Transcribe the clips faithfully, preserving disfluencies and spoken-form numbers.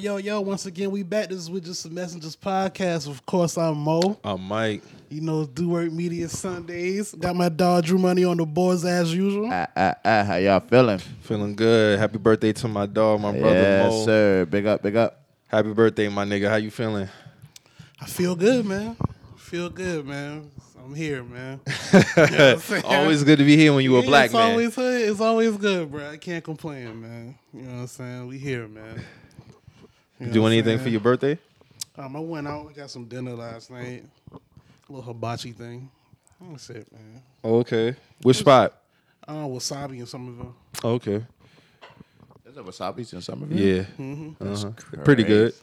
Yo, yo, once again, we back. This is with Just the Messengers podcast. Of course, I'm Mo. I'm Mike. You know, Do Work Media Sundays. Got my dog Drew Money on the boards as usual. Ah, ah, ah. How y'all feeling? Feeling good. Happy birthday to my dog, my brother Mo. Yes, sir. Big up, big up. Happy birthday, my nigga. How you feeling? I feel good, man. I feel good, man. I'm here, man. You know always good to be here when you yeah, a black it's man. Always, it's always good, bro. I can't complain, man. You know what I'm saying? We here, man. You know do anything for your birthday? Um, I went out. Got some dinner last night. A little hibachi thing. That's it, man. Oh, okay. Which spot? Uh, wasabi in Somerville. Oh, okay. There's a wasabi in Somerville? Yeah. Mm-hmm. Uh-huh. That's pretty good.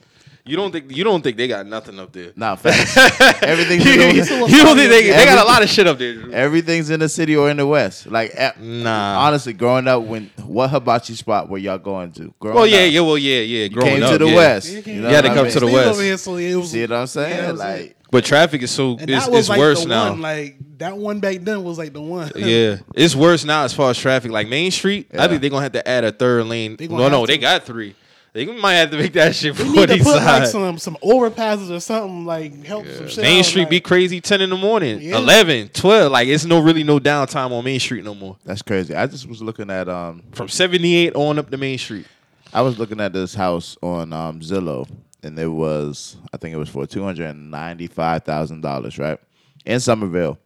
You don't think you don't think they got nothing up there? Nah, facts. Everything's in the West. You don't think they, they got a lot of shit up there? Drew. Everything's in the city or in the West. Like, at, nah. Honestly, growing up, when what hibachi spot were y'all going to? Growing well, yeah, up, yeah, well, yeah, yeah. Growing came up, to the yeah. West. You, you know had to come I mean? to the West. Here, so it was, see what I'm saying? Yeah, like, like, but traffic is so and it's, that was it's like worse the now. One, like that one back then was like the one. Yeah, it's worse now as far as traffic. Like Main Street, yeah. I think they're gonna have to add a third lane. No, no, to. they got three. They might have to make that shit for these sides. They need to put like some, some overpasses or something, like help yeah. some shit Main out, Street like, be crazy ten in the morning, yeah. eleven, twelve. Like, it's no really no downtime on Main Street no more. That's crazy. I just was looking at... um From seventy-eight on up to Main Street. I was looking at this house on um, Zillow, and it was, I think it was for two hundred ninety-five thousand dollars, right? In Somerville.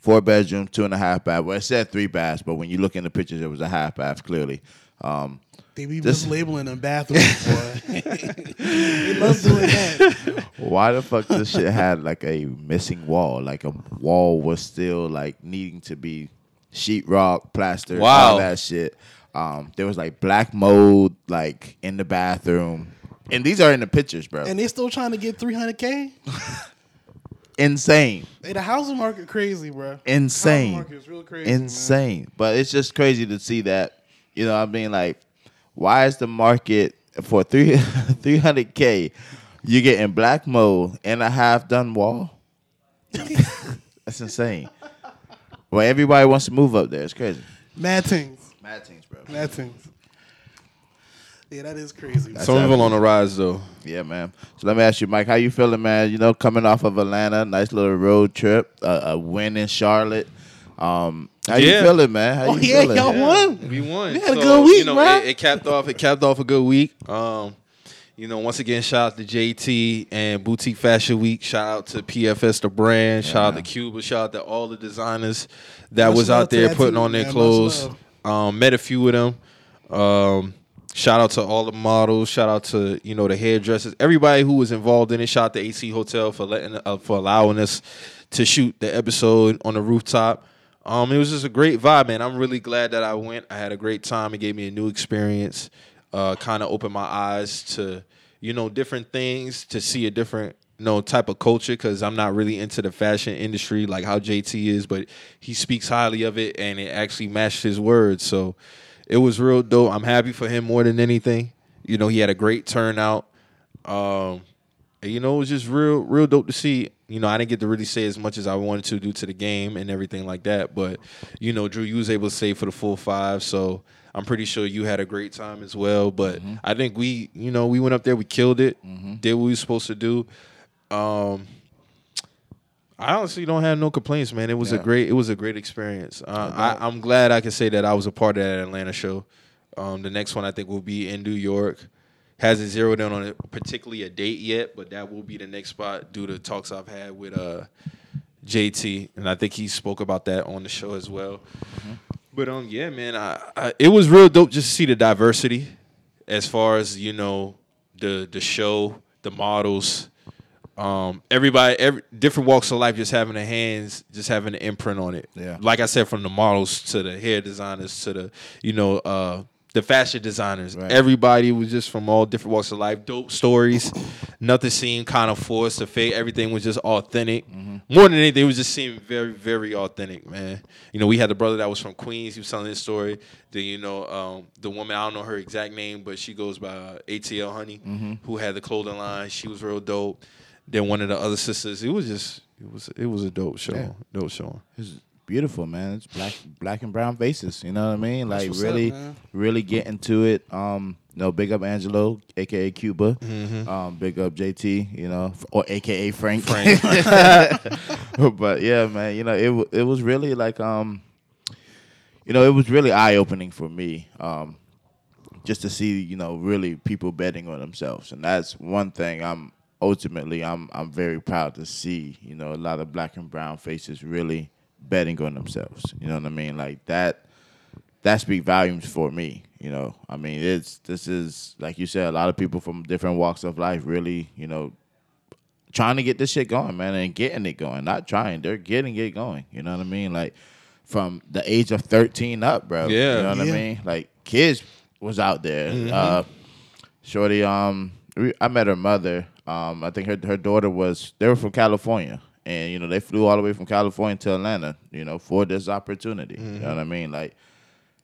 Four bedrooms, two and a half bath. Well, it said three baths, but when you look in the pictures, it was a half bath, clearly. Um They be this, mislabeling them bathrooms, boy. They love doing that. Why the fuck this shit had like a missing wall? Like a wall was still like needing to be sheetrock, plaster, wow. all that shit. Um, there was like black mold like in the bathroom. And these are in the pictures, bro. And they still trying to get three hundred K? Insane. Hey, the housing market crazy, bro. Insane. The housing market is real crazy, Insane. Man. But it's just crazy to see that, you know what I mean? Like, why is the market for three three hundred k? You getting black mold and a half done wall? That's insane. Well, everybody wants to move up there. It's crazy. Mad things. Mad things, bro. Mad things. Yeah, that is crazy. Somerville on the rise, though. Yeah, man. So let me ask you, Mike, how you feeling, man? You know, coming off of Atlanta, nice little road trip, uh, a win in Charlotte. Um, how yeah. you feeling, man? How oh, you yeah, feeling? y'all yeah. won. We won. We had so, a good week, you know, right? It, it capped off. It capped off a good week. Um, you know, once again, shout out to J T and Boutique Fashion Week. Shout out to P F S, the brand. Yeah. Shout out to Cuba. Shout out to all the designers that much was out there putting on their man, clothes. Um, met a few of them. Um, shout out to all the models. Shout out to you know the hairdressers. Everybody who was involved in it. Shout out to A C Hotel for letting uh, for allowing us to shoot the episode on the rooftop. Um, it was just a great vibe, man. I'm really glad that I went. I had a great time. It gave me a new experience. Uh, kind of opened my eyes to, you know, different things, to see a different, you know, type of culture, because I'm not really into the fashion industry like how J T is, but he speaks highly of it, and it actually matched his words. So it was real dope. I'm happy for him more than anything. You know, he had a great turnout. Um, and, you know, it was just real, real dope to see. You know, I didn't get to really say as much as I wanted to due to the game and everything like that. But, you know, Drew, you was able to say for the full five. So I'm pretty sure you had a great time as well. But mm-hmm. I think we, you know, we went up there. We killed it. Mm-hmm. Did what we were supposed to do. Um, I honestly don't have no complaints, man. It was yeah. a great it was a great experience. Uh, I, I'm glad I can say that I was a part of that Atlanta show. Um, the next one I think will be in New York. Hasn't zeroed in on it, particularly a date yet, but that will be the next spot due to talks I've had with uh, J T, and I think he spoke about that on the show as well. Mm-hmm. But um, yeah, man, I, I it was real dope just to see the diversity as far as you know the the show, the models, um, everybody, every different walks of life, just having the hands, just having the imprint on it. Yeah, like I said, from the models to the hair designers to the you know. Uh, The fashion designers. Right. Everybody was just from all different walks of life. Dope stories. Nothing seemed kind of forced or fake. Everything was just authentic. Mm-hmm. More than anything, it was just seemed very, very authentic, man. You know, we had a brother that was from Queens. He was telling his story. Then, you know, um, the woman, I don't know her exact name, but she goes by A T L Honey, mm-hmm. who had the clothing line. She was real dope. Then one of the other sisters, it was just, it was it was a dope show. Yeah. Dope show. Beautiful, man. It's black black and brown faces, you know what I mean? Like really up, really get into it. Um No, big up Angelo, a k a. Cuba. Mm-hmm. Um, big up J T, you know, or a k a. Frank. Frank. But, yeah, man, you know, it it was really like, um, you know, it was really eye-opening for me um, just to see, you know, really people betting on themselves. And that's one thing I'm ultimately I'm I'm very proud to see, you know, a lot of black and brown faces really betting on themselves. You know what I mean? Like that. That speaks volumes for me, you know. I mean, it's this is like you said, a lot of people from different walks of life really, you know, trying to get this shit going, man, and getting it going. Not trying, they're getting it going. You know what I mean? Like from the age of thirteen up, bro. Yeah, you know what yeah. I mean. Like kids was out there. Mm-hmm. Uh, Shorty, um, I met her mother. Um, I think her her daughter was. They were from California, and you know they flew all the way from California to Atlanta, you know, for this opportunity. Mm-hmm. You know what I mean? Like.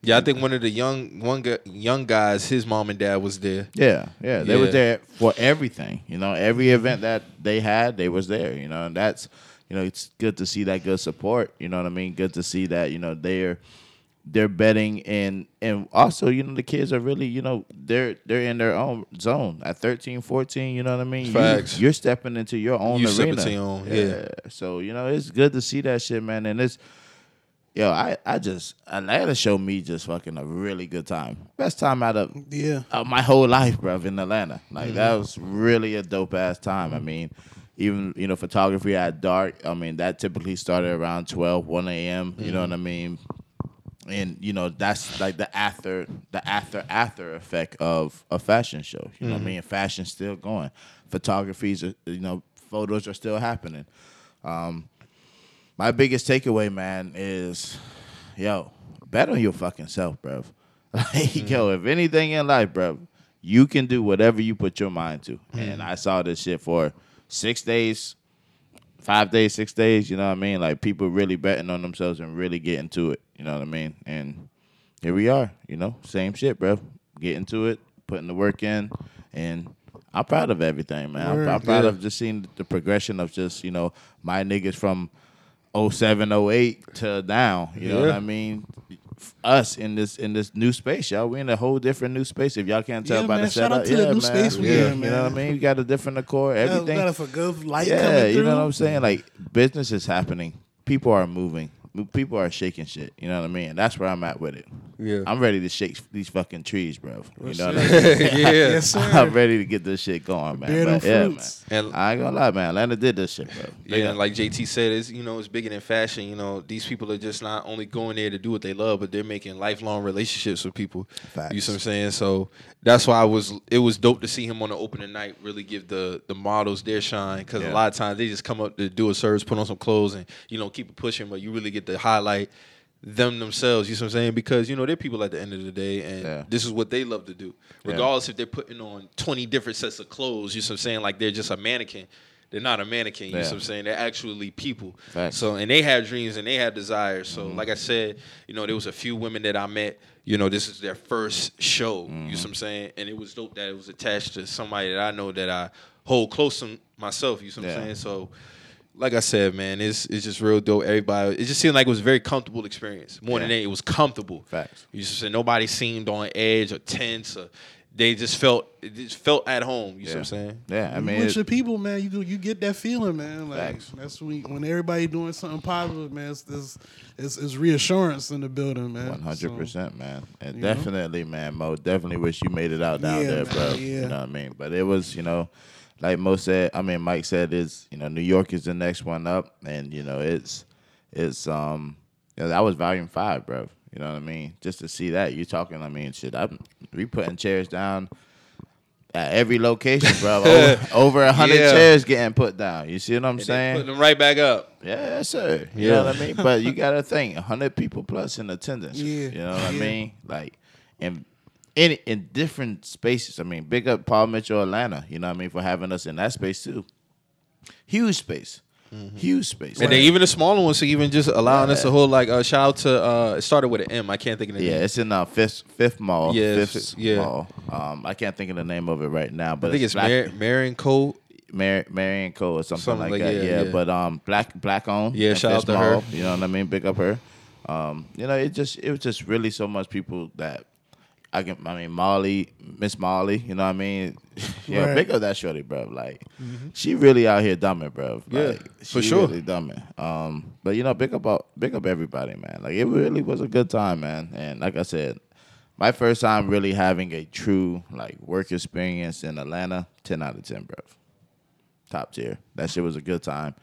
Yeah, I think one of the young one young guys, his mom and dad was there. Yeah, yeah, they yeah. were there for everything. You know, every event that they had, they was there. You know, and that's, you know, it's good to see that good support. You know what I mean? Good to see that, you know, they're they're betting and and also, you know, the kids are really, you know, they're they're in their own zone at thirteen, fourteen. You know what I mean? Facts. You, you're stepping into your own you arena. Your own, yeah. yeah. So you know, it's good to see that shit, man, and it's. Yo, I, I just, Atlanta showed me just fucking a really good time. Best time out of yeah. uh, my whole life, bruv, in Atlanta. Like, mm-hmm. that was really a dope-ass time. I mean, even, you know, photography at dark, I mean, that typically started around twelve, one a.m., mm-hmm. you know what I mean? And, you know, that's like the after, the after, after effect of a fashion show. You mm-hmm. know what I mean? Fashion's still going. Photography's, you know, photos are still happening. Um... My biggest takeaway, man, is, yo, bet on your fucking self, bruv. Like, mm-hmm. yo, if anything in life, bruv, you can do whatever you put your mind to. Mm-hmm. And I saw this shit for six days, five days, six days, you know what I mean? Like, people really betting on themselves and really getting to it, you know what I mean? And here we are, you know, same shit, bruv. Getting to it, putting the work in, and... I'm proud of everything, man. Word, I'm, I'm proud yeah. of just seeing the progression of just, you know, my niggas from... oh seven, oh eight to now, you know yeah. what I mean? Us in this in this new space, y'all. We in a whole different new space. If y'all can't tell yeah, by man. the shout setup, out to yeah, the new man. space we yeah, in, man. You know what I mean? We got a different decor, everything. Yeah, we got a for good light yeah, coming through. You know what I'm saying? Like business is happening, people are moving, people are shaking shit. You know what I mean? And that's where I'm at with it. Yeah, I'm ready to shake these fucking trees, bro. You know what I mean? yeah, yes, sir. I'm ready to get this shit going, man. But, yeah, man. And I ain't gonna lie, man. Atlanta did this shit, bro. They yeah, like J T said, it's you know it's bigger than fashion. You know, these people are just not only going there to do what they love, but they're making lifelong relationships with people. Facts. You see what I'm saying? So that's why I was. It was dope to see him on the opening night. Really give the the models their shine because yeah. a lot of times they just come up to do a service, put on some clothes, and you know keep it pushing. But you really get to highlight them themselves, you know what I'm saying? Because, you know, they're people at the end of the day, and yeah. this is what they love to do. Regardless yeah. if they're putting on twenty different sets of clothes, you know what I'm saying? Like, they're just a mannequin. They're not a mannequin, you yeah. know what I'm saying? They're actually people. Facts. So, and they have dreams, and they have desires. So, mm-hmm. like I said, you know, there was a few women that I met, you know, this is their first show, mm-hmm. you know what I'm saying? And it was dope that it was attached to somebody that I know that I hold close to myself, you know what I'm yeah. saying? So... Like I said, man, it's it's just real dope. Everybody, it just seemed like it was a very comfortable experience. More yeah. than that, it was comfortable. Facts. You just said nobody seemed on edge or tense, or they just felt it just felt at home. You yeah. know what I'm saying? Yeah, I mean, with your people, man, you do you get that feeling, man. Like facts. That's when, when everybody doing something positive, man. It's this it's, it's reassurance in the building, man. One hundred percent, man, and definitely, know? man, Mo, definitely wish you made it out down yeah, there, man, bro. Yeah. You know what I mean? But it was, you know. Like Mo said, I mean Mike said, is you know New York is the next one up, and you know it's it's um you know, that was volume five, bro. You know what I mean? Just to see that you're talking, I mean shit. I'm we putting chairs down at every location, bro. Over, over a hundred yeah. chairs getting put down. You see what I'm and saying? Putting them right back up. Yeah, sir. You yeah. know what I mean? But you gotta think, a hundred people plus in attendance. Yeah. You know what yeah. I mean? Like and. In in different spaces. I mean, big up Paul Mitchell, Atlanta, you know what I mean, for having us in that space too. Huge space. Mm-hmm. Huge space. And then even the smaller ones, so even just allowing yeah. us to hold, like, a uh, shout out to, uh, it started with an M. I can't think of the yeah, name. Yeah, it's in uh, Fifth Fifth Mall. Yeah, Fifth yeah. Mall. Um, I can't think of the name of it right now. But I think it's, it's Mar- Marion Cole. Mar- Marion Cole or something, something like, like that. Yeah, yeah. yeah, but um, black black owned. Yeah, shout Fifth out to Mall, her. You know what I mean? Big up her. Um, you know, it just it was just really so much people that... I can, I mean, Molly, Miss Molly, you know what I mean? Yeah, right. Big up that shorty, bro. Like, mm-hmm. she really out here dumbing, bro. Like, yeah, for she sure. Really dumbing. Um, but you know, big up, big up everybody, man. Like, it really was a good time, man. And like I said, my first time really having a true like work experience in Atlanta. Ten out of ten, bro. Top tier. That shit was a good time.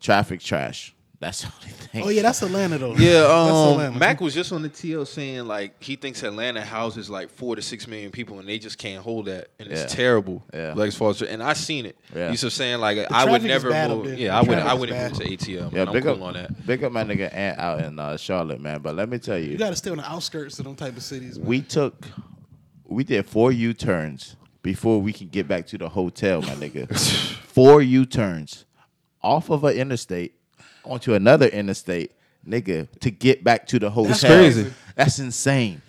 Traffic trash. That's the only thing. Oh yeah, that's Atlanta though. Yeah, um, Atlanta. Mac was just on the T L saying like he thinks Atlanta houses like four to six million people and they just can't hold that, and yeah. it's terrible. Yeah, like as far as, and I seen it. Yeah. You just saying like the I would never move. Yeah, I wouldn't. I wouldn't move to A T L. Man. Yeah, I'm big cool up, on that. Big up my nigga Ant out in uh, Charlotte, man. But let me tell you, you gotta stay on the outskirts of them type of cities. Man. We took, we did four U turns before we could get back to the hotel, my nigga. Four U turns off of an interstate. Onto another interstate, nigga, to get back to the hotel. That's crazy. That's insane.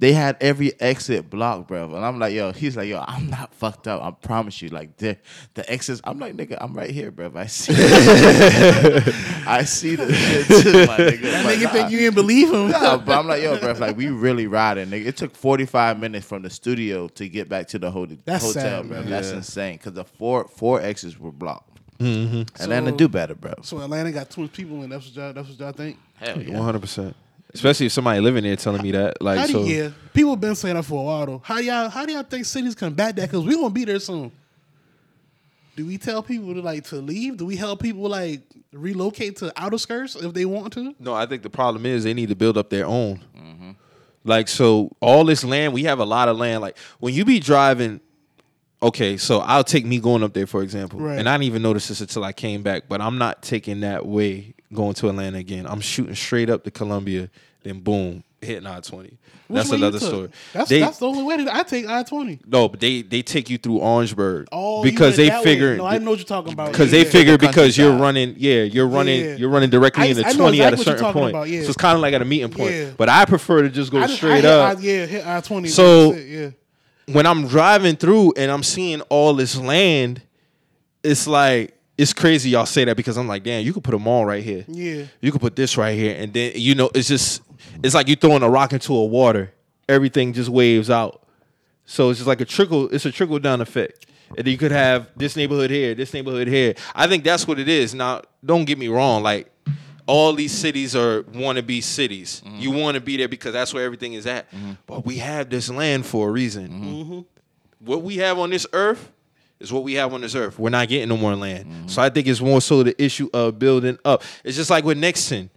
They had every exit blocked, bro. And I'm like, yo, he's like, yo, I'm not fucked up. I promise you. Like, the, the exits, I'm like, nigga, I'm right here, bro. I see I see the shit too, my nigga. That like, nigga nah. think you didn't believe him. Nah, but I'm like, yo, bro, like, we really riding, nigga. It took forty-five minutes from the studio to get back to the ho- That's hotel, sad, bro. Yeah. That's insane. Because the four four exits were blocked. Mm-hmm. Atlanta so, do better, bro. So Atlanta got too much people in. That's what y'all, that's what y'all think? Hell yeah. one hundred percent. Especially if somebody living there telling me that. Like, how do, so. Yeah. People have been saying that for a while, though. How do y'all, how do y'all think cities come back that? Because we're going to be there soon. Do we tell people to, like, to leave? Do we help people, like, relocate to outer skirts if they want to? No, I think the problem is they need to build up their own. Mm-hmm. Like, so all this land, we have a lot of land. Like, when you be driving... Okay, so I'll take me going up there, for example. Right. And I didn't even notice this until I came back, but I'm not taking that way going to Atlanta again. I'm shooting straight up to Columbia, then boom, hitting I twenty. That's another story. That's, they, that's the only way that I take I twenty. No, but they, they take you through Orangeburg. Oh, because they figure. No, I know what you're talking about. Because yeah, they figure the because you're running, yeah, you're running, yeah. you're running directly I, into I twenty exactly at a certain point. About, yeah. So it's kind of like at a meeting point. Yeah. But I prefer to just go I just, straight I up. I, yeah, hit I twenty. So it, yeah. When I'm driving through and I'm seeing all this land, it's like, it's crazy y'all say that because I'm like, damn, you could put a mall right here. Yeah. You could put this right here. And then, you know, it's just, it's like you throwing a rock into a water. Everything just waves out. So it's just like a trickle, it's a trickle down effect. And you could have this neighborhood here, this neighborhood here. I think that's what it is. Now, don't get me wrong. Like, all these cities are wannabe cities. Mm-hmm. You want to be there because that's where everything is at. Mm-hmm. But we have this land for a reason. Mm-hmm. Mm-hmm. What we have on this earth is what we have on this earth. We're not getting no more land. Mm-hmm. So I think it's more so the issue of building up. It's just like with Nixon.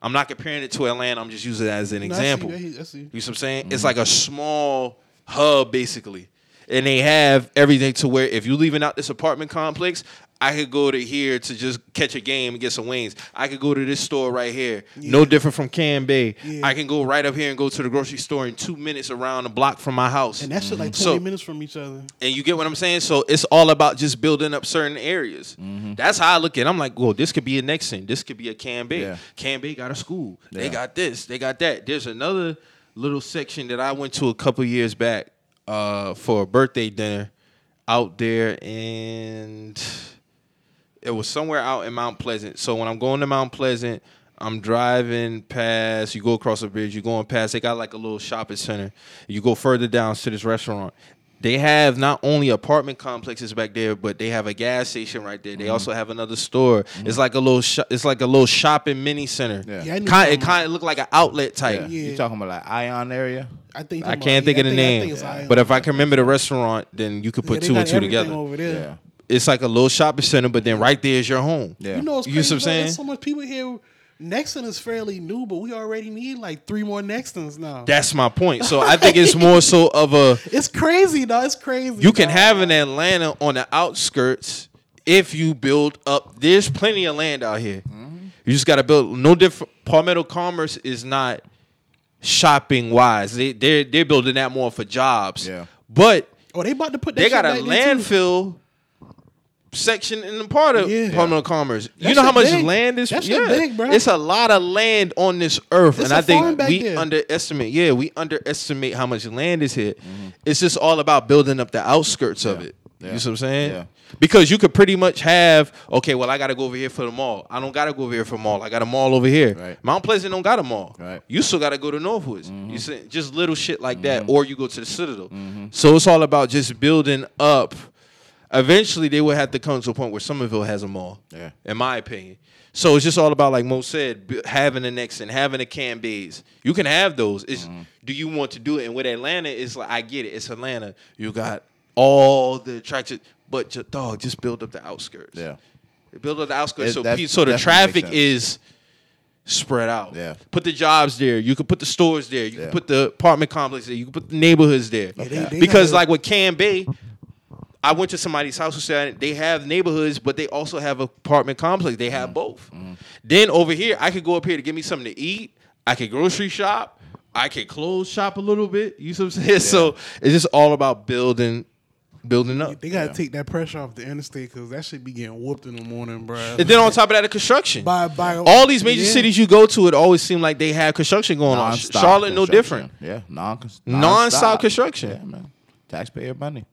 I'm not comparing it to Atlanta. I'm just using it as an no, example. I see, I see. You know what I'm saying? Mm-hmm. It's like a small hub, basically. And they have everything to where if you're leaving out this apartment complex, I could go to here to just catch a game and get some wings. I could go to this store right here. Yeah. No different from Cam Bay. Yeah. I can go right up here and go to the grocery store in two minutes around the block from my house. And that's mm-hmm. like twenty so, minutes from each other. And you get what I'm saying? So it's all about just building up certain areas. Mm-hmm. That's how I look at it. I'm like, well, this could be a Nexon. This could be a Cam Bay. Yeah. Cam Bay got a school. Yeah. They got this. They got that. There's another little section that I went to a couple years back. Uh, for a birthday dinner out there, and it was somewhere out in Mount Pleasant. So when I'm going to Mount Pleasant, I'm driving past, you go across a bridge, you're going past, they got like a little shopping center. You go further down to this restaurant. They have not only apartment complexes back there, but they have a gas station right there. They mm-hmm. also have another store. Mm-hmm. It's like a little sh- it's like a little shopping mini center. Yeah. Yeah, it kind of like... look like an outlet type. Yeah. Yeah. You're talking about like Ion area? I think I can't think yeah, of the think, name, yeah. but if I can remember the restaurant, then you could put yeah, two and two together. Over there. Yeah. It's like a little shopping center, but then right there is your home. Yeah. You know what's crazy? You know what I'm saying? There's so much people here. Nexon is fairly new, but we already need like three more Nexons now. That's my point. So I think it's more so of a... It's crazy, though. It's crazy. You can dog. have an Atlanta on the outskirts if you build up. There's plenty of land out here. Mm-hmm. You just got to build. No different. Palmetto Commerce is not... shopping wise, they they're, they're building that more for jobs. Yeah, but oh, they about to put that they shit got a landfill section in the part of yeah. Palmetto Commerce. That's you know how much big. land is. That's yeah, big, bro. It's a lot of land on this earth, it's and I think we there. underestimate. Yeah, we underestimate how much land is here. Mm-hmm. It's just all about building up the outskirts yeah. of it. Yeah. You see what I'm saying? Yeah. Because you could pretty much have, okay, well, I got to go over here for the mall. I don't got to go over here for the mall. I got a mall over here. Right. Mount Pleasant don't got a mall. Right. You still got to go to Northwoods. Mm-hmm. You see, just little shit like mm-hmm. that. Or you go to the Citadel. Mm-hmm. So it's all about just building up. Eventually, they will have to come to a point where Somerville has a mall, yeah. in my opinion. So it's just all about, like Mo said, having a Nexon, having a Cam Bays. You can have those. It's, mm-hmm. do you want to do it? And with Atlanta, it's like, I get it. It's Atlanta. You got all the attractions, but just, dog, just build up the outskirts. Yeah, build up the outskirts. It, so that's, so the traffic is spread out. Yeah, put the jobs there. You can put the stores there. You yeah. can put the apartment complex there. You can put the neighborhoods there. Yeah, they, they because like with Cam Bay, I went to somebody's house who said they have neighborhoods, but they also have apartment complex. They have mm-hmm. both. Mm-hmm. Then over here, I could go up here to get me something to eat. I could grocery shop. I could clothes shop a little bit. You see what I'm saying? Yeah. So it's just all about building. Building up. They got to yeah. take that pressure off the interstate because that shit be getting whooped in the morning, bro. And then on top of that, the construction. By, by, all these major yeah. cities you go to, it always seems like they have construction going non-stop on. Charlotte, no different. Yeah, non non-stop construction. Yeah, man. Taxpayer money.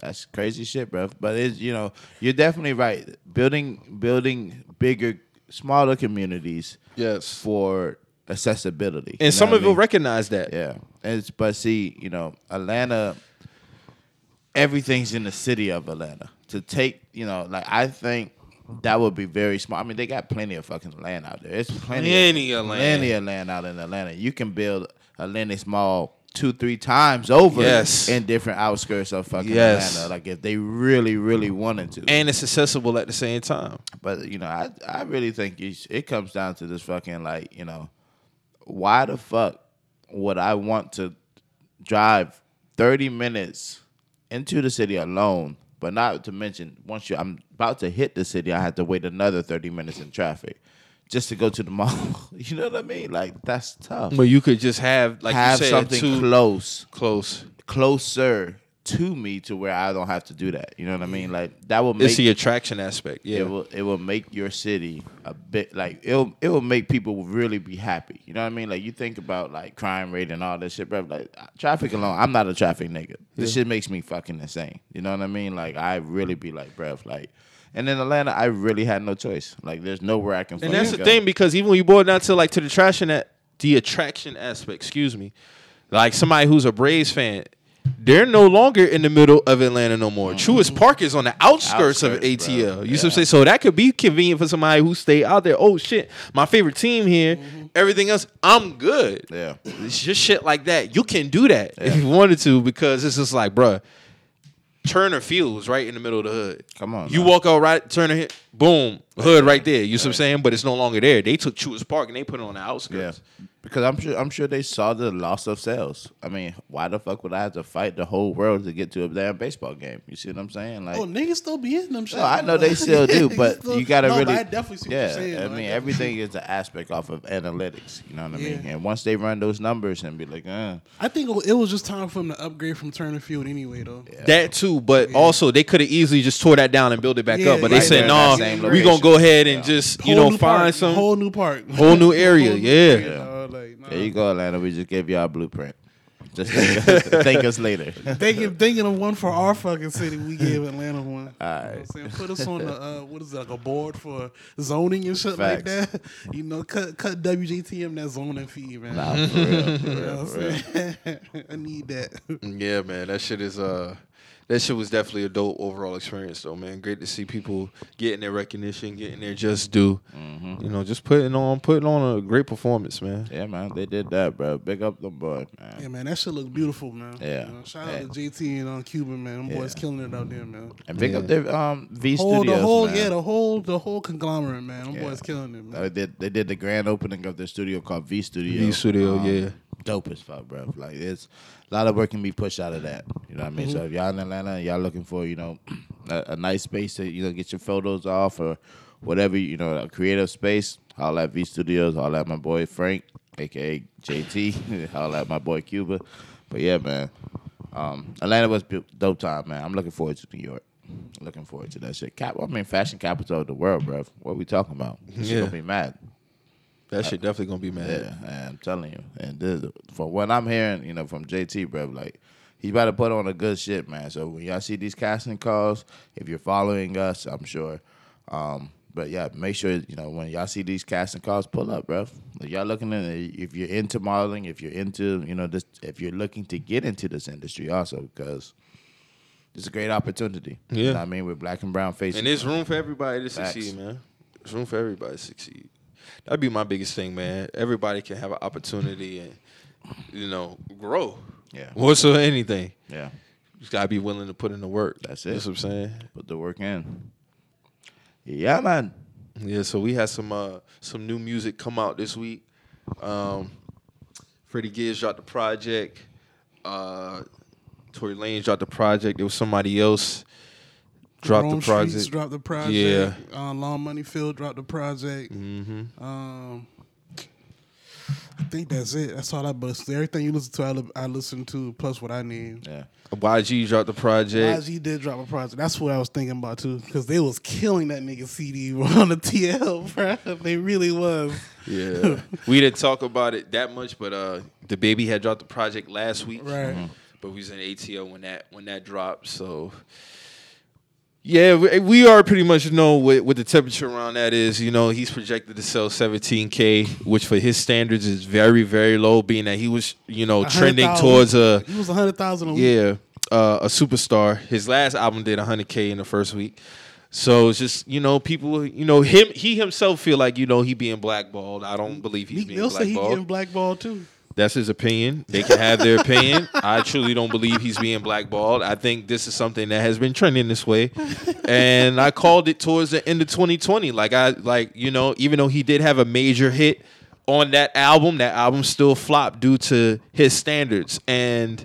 That's crazy shit, bro. But, it's, you know, you're definitely right. Building, building bigger, smaller communities yes. for accessibility. And some of you recognize that. Yeah. And it's, but, see, you know, Atlanta... Everything's in the city of Atlanta. To take, you know, like, I think that would be very smart. I mean, they got plenty of fucking land out there. It's plenty, plenty of, of land. Plenty of land out in Atlanta. You can build Atlantic Mall two, three times over yes. in different outskirts of fucking yes. Atlanta. Like, if they really, really wanted to. And it's accessible at the same time. But, you know, I, I really think you sh- it comes down to this fucking, like, you know, why the fuck would I want to drive thirty minutes... into the city alone, but not to mention, once you, I'm about to hit the city, I had to wait another thirty minutes in traffic just to go to the mall. You know what I mean? Like, that's tough. But you could just have, like have you said, something too close, close, closer to me to where I don't have to do that. You know what I mean? Like, that will make it's the attraction aspect. Yeah, it will. It will make your city a bit like it'll. It will make people really be happy. You know what I mean? Like, you think about like crime rate and all that shit, bro. Like, traffic alone, I'm not a traffic nigga. This yeah. shit makes me fucking insane. You know what I mean? Like, I really be like, bruv, like. And in Atlanta, I really had no choice. Like, there's nowhere I can. And that's the go. thing, because even when you boil down to like to the trash and that the attraction aspect, excuse me, like somebody who's a Braves fan. They're no longer in the middle of Atlanta no more. Mm-hmm. Truist Park is on the outskirts, outskirts of A T L. Bro. You yeah. see what I'm saying? So that could be convenient for somebody who stay out there. Oh, shit. My favorite team here. Mm-hmm. Everything else, I'm good. Yeah. It's just shit like that. You can do that yeah. if you wanted to, because it's just like, bruh, Turner Fields right in the middle of the hood. Come on. You man. walk out right, Turner hit, boom, hood right there. You see right. what I'm saying? But it's no longer there. They took Truist Park and they put it on the outskirts. Yeah. Because I'm sure I'm sure they saw the loss of sales. I mean, why the fuck would I have to fight the whole world to get to a damn baseball game? You see what I'm saying? Like, oh, niggas still be hitting them shit. No, I know they still do, but still, you gotta no, really. I definitely see yeah, what you're saying. I mean, I everything is an aspect off of analytics. You know what yeah. I mean? And once they run those numbers and be like, uh. I think it was just time for them to upgrade from Turner Field anyway, though. Yeah. That too, but yeah. also they could have easily just tore that down and built it back yeah, up. But right, they said, no, nah, we gonna go ahead and yeah. just you whole know find park, some whole new park, whole new area. whole new yeah. yeah. yeah. Like, nah. There you go, Atlanta. We just gave y'all a blueprint. Just thank us later. Thinking, thinking of one for our fucking city, we gave Atlanta one. All right. You know what I'm saying? Put us on the uh, what is it, like a board for zoning and shit Facts. like that. You know, cut cut W J T M that zoning fee, man. Nah, for real. For real, you know what I'm saying? real. I need that. Yeah, man. That shit is uh, that shit was definitely a dope overall experience, though, man. Great to see people getting their recognition, getting their just due. Mm-hmm. You know, just putting on putting on a great performance, man. Yeah, man. They did that, bro. Big up the boy, man. Yeah, man. That shit looked beautiful, man. Yeah. You know, shout yeah. out to J T and on Cuban, man. Them yeah. boys killing it out there, man. And big yeah. up their um, V whole, Studios, the whole, man. Yeah, the whole the whole conglomerate, man. Them yeah. boys killing it, man. They did, they did the grand opening of their studio called V Studio. V Studio, um, yeah. Dope as fuck, bro. Like, it's a lot of work can be pushed out of that. You know what I mean? Mm-hmm. So if y'all in Atlanta, y'all looking for, you know, a, a nice space to, you know, get your photos off or whatever, you know, a creative space, holla at V Studios, holla at my boy Frank, a k a. J T, holla at my boy Cuba. But yeah, man, um, Atlanta was a dope time, man. I'm looking forward to New York. Looking forward to that shit. Cap- I mean, fashion capital of the world, bro. What are we talking about? This yeah. shit gonna be mad. That shit definitely gonna be mad. Yeah, I'm telling you. And this, from what I'm hearing, you know, from J T, bro, like he's about to put on a good shit, man. So when y'all see these casting calls, if you're following us, I'm sure. Um, but yeah, make sure, you know, when y'all see these casting calls, pull up, bro. If y'all looking at, if you're into modeling, if you're into, you know, this, if you're looking to get into this industry also, because it's a great opportunity. Yeah. You know what I mean? With black and brown faces. And there's room for everybody to Facts. succeed, man. There's room for everybody to succeed. That'd be my biggest thing, man. Everybody can have an opportunity and, you know, grow. Yeah. More so anything. Yeah. You just got to be willing to put in the work. That's it. That's what I'm saying. Put the work in. Yeah, man. Yeah, so we had some uh, some new music come out this week. Um, Freddie Gibbs dropped the project. Uh, Tory Lanez dropped the project. There was somebody else dropped the project. Streets dropped the project. Yeah. Uh, Long Money Field dropped the project. Mm-hmm. Um, I think that's it. That's all I bust. Everything you listen to, I, li- I listen to, plus what I need. Yeah. Y G dropped the project. Y G did drop a project. That's what I was thinking about, too, because they was killing that nigga C D on the T L, bro. They really was. Yeah. We didn't talk about it that much, but uh, DaBaby had dropped the project last week. Right. Mm-hmm. But we was in A T L when that when that dropped, so... Yeah, we are pretty much know what, what the temperature around that is. You know, he's projected to sell seventeen K, which for his standards is very, very low, being that he was, you know, trending towards a... He was one hundred thousand a week. Yeah, uh, a superstar. His last album did one hundred K in the first week. So it's just, you know, people, you know, him. he himself feel like, you know, he being blackballed. I don't believe he's being blackballed. He'll say he's getting blackballed, too. That's his opinion. They can have their opinion. I truly don't believe he's being blackballed. I think this is something that has been trending this way. And I called it towards the end of twenty twenty. Like, I, like you know, even though he did have a major hit on that album, that album still flopped due to his standards. And,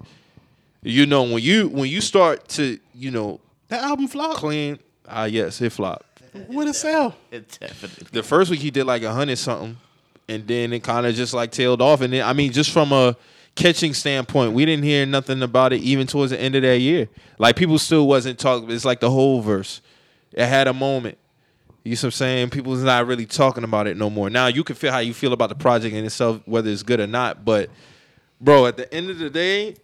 you know, when you when you start to, you know. That album flopped? Clean. Ah, uh, yes, it flopped. What a sell. It definitely. The first week he did like one hundred something. And then it kind of just like tailed off. And then, I mean, just from a catching standpoint, we didn't hear nothing about it even towards the end of that year. Like, people still wasn't talking. It's like the whole verse. It had a moment. You see what I'm saying? People's not really talking about it no more. Now, you can feel how you feel about the project in itself, whether it's good or not. But, bro, at the end of the day,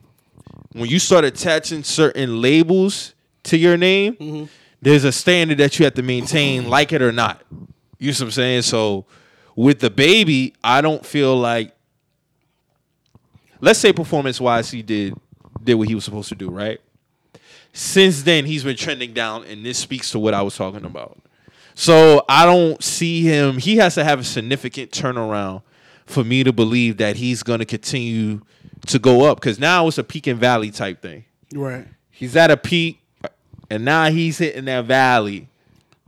when you start attaching certain labels to your name, mm-hmm. there's a standard that you have to maintain, like it or not. You see what I'm saying? So... With DaBaby, I don't feel like, let's say performance-wise, he did did what he was supposed to do, right? Since then, he's been trending down, and this speaks to what I was talking about. So I don't see him. He has to have a significant turnaround for me to believe that he's going to continue to go up, because now it's a peak and valley type thing. Right. He's at a peak, and now he's hitting that valley.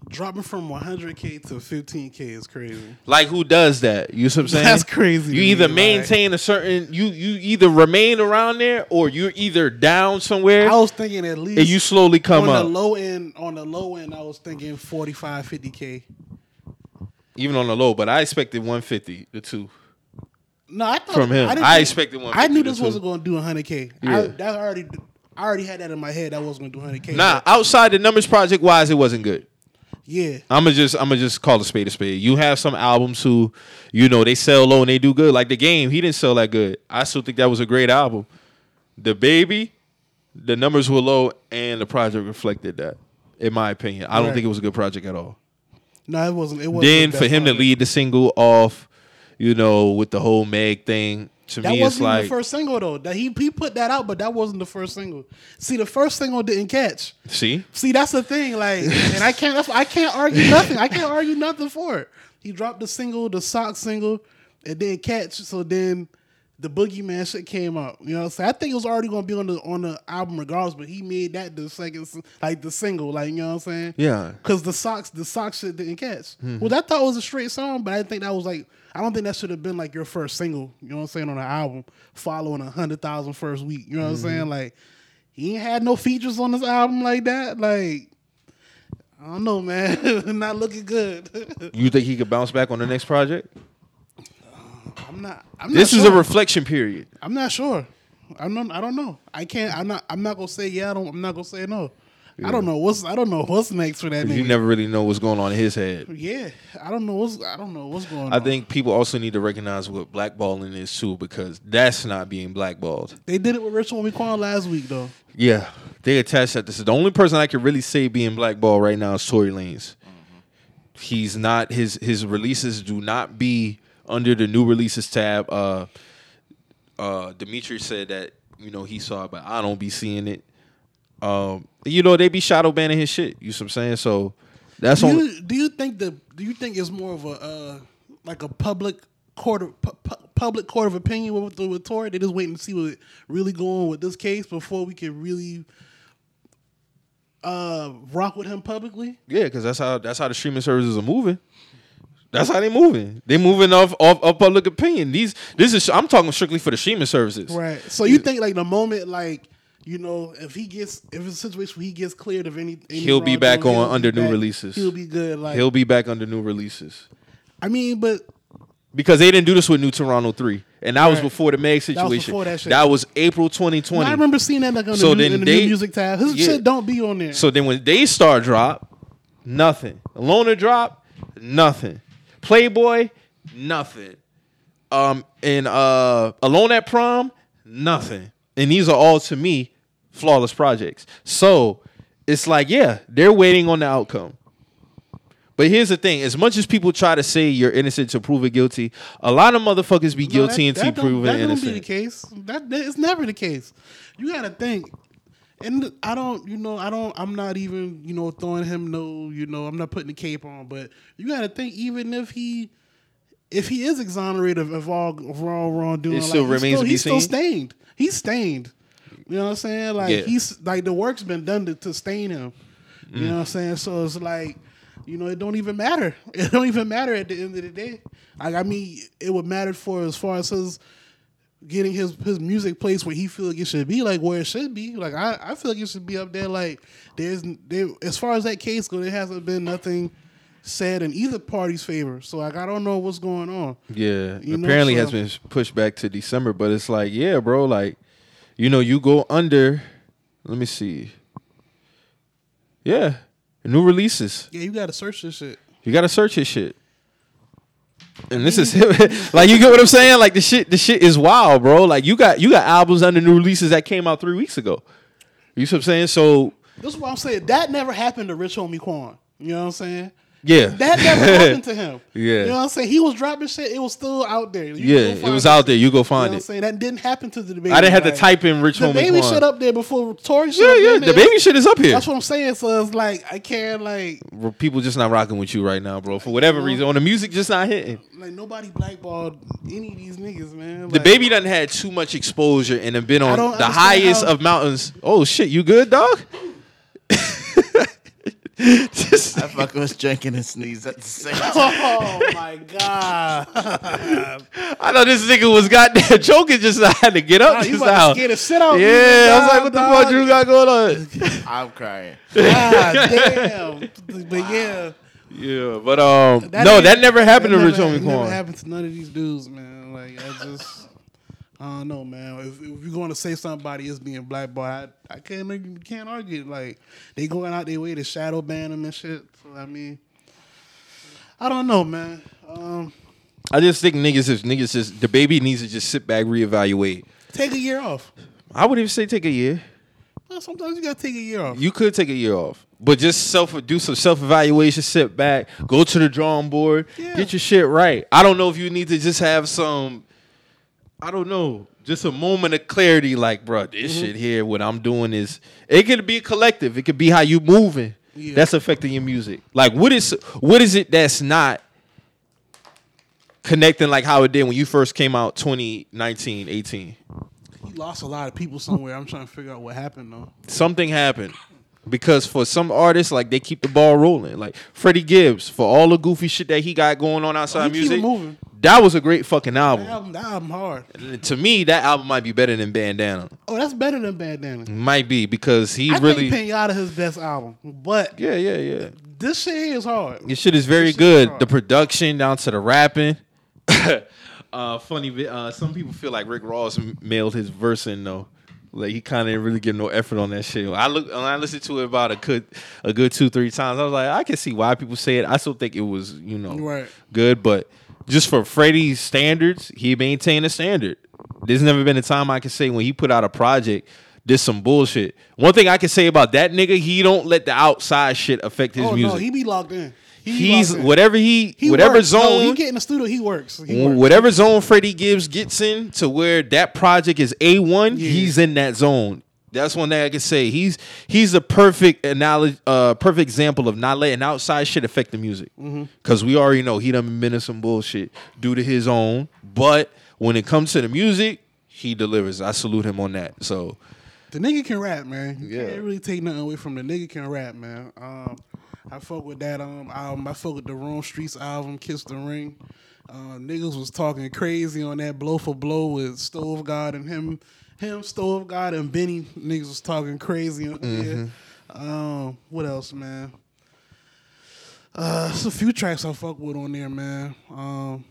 Dropping from one hundred K to fifteen K is crazy. Like, who does that? You see what I'm saying? That's crazy. You either maintain like, a certain, you you either remain around there or you're either down somewhere. I was thinking at least. And you slowly come on up. The low end, on the low end, I was thinking forty-five, fifty K. Even on the low, but I expected one fifty, the two. No, I thought. From him. I, I expected one fifty. I knew this wasn't going to do one hundred K. Yeah. I, that already, I already had that in my head. That wasn't going to do one hundred K. Nah, outside the numbers project-wise, it wasn't good. Yeah, I'ma just I'ma just call a spade a spade. You have some albums who, you know, they sell low and they do good. Like The Game, he didn't sell that good. I still think that was a great album. DaBaby, the numbers were low and the project reflected that. In my opinion, I don't right. think it was a good project at all. No, it wasn't. It wasn't. Then for him project. to lead the single off, you know, with the whole Meg thing. To that me, wasn't it's like, the first single though. That he he put that out, but that wasn't the first single. See, the first single didn't catch. See, see, that's the thing. Like, and I can't, that's, I can't argue nothing. I can't argue nothing for it. He dropped the single, the sock single, it didn't catch. So then, the Boogeyman shit came out. You know, so I think it was already gonna be on the on the album regardless. But he made that the second, like the single, like you know what I'm saying? Yeah. Because the socks, the sock shit didn't catch. Mm-hmm. Well, I thought it was a straight song, but I didn't think that was like. I don't think that should have been like your first single, you know what I'm saying, on an album following one hundred thousand first week, you know what mm-hmm. I'm saying? Like, he ain't had no features on this album like that. Like, I don't know, man. Not looking good. You think he could bounce back on the next project? Uh, I'm not I'm This not sure. is a reflection period. I'm not sure. I'm not, I don't know. I can't I'm not I'm not going to say yeah, I don't I'm not going to say no. Yeah. I don't know what's I don't know what's next for that nigga. You never really know what's going on in his head. Yeah, I don't know what's I don't know what's going on. I think people also need to recognize what blackballing is too, because that's not being blackballed. They did it with Rachel Nichols last week though. Yeah, they attached that. This is the only person I can really say being blackballed right now is Tory Lanez. Mm-hmm. He's not his his releases do not be under the new releases tab. Uh, uh, Dimitri said that you know he saw it, but I don't be seeing it. Um, you know, they be shadow banning his shit. You know what I'm saying? So that's do you, only- do you think the do you think it's more of a uh, like a public court of, pu- public court of opinion with with Tory? They just waiting to see what really going on with this case before we can really uh, rock with him publicly. Yeah, because that's how that's how the streaming services are moving. That's how they moving. They moving off, off off public opinion. These this is I'm talking strictly for the streaming services. Right. So you think like the moment like. You know, if he gets, if it's a situation where he gets cleared of any, any he'll be back on he'll under be new back, releases. He'll be good. Like he'll be back under new releases. I mean, but because they didn't do this with New Toronto three, and that right. was before the Meg situation. That was, before that shit. That was April twenty twenty. Now, I remember seeing that like on so the, new, in the they, new music tab. His yeah. shit don't be on there. So then when they start drop, nothing. Loner drop, nothing. Playboy, nothing. Um, and uh, Alone at Prom, nothing. And these are all, to me, flawless projects. So it's like, yeah, they're waiting on the outcome. But here's the thing. As much as people try to say you're innocent to prove it guilty, a lot of motherfuckers be guilty no, that, until that proven that innocent. That don't be the case. That, that, it's never the case. You got to think. And I don't, you know, I don't, I'm not even, you know, throwing him no, you know, I'm not putting the cape on. But you got to think, even if he, if he is exonerated of all wrong, wrongdoing, it still like, remains still, to be he's seen. He's still stained. He's stained. You know what I'm saying? Like yeah. he's like the work's been done to, to stain him. You mm. know what I'm saying? So it's like, you know, it don't even matter. It don't even matter at the end of the day. Like I mean, it would matter for as far as his getting his, his music placed where he feel like it should be, like where it should be. Like I, I feel like it should be up there. Like there's there as far as that case goes, there hasn't been nothing said in either party's favor. So like I don't know what's going on. Yeah. You apparently know, so. Has been pushed back to December, but it's like, yeah, bro, like you know, you go under let me see. Yeah. New releases. Yeah, you gotta search this shit. You gotta search his shit. And this is like you get what I'm saying? Like the shit the shit is wild, bro. Like you got you got albums under new releases that came out three weeks ago. You see what I'm saying? So this is what I'm saying. That never happened to Rich Homie Quan. You know what I'm saying? Yeah. That never happened to him. Yeah. You know what I'm saying? He was dropping shit. It was still out there. You yeah, it was it. out there. You go find you know it. What I'm saying? That didn't happen to the DaBaby. I didn't have like, to type in Rich Homie Quan. DaBaby shit up there before Tory shit. Yeah, yeah. DaBaby shit is up here. That's what I'm saying. So it's like, I can't, like. People just not rocking with you right now, bro. For whatever you know, reason. On the music, just not hitting. Like, nobody blackballed any of these niggas, man. Like, DaBaby done had too much exposure and have been on the highest how... of mountains. Oh, shit. You good, dog? Just I fucking was drinking and sneezed at the same time. Oh my god! I know this nigga was goddamn joking. Just I had to get up. Nah, just out. Get a sit out. Yeah, I was like, what the fuck you got going on? I'm crying. God damn. But yeah, yeah. But um, that no, that never happened that to Rich Homie Quan. Never happened to none of these dudes, man. Like I just, I don't know, man. If, if you're going to say somebody is being blackballed, I, I can't can't argue. Like they going out their way to shadow ban them and shit. So I mean, I don't know, man. Um, I just think niggas is niggas is DaBaby needs to just sit back, reevaluate, take a year off. I would even say take a year. Well, sometimes you gotta take a year off. You could take a year off, but just self do some self evaluation. Sit back, go to the drawing board, yeah. Get your shit right. I don't know if you need to just have some. I don't know. Just a moment of clarity, like, bro, this mm-hmm. shit here, what I'm doing is it could be collective. It could be how you moving. Yeah. That's affecting your music. Like, what is what is it that's not connecting like how it did when you first came out twenty nineteen, eighteen? He lost a lot of people somewhere. I'm trying to figure out what happened though. Something happened. Because for some artists, like they keep the ball rolling. Like Freddie Gibbs, for all the goofy shit that he got going on outside oh, music. Keep it moving. That was a great fucking album. That album, that album hard. And to me, that album might be better than Bandana. Oh, that's better than Bandana. Might be because he I really. I think Pinata his best album, but yeah, yeah, yeah. This shit here is hard. This shit is very this good. Is the production down to the rapping. uh, funny, uh, some people feel like Rick Ross mailed his verse in though. Like, he kind of didn't really give no effort on that shit. I look, when I listened to it about a good, a good two, three times, I was like, I can see why people say it. I still think it was, you know, right. good, but just for Freddie's standards, he maintained a standard. There's never been a time I can say when he put out a project, there's some bullshit. One thing I can say about that nigga, he don't let the outside shit affect his oh, music. Oh, no, he be locked in. He He's whatever he, he whatever works. zone no, he get in the studio. He works. He works. Whatever zone Freddie Gibbs gets in to where that project is A one. Yeah. He's in that zone. That's one thing I can say. He's he's a perfect analogy, uh, perfect example of not letting outside shit affect the music. Mm-hmm. Cause we already know he done been in some bullshit due to his own. But when it comes to the music, he delivers. I salute him on that. So the nigga can rap, man. You yeah. can't really take nothing away from the nigga can rap, man. Um. I fuck with that um, album. I fuck with the Rome Streets album, Kiss the Ring. Uh, niggas was talking crazy on that blow for blow with Stove God and him. Him, Stove God, and Benny. Niggas was talking crazy on mm-hmm. there. Um, what else, man? Uh, there's a few tracks I fuck with on there, man. Um,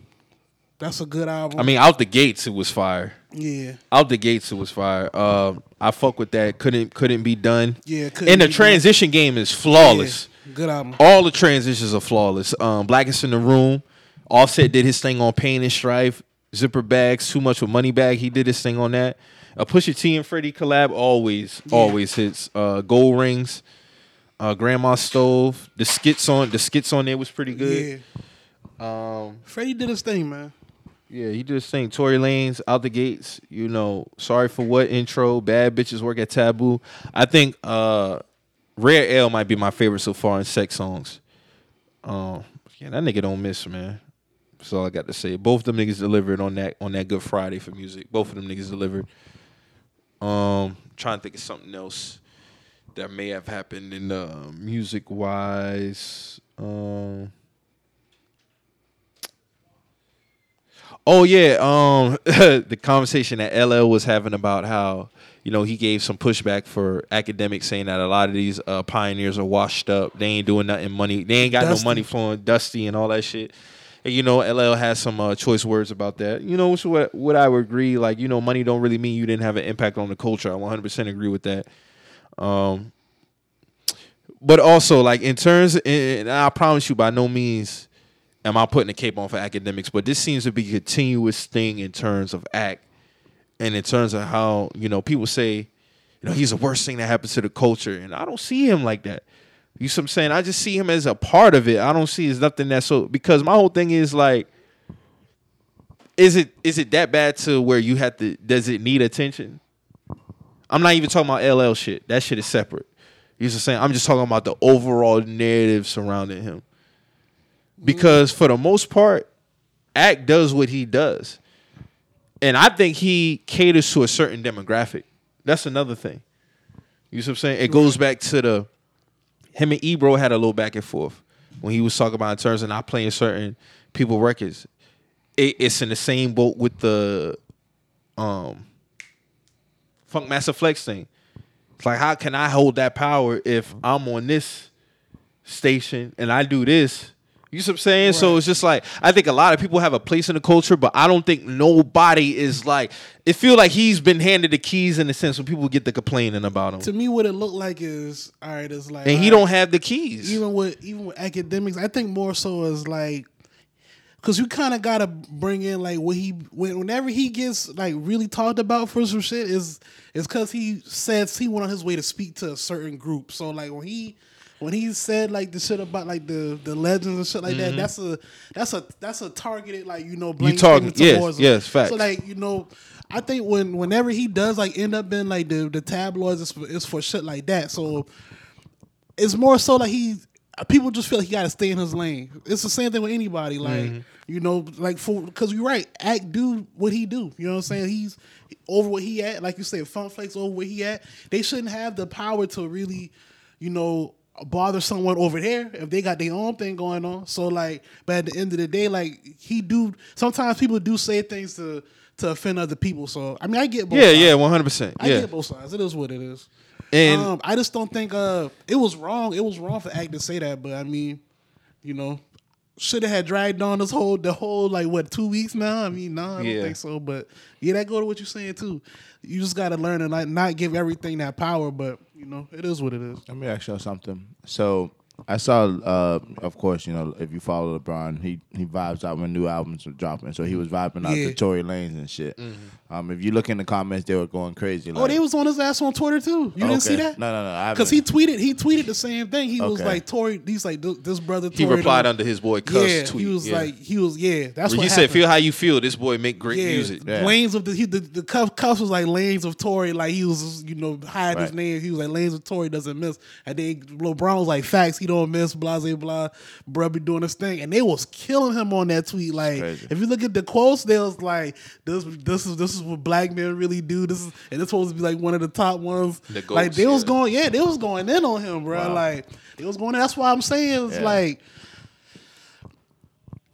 that's a good album. I mean, out the gates, it was fire. Yeah. Out the gates, it was fire. Uh, I fuck with that. Couldn't couldn't be done. Yeah, couldn't And the be transition done. Game is flawless. Yeah. Good album. All the transitions are flawless. Um, Blackest in the Room. Offset did his thing on Pain and Strife. Zipper Bags, Too Much with Money Bag. He did his thing on that. A Pusha T and Freddie collab always, yeah. always hits. Uh, Gold Rings, uh, Grandma Stove. The skits on the skits on there was pretty good. Yeah. Um, Freddie did his thing, man. Yeah, he did his thing. Tory Lanez, Out the Gates. You know, Sorry for What intro. Bad Bitches Work at Taboo. I think. Uh, Rare L might be my favorite so far in sex songs. Um, yeah, that nigga don't miss, man. That's all I got to say. Both of them niggas delivered on that on that Good Friday for music. Both of them niggas delivered. Um, trying to think of something else that may have happened in uh, music wise. Um, oh yeah, um, the conversation that L L was having about how. You know, he gave some pushback for Academics, saying that a lot of these uh, pioneers are washed up. They ain't doing nothing money. They ain't got dusty. no money flowing, dusty and all that shit. And, you know, L L has some uh, choice words about that. You know, which what, what I would agree. Like, you know, money don't really mean you didn't have an impact on the culture. I one hundred percent agree with that. Um, but also, like, in terms, and I promise you by no means am I putting a cape on for Academics, but this seems to be a continuous thing in terms of act. And in terms of how, you know, people say, you know, he's the worst thing that happens to the culture. And I don't see him like that. You see what I'm saying? I just see him as a part of it. I don't see as nothing that's so, because my whole thing is like, is it is it that bad to where you have to, does it need attention? I'm not even talking about L L shit. That shit is separate. You see what I'm saying? I'm just talking about the overall narrative surrounding him. Because for the most part, Act does what he does. And I think he caters to a certain demographic. That's another thing. You see what I'm saying? It goes back to the... Him and Ebro had a little back and forth when he was talking about in terms of not playing certain people records. It, it's in the same boat with the um, Funk Master Flex thing. It's like, how can I hold that power if I'm on this station and I do this? You see what I'm saying? Right. So it's just like, I think a lot of people have a place in the culture, but I don't think nobody is like, it feel like he's been handed the keys in a sense when people get to complaining about him. To me, what it looked like is, all right, it's like. And he don't have the keys. Even with even with Academics, I think more so is like, because you kind of got to bring in like what he, whenever he gets like really talked about for some shit, is it's because he says he went on his way to speak to a certain group. So like when he. When he said like the shit about like the, the legends and shit like mm-hmm. that, that's a that's a that's a targeted like you know blank target towards yes, him. Yes, facts. So like you know, I think when whenever he does like end up in like the, the tabloids, it's for, it's for shit like that. So it's more so like he people just feel like he got to stay in his lane. It's the same thing with anybody, like mm-hmm. you know, like for because you're right, Act do what he do. You know what I'm saying? He's over what he at, like you said, Funk Flex over where he at. They shouldn't have the power to really, you know. Bother someone over there if they got their own thing going on. So like, but at the end of the day, like he do. Sometimes people do say things to to offend other people. So I mean, I get both. Yeah, sides. yeah, one hundred percent. I yeah. get both sides. It is what it is. And um, I just don't think uh it was wrong. It was wrong for Act to say that. But I mean, you know, should have had dragged on this whole the whole like what two weeks now. I mean, nah, I don't yeah. think so. But yeah, that go to what you're saying too. You just gotta learn to like not give everything that power. But you know, it is what it is. Let me ask y'all something. So I saw, uh, of course, you know, if you follow LeBron, he he vibes out when new albums are dropping. So he was vibing out yeah. to Tory Lanez and shit. Mm-hmm. Um, if you look in the comments, they were going crazy. Like, oh, they was on his ass on Twitter too. You okay. didn't see that? No, no, no. Because he tweeted, he tweeted the same thing. He okay. was like, Tory, he's like, this brother. Tory. He replied under his boy Cuss yeah, tweet. He was yeah. like, he was yeah. That's well, what he said. Feel how you feel. This boy make great yeah. music. Yeah. Lanes of the he, the, the Cuss, Cuss was like Lanes of Tory. Like he was, you know, hiding right. his name. He was like Lanes of Tory doesn't miss. And then LeBron was like, facts. He don't miss, blah, blah, blah, bruh be doing this thing. And they was killing him on that tweet. Like, if you look at the quotes, they was like, this this is this is what black men really do. This is and it's supposed to be like one of the top ones. The goats, like they yeah. was going, yeah, they was going in on him, bro. Wow. Like they was going in. That's why I'm saying it's yeah. like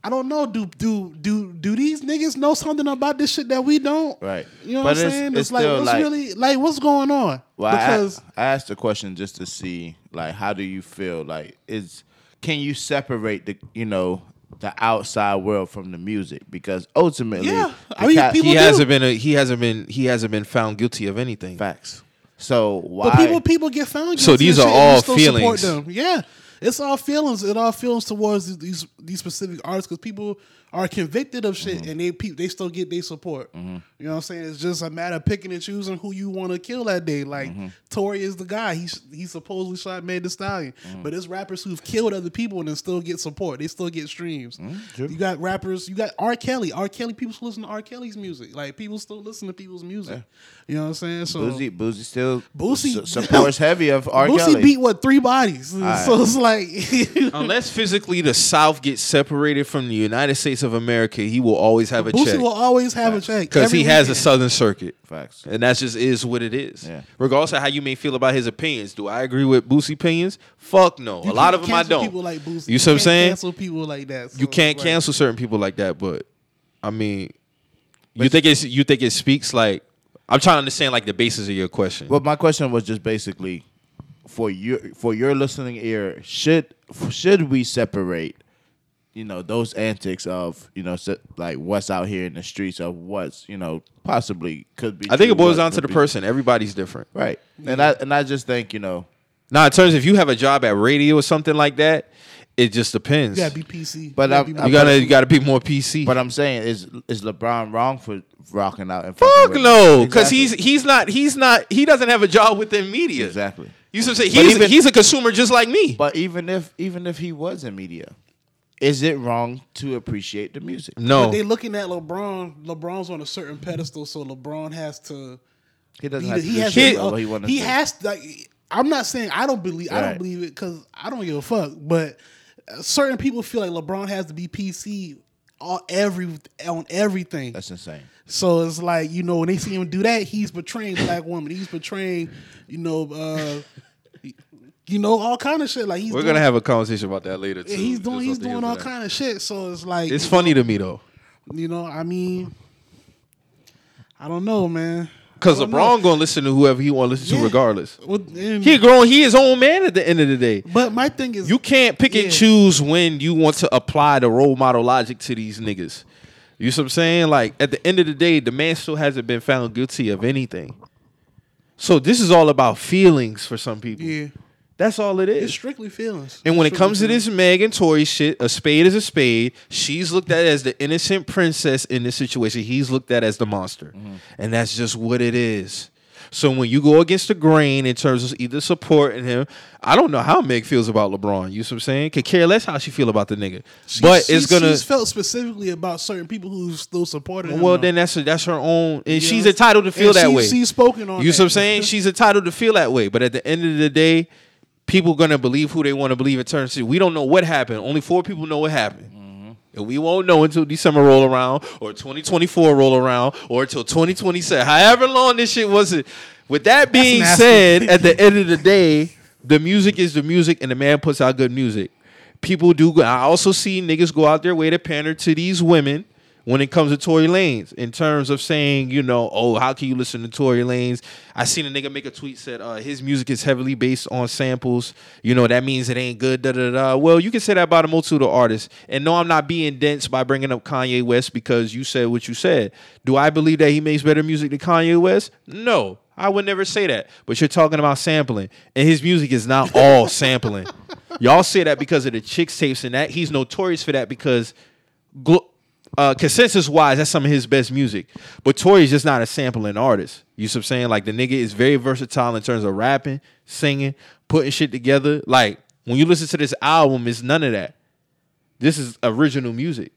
I don't know. Do do do do these niggas know something about this shit that we don't? Right. You know but what I'm it's, saying? It's, it's like what's like, really like what's going on? Well, because I, I asked the question just to see like how do you feel? Like is can you separate the you know the outside world from the music? Because ultimately, yeah, I mean, cat, he do. hasn't been a, he hasn't been he hasn't been found guilty of anything. Facts. So why? But people people get found guilty. So these are all feelings. Them. Yeah. It's all feelings. It all feelings towards these these specific artists because people are convicted of shit mm-hmm. and they they still get their support. Mm-hmm. You know what I'm saying? It's just a matter of picking and choosing who you want to kill that day. Like mm-hmm. Tory is the guy. He he supposedly shot Meg Thee Stallion, mm-hmm. but it's rappers who've killed other people and then still get support. They still get streams. Mm-hmm. You got rappers. You got R. Kelly. R. Kelly. People still listen to R. Kelly's music. Like people still listen to people's music. Yeah. You know what I'm saying? So Boosie, Boosie still Boosie supports heavy of R. Boosie Kelly. Boosie beat what three bodies. Right. So it's like unless physically the South gets separated from the United States of America, he will always have a Boosie check. Boosie will always have Facts. a check because he has a Southern Circuit. Facts, and that just is what it is. Yeah. Regardless of how you may feel about his opinions, do I agree with Boosie opinions? Fuck no. You a lot of them I don't. People like Boosie. You see what I'm saying? Cancel people like that. So you can't like, cancel certain people like that. But I mean, but you think it's you think it speaks like I'm trying to understand like the basis of your question. Well, my question was just basically for your for your listening ear. Should should we separate? You know, those antics of, you know, like what's out here in the streets of what's, you know, possibly could be. I think true, it boils down to the person. Everybody's different. Right. Mm-hmm. And I and I just think, you know. Now, in terms of if you have a job at radio or something like that, it just depends. You got to be P C. But you got to you got to be more P C. But I'm saying is is LeBron wrong for rocking out and fuck no, because exactly. he's he's not he's not he doesn't have a job within media. Exactly. You should say he's even, he's a consumer just like me. But even if even if he was in media, is it wrong to appreciate the music? No. But they're looking at LeBron. LeBron's on a certain pedestal, so LeBron has to... He doesn't have to... He has to... What he wants to he has to like, I'm not saying I don't believe... Right. I don't believe it because I don't give a fuck, but certain people feel like LeBron has to be P C all, every, on everything. That's insane. So it's like, you know, when they see him do that, he's betraying black women. He's betraying, you know... Uh, You know, all kind of shit. Like he's we're doing, gonna have a conversation about that later too. He's doing he's doing all kind of shit. So it's like it's funny know, to me though. You know, I mean, I don't know, man. Because LeBron know. gonna listen to whoever he want to listen yeah. to, regardless. Well, he grown, he his own man at the end of the day. But my thing is, you can't pick yeah. and choose when you want to apply the role model logic to these niggas. You see what I'm saying? Like at the end of the day, the man still hasn't been found guilty of anything. So this is all about feelings for some people. Yeah. That's all it is. It's strictly feelings. And when it comes to this Meg and Tory shit, a spade is a spade. She's looked at as the innocent princess in this situation. He's looked at as the monster. Mm-hmm. And that's just what it is. So when you go against the grain in terms of either supporting him, I don't know how Meg feels about LeBron. You see what I'm saying? Could care less how she feel about the nigga. She, but she, it's gonna. She's felt specifically about certain people who still supported him. Well, then that's a, that's her own, and yeah. she's entitled to feel and that she, way. She's spoken on. You see what I'm saying? She's entitled to feel that way. But at the end of the day, people are going to believe who they want to believe in terms of. We don't know what happened. Only four people know what happened. Mm-hmm. And we won't know until December roll around or twenty twenty-four roll around or until twenty twenty-seven. However long this shit was. With that being said, at the end of the day, the music is the music and the man puts out good music. People do. I also see niggas go out their way to pander to these women when it comes to Tory Lanez, in terms of saying, you know, oh, how can you listen to Tory Lanez? I seen a nigga make a tweet said uh, his music is heavily based on samples. You know, that means it ain't good, da da da. Well, you can say that about a multitude of artists. And no, I'm not being dense by bringing up Kanye West because you said what you said. Do I believe that he makes better music than Kanye West? No, I would never say that. But you're talking about sampling, and his music is not all sampling. Y'all say that because of the Chicks tapes and that. He's notorious for that because... Gl- Uh, consensus-wise, that's some of his best music. But Tory's just not a sampling artist. You see what I'm saying? Like, the nigga is very versatile in terms of rapping, singing, putting shit together. Like, when you listen to this album, it's none of that. This is original music.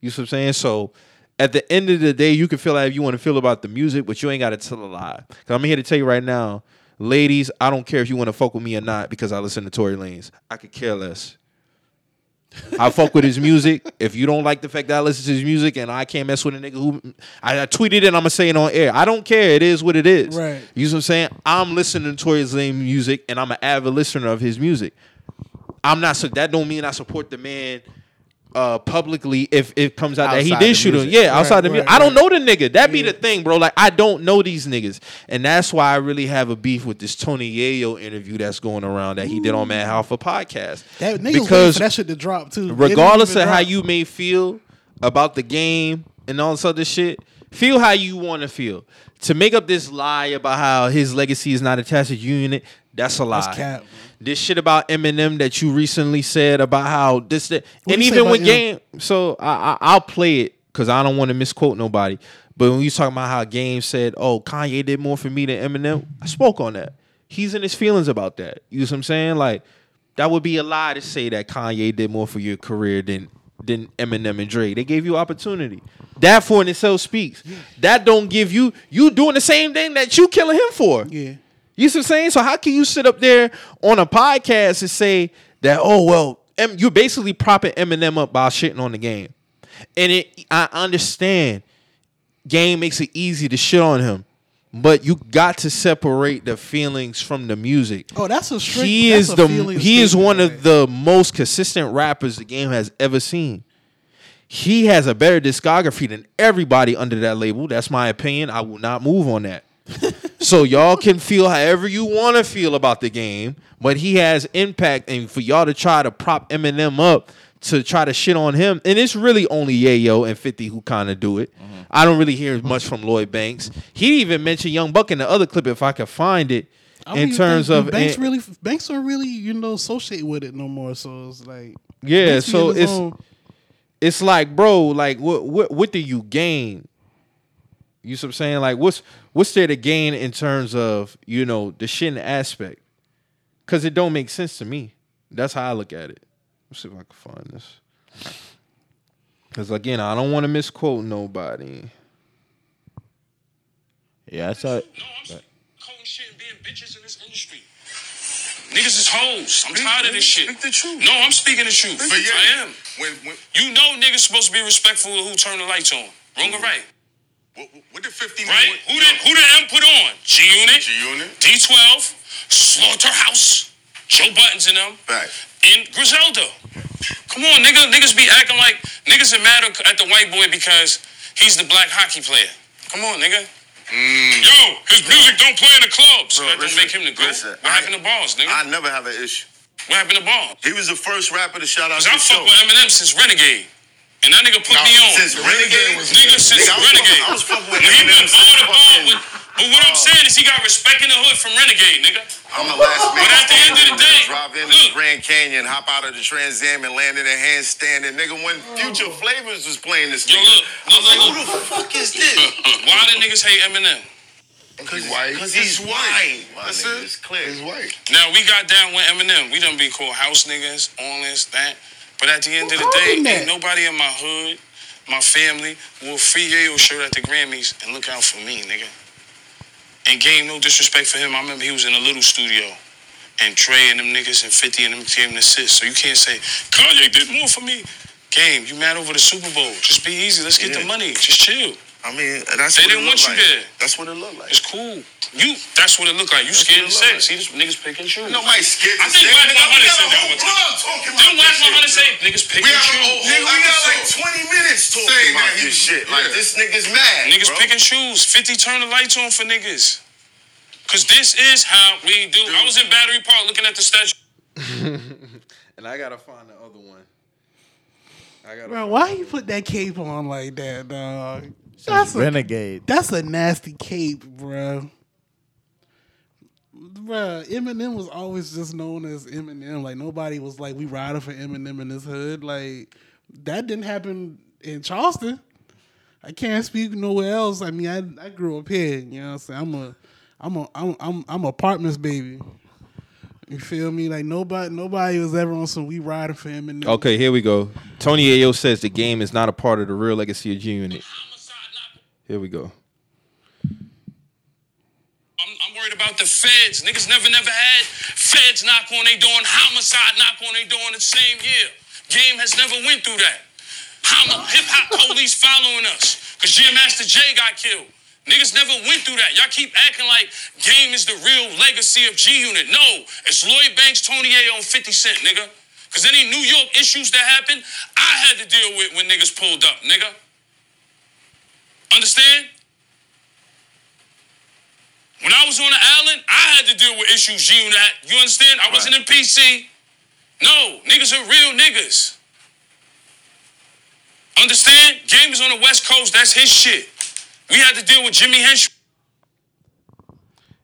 You see what I'm saying? So, at the end of the day, you can feel like you want to feel about the music, but you ain't got to tell a lie. Because I'm here to tell you right now, ladies, I don't care if you want to fuck with me or not because I listen to Tory Lanez. I could care less. I fuck with his music. If you don't like the fact that I listen to his music and I can't mess with a nigga who I, I tweeted it, I'm going to say it on air. I don't care. It is what it is. Right. You know what I'm saying? I'm listening to Tory Lanez music and I'm an avid listener of his music. I'm not, so that don't mean I support the man uh, publicly if it comes out outside that he did shoot him. Yeah, right, outside the right, music. Right. I don't know the nigga. That be yeah. the thing, bro. Like, I don't know these niggas. And that's why I really have a beef with this Tony Yayo interview that's going around that he did on Mad Alpha podcast. That nigga was waiting for that shit to drop, too. Regardless of drop. How you may feel about the game and all this other shit, feel how you want to feel. To make up this lie about how his legacy is not attached to unit, that's a lie. That's cap. This shit about Eminem that you recently said about how this, that, what and even when Game, so I, I, I'll play it because I don't want to misquote nobody. But when you talking about how Game said, "Oh, Kanye did more for me than Eminem," I spoke on that. He's in his feelings about that. You know what I'm saying? Like, that would be a lie to say that Kanye did more for your career than than Eminem and Dre. They gave you opportunity. That for in itself speaks. Yeah. That don't give you you doing the same thing that you killing him for. Yeah. You see what I'm saying? So how can you sit up there on a podcast and say that, oh, well, M- you're basically propping Eminem up by shitting on the Game? And it, I understand Game makes it easy to shit on him, but you got to separate the feelings from the music. Oh, that's a strict. He that's is, the, he is one right. of the most consistent rappers the Game has ever seen. He has a better discography than everybody under that label. That's my opinion. I will not move on that. So y'all can feel however you want to feel about the Game, but he has impact, and for y'all to try to prop Eminem up to try to shit on him, and it's really only Yayo and fifty who kind of do it. Mm-hmm. I don't really hear much from Lloyd Banks. He even mentioned Young Buck in the other clip, if I could find it. I in terms think, of Banks, and, really Banks are really you know associate with it no more. So it's like yeah, Banks so it's own. It's like bro, like what what what do you gain? You see what I'm saying? Like, what's what's there to gain in terms of, you know, the shitting aspect? Because it don't make sense to me. That's how I look at it. Let's see if I can find this. Because, again, I don't want to misquote nobody. Yeah, that's how... No, I'm quoting shit and being bitches in this industry. Niggas is hoes. I'm tired of this shit. Speak the truth. No, I'm speaking the truth. But yeah, I am. When, when... You know niggas supposed to be respectful of who turned the lights on. Wrong or right? What, what did fifty right? What, who, did, who did M put on? G-Unit, G-Unit, D twelve, Slaughterhouse, Joe Buttons and them, right. And Griselda. Come on, nigga, niggas be acting like niggas are mad at the white boy because he's the black hockey player. Come on, nigga. Mm. Yo, his music don't play in the clubs. Bro, that don't listen, make him the goat. Listen, what happened I, to balls, nigga? I never have an issue. What happened to balls? He was the first rapper to shout out to the show. Because I fuck with Eminem since Renegade. And that nigga put no, me on. Since Renegade was nigga, since nigga, Renegade. I was fucking with him. He all the ball with. But what uh, I'm saying is he got respect in the hood from Renegade, nigga. I'm the last man. But at the end of the day, drive into the Grand Canyon, hop out of the Trans Am and land in a handstand. And nigga, when Future Flavors was playing this nigga, yo, look, look, like, look, who the fuck is this? Why do niggas hate Eminem? Because he's, he's white. That's it. It's clear. He's white. Now, we got down with Eminem. We done be called house niggas, on this, that. But at the end of the day, ain't nobody in my hood, my family, wore free Yayo shirt at the Grammys and look out for me, nigga. And Game, no disrespect for him. I remember he was in a little studio. And Dre and them niggas and fifty and them gave him an assist. So you can't say, Kanye did more for me. Game, you mad over the Super Bowl. Just be easy. Let's get yeah. the money. Just chill. I mean, that's they what didn't it want like. You there. That's what it looked like. It's cool. You, that's what it looked like. You that's scared of sex. Like. See, these niggas pick and choose. Nobody scared of sex. I think my nigga Hunter said that one time. Didn't my nigga Hunter say niggas pick and choose? We have a whole, we got like twenty minutes talking about it. niggas shit. Like, yeah. This nigga's mad, niggas bro. Picking shoes. fifty turn the lights on for niggas. Because this is how we do. Dude. I was in Battery Park looking at the statue. And I got to find the other one. I gotta Bro, why you put that cape on like that, dog? That's a, renegade. That's a nasty cape, bro. Bro, Eminem was always just known as Eminem. Like, nobody was like, we riding for Eminem in this hood. Like, that didn't happen in Charleston. I can't speak nowhere else. I mean, I, I grew up here. You know what I'm saying? I'm a, I'm a, I'm, I'm, I'm apartments baby. You feel me? Like, nobody nobody was ever on some we riding for Eminem. Okay, here we go. Tony Yayo says the game is not a part of the real legacy of G-Unit. Here we go. I'm, I'm worried about the feds. Niggas never, never had feds knock on they door and homicide knock on they door in the same year. Game has never went through that. Hama, hip-hop police following us because Jam Master Jay got killed. Niggas never went through that. Y'all keep acting like Game is the real legacy of G-Unit. No, it's Lloyd Banks, Tony Yayo, and fifty cent, nigga. Because any New York issues that happened, I had to deal with when niggas pulled up, nigga. Understand? When I was on the island, I had to deal with issues G-Unit had. You understand? I wasn't in P C. No, niggas are real niggas. Understand? Game is on the West Coast. That's his shit. We had to deal with Jimi Hendrix.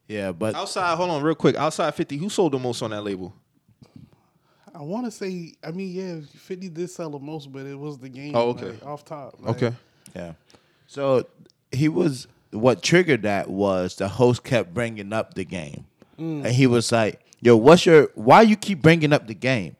Yeah, but outside, hold on real quick. Outside fifty, who sold the most on that label? I want to say, I mean, yeah, fifty did sell the most, but it was the game. Oh, okay. Like, off top. Like. Okay. Yeah. So he was, what triggered that was the host kept bringing up the game. Mm. And he was like, yo, what's your, why you keep bringing up the game?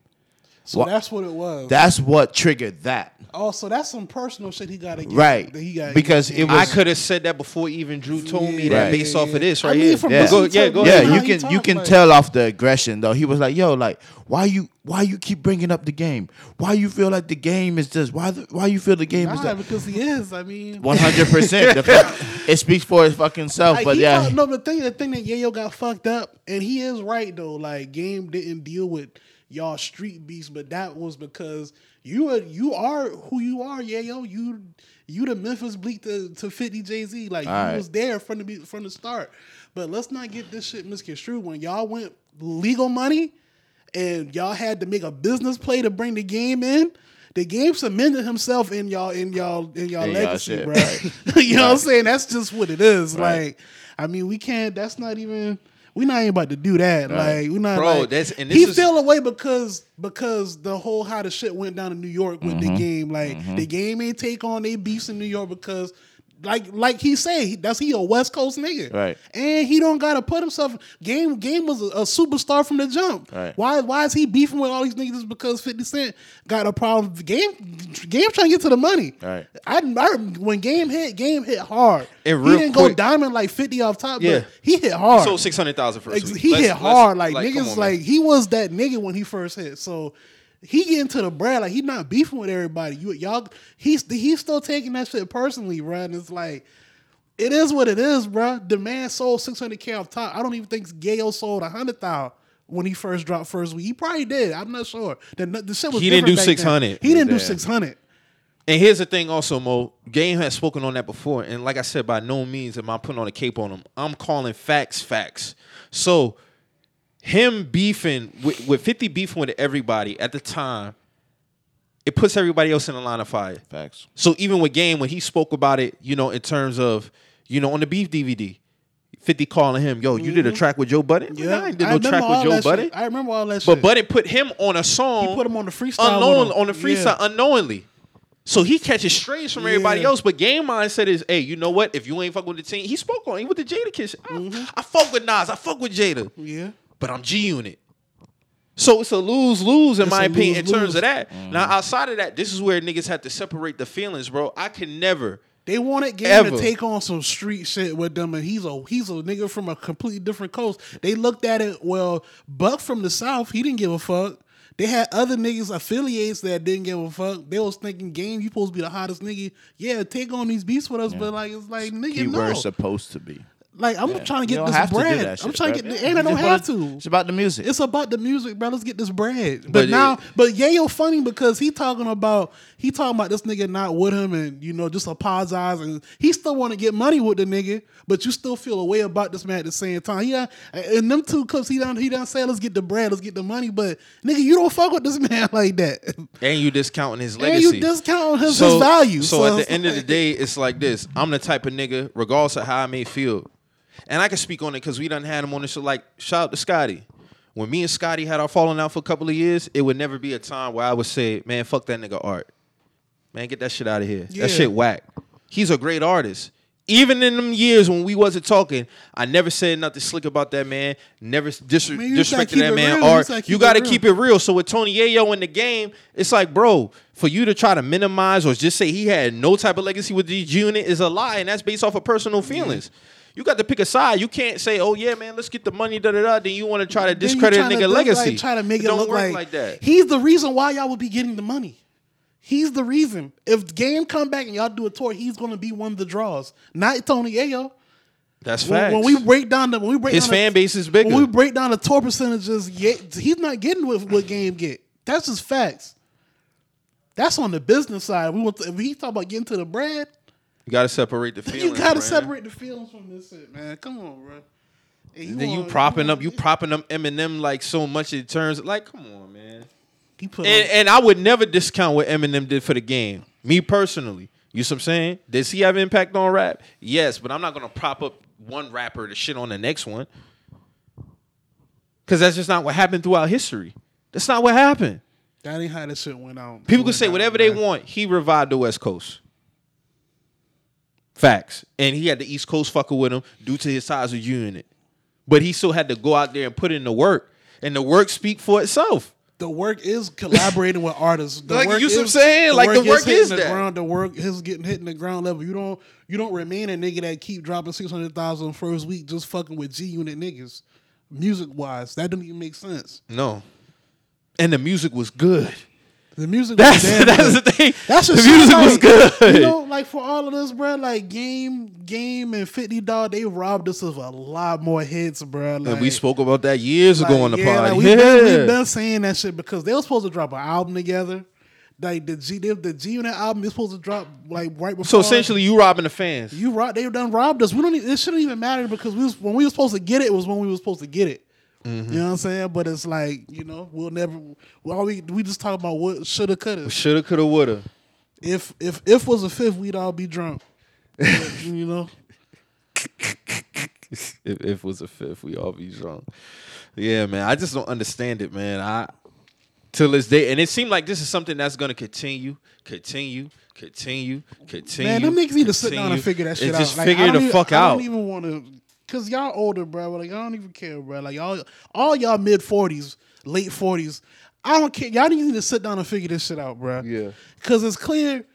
So wh- that's what it was. That's what triggered that. Oh, so that's some personal shit he got to get. Right. That he gotta because get. It was, I could have said that before even Drew told yeah, me that right. based yeah, off yeah. of this right I mean, here. From yeah. Go, yeah, go yeah, ahead. Yeah, you can you can like. Tell off the aggression though. He was like, yo, like, why you why you keep bringing up the game? Why you feel like the game is this? Why the, why you feel the game nah, is that? Because he is. I mean, one hundred percent. It speaks for his fucking self. Like, but yeah. Got, no, the thing, the thing that Yayo got fucked up, and he is right though. Like, Game didn't deal with y'all street beefs, but that was because you are you are who you are, Yayo. You you the Memphis Bleak to, to fifty Jay-Z. Like, all you right. was there from the from the start. But let's not get this shit misconstrued. When y'all went legal money and y'all had to make a business play to bring the game in, the game cemented himself in y'all in y'all in y'all in legacy, y'all shit, bro. Right. You know right. what I'm saying? That's just what it is. Right. Like, I mean, we can't. That's not even. We're not even about to do that. Right. Like, we're not. Bro, like, that's, and this he is, fell away because because the whole how the shit went down in New York with mm-hmm, the game. Like, mm-hmm. the game ain't take on they beefs in New York because, like like he said, that's he a West Coast nigga. Right. And he don't got to put himself. Game Game was a, a superstar from the jump. Right. Why Why is he beefing with all these niggas because fifty Cent got a problem? Game Game trying to get to the money. Right. I, I when Game hit, Game hit hard. He didn't quick, go diamond like fifty off top, yeah. but he hit hard. He sold six hundred thousand first week. He let's, hit hard. Like, like niggas, on, like, he was that nigga when he first hit. So he getting to the bread, like, he not beefing with everybody. You y'all, he's he's still taking that shit personally, bro. And it's like, it is what it is, bro. The man sold six hundred k off top. I don't even think Yayo sold a hundred thousand when he first dropped first week. He probably did. I'm not sure. The, the shit was he didn't do six hundred. He didn't do six hundred. And here's the thing, also, Mo. Game has spoken on that before, and like I said, by no means am I putting on a cape on him. I'm calling facts facts. So. Him beefing with, with fifty beefing with everybody at the time, it puts everybody else in the line of fire. Facts. So even with Game, when he spoke about it, you know, in terms of, you know, on the Beef D V D, fifty calling him, yo, you mm-hmm. did a track with Joe Budden? Yeah, I didn't do no track with Joe Budden. Shit. I remember all that shit. But Budden put him on a song. He put him on the freestyle. Unknown, on the freestyle yeah. unknowingly. So he catches strays from everybody yeah. else, but Game mindset is, hey, you know what? If you ain't fuck with the team, he spoke on. He with the Jada kiss. I, mm-hmm. I fuck with Nas. I fuck with Jada. Yeah. But I'm G-Unit. So it's a lose-lose, in it's my opinion, lose, in terms lose. Of that. Mm. Now, outside of that, this is where niggas have to separate the feelings, bro. I can never, They wanted Game ever. To take on some street shit with them, and he's a he's a nigga from a completely different coast. They looked at it, well, Buck from the South, he didn't give a fuck. They had other niggas, affiliates that didn't give a fuck. They was thinking, Game, you supposed to be the hottest nigga. Yeah, take on these beats with us, yeah. but like it's like, nigga, Keyword no. supposed to be. Like, I'm yeah. trying to get this bread. To shit, I'm trying bro. to get. And I don't have to. It's about the music. It's about the music, bro. Let's get this bread. But, but now, yeah. but Yayo funny because he talking about he talking about this nigga not with him and you know just apologize and he still want to get money with the nigga, but you still feel a way about this man at the same time. Yeah, and them two clips he done he done say let's get the bread, let's get the money, but nigga you don't fuck with this man like that. And you discounting his legacy. And you discounting his, so, his value. So, so at the like, end of the day, it's like this. I'm the type of nigga, regardless of how I may feel. And I can speak on it because we done had him on this show. Like, shout out to Scotty. When me and Scotty had our falling out for a couple of years, it would never be a time where I would say, man, fuck that nigga art. Man, get that shit out of here. Yeah. That shit whack. He's a great artist. Even in them years when we wasn't talking, I never said nothing slick about that man. Never dis- I mean, disrespected that man art. You got to keep it real. So with Tony Yayo in the game, it's like, bro, for you to try to minimize or just say he had no type of legacy with this unit is a lie, and that's based off of personal feelings. Mm-hmm. You got to pick a side. You can't say, "Oh yeah, man, let's get the money." Da da da. Then you want to try to discredit a nigga legacy. Like, try to make it, it look like, like that. He's the reason why y'all would be getting the money. He's the reason. If Game come back and y'all do a tour, he's going to be one of the draws. Not Tony Yayo. That's facts. When, when we break down the when we break his down fan the, base is bigger. When we break down the tour percentages, he's not getting what, what Game get. That's just facts. That's on the business side. We want to, if he talk about getting to the bread. You gotta separate the feelings. You gotta man. separate the feelings from this shit, man. Come on, bro. Hey, you and then you wanna, propping you up, you propping up Eminem like so much it turns like, come on, man. And, and I would never discount what Eminem did for the game. Me personally, you see what I'm saying? Does he have impact on rap? Yes, but I'm not gonna prop up one rapper to shit on the next one, because that's just not what happened throughout history. That's not what happened. That ain't how this shit went on. People can say out, whatever man. they want. He revived the West Coast. Facts. And he had the East Coast fucker with him due to his size of unit. But he still had to go out there and put in the work. And the work speak for itself. The work is collaborating with artists. The like work you is, what I'm saying? The like the work is, is, is the that. Ground, the work is getting hitting the ground level. You don't you don't remain a nigga that keep dropping six hundred thousand first week just fucking with G-Unit niggas. Music-wise. That doesn't even make sense. No. And the music was good. The music that's, was that's good. the thing. That's the music like, was good. You know, like for all of this, bro, like Game, Game, and fifty Dog, they robbed us of a lot more hits, bro. Like, and we spoke about that years like, ago on the yeah, pod. Like, we yeah, been, we been saying that shit because they were supposed to drop an album together. Like the G, they, the G Unit album is supposed to drop like right before. So essentially, you robbing the fans. You rob. They done robbed us. We don't. Even, it shouldn't even matter because we was, when we were supposed to get it, it was when we were supposed to get it. Mm-hmm. You know what I'm saying? But it's like, you know, we'll never well, we we just talk about what shoulda coulda. Shoulda coulda woulda. If if if was a fifth, we'd all be drunk. But, you know. if if was a fifth, we all be drunk. Yeah, man. I just don't understand it, man. I till this day, and it seemed like this is something that's gonna continue, continue. Continue, continue. Man, them niggas need to sit down and figure that shit out. Just like, figure the even, fuck out. I don't even want to. Cause y'all older, bro. Like y'all don't even care, bro. Like y'all, all y'all mid forties, late forties. I don't care. Y'all need to sit down and figure this shit out, bro. Yeah. Cause it's clear,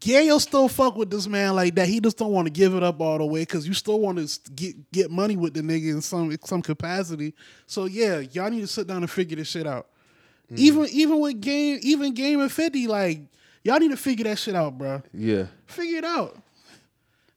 Yayo still fuck with this man like that. He just don't want to give it up all the way. Cause you still want to get get money with the nigga in some some capacity. So yeah, y'all need to sit down and figure this shit out. Mm. Even even with game, even game and fifty, like y'all need to figure that shit out, bro. Yeah. Figure it out.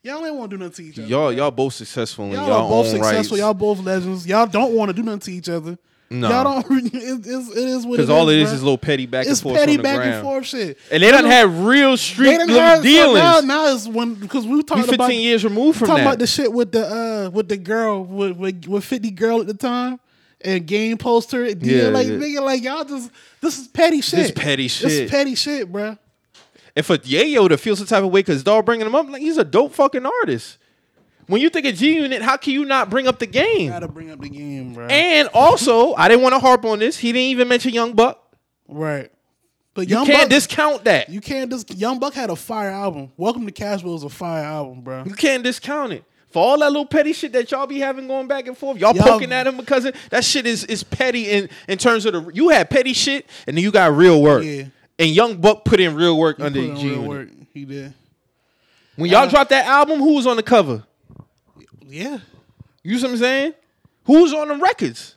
Y'all ain't want to do nothing to each other. Y'all, y'all both successful in y'all, y'all are both own successful. Rights. Y'all both legends. Y'all don't want to do nothing to each other. No. Y'all don't. It, it, it is what it is. Because all it is bro. is little petty back it's and forth. It's petty on the back ground. and forth shit. And they done have real street dealings. So now, now is when because we were talking we fifteen about fifteen years removed from talking that. About the shit with the uh, with the girl with, with with fifty girl at the time and game poster. And yeah, like yeah. nigga, like y'all just this is petty shit. This petty shit. This is petty shit, bro. And for Yayo to feel some type of way because dog bringing him up, like he's a dope fucking artist. When you think of G Unit, how can you not bring up the game? You gotta bring up the game, bro. And also, I didn't want to harp on this. He didn't even mention Young Buck. Right. But you Young can't Buck, discount that. You can't dis- Young Buck had a fire album. Welcome to Cashville is a fire album, bro. You can't discount it. For all that little petty shit that y'all be having going back and forth, y'all, y'all poking at him because it, that shit is is petty in, in terms of the you had petty shit and then you got real work. Yeah. And Young Buck put in real work he under put in G real work. He did. When y'all uh, dropped that album, who was on the cover? Yeah. You see what I'm saying? Who was on the records?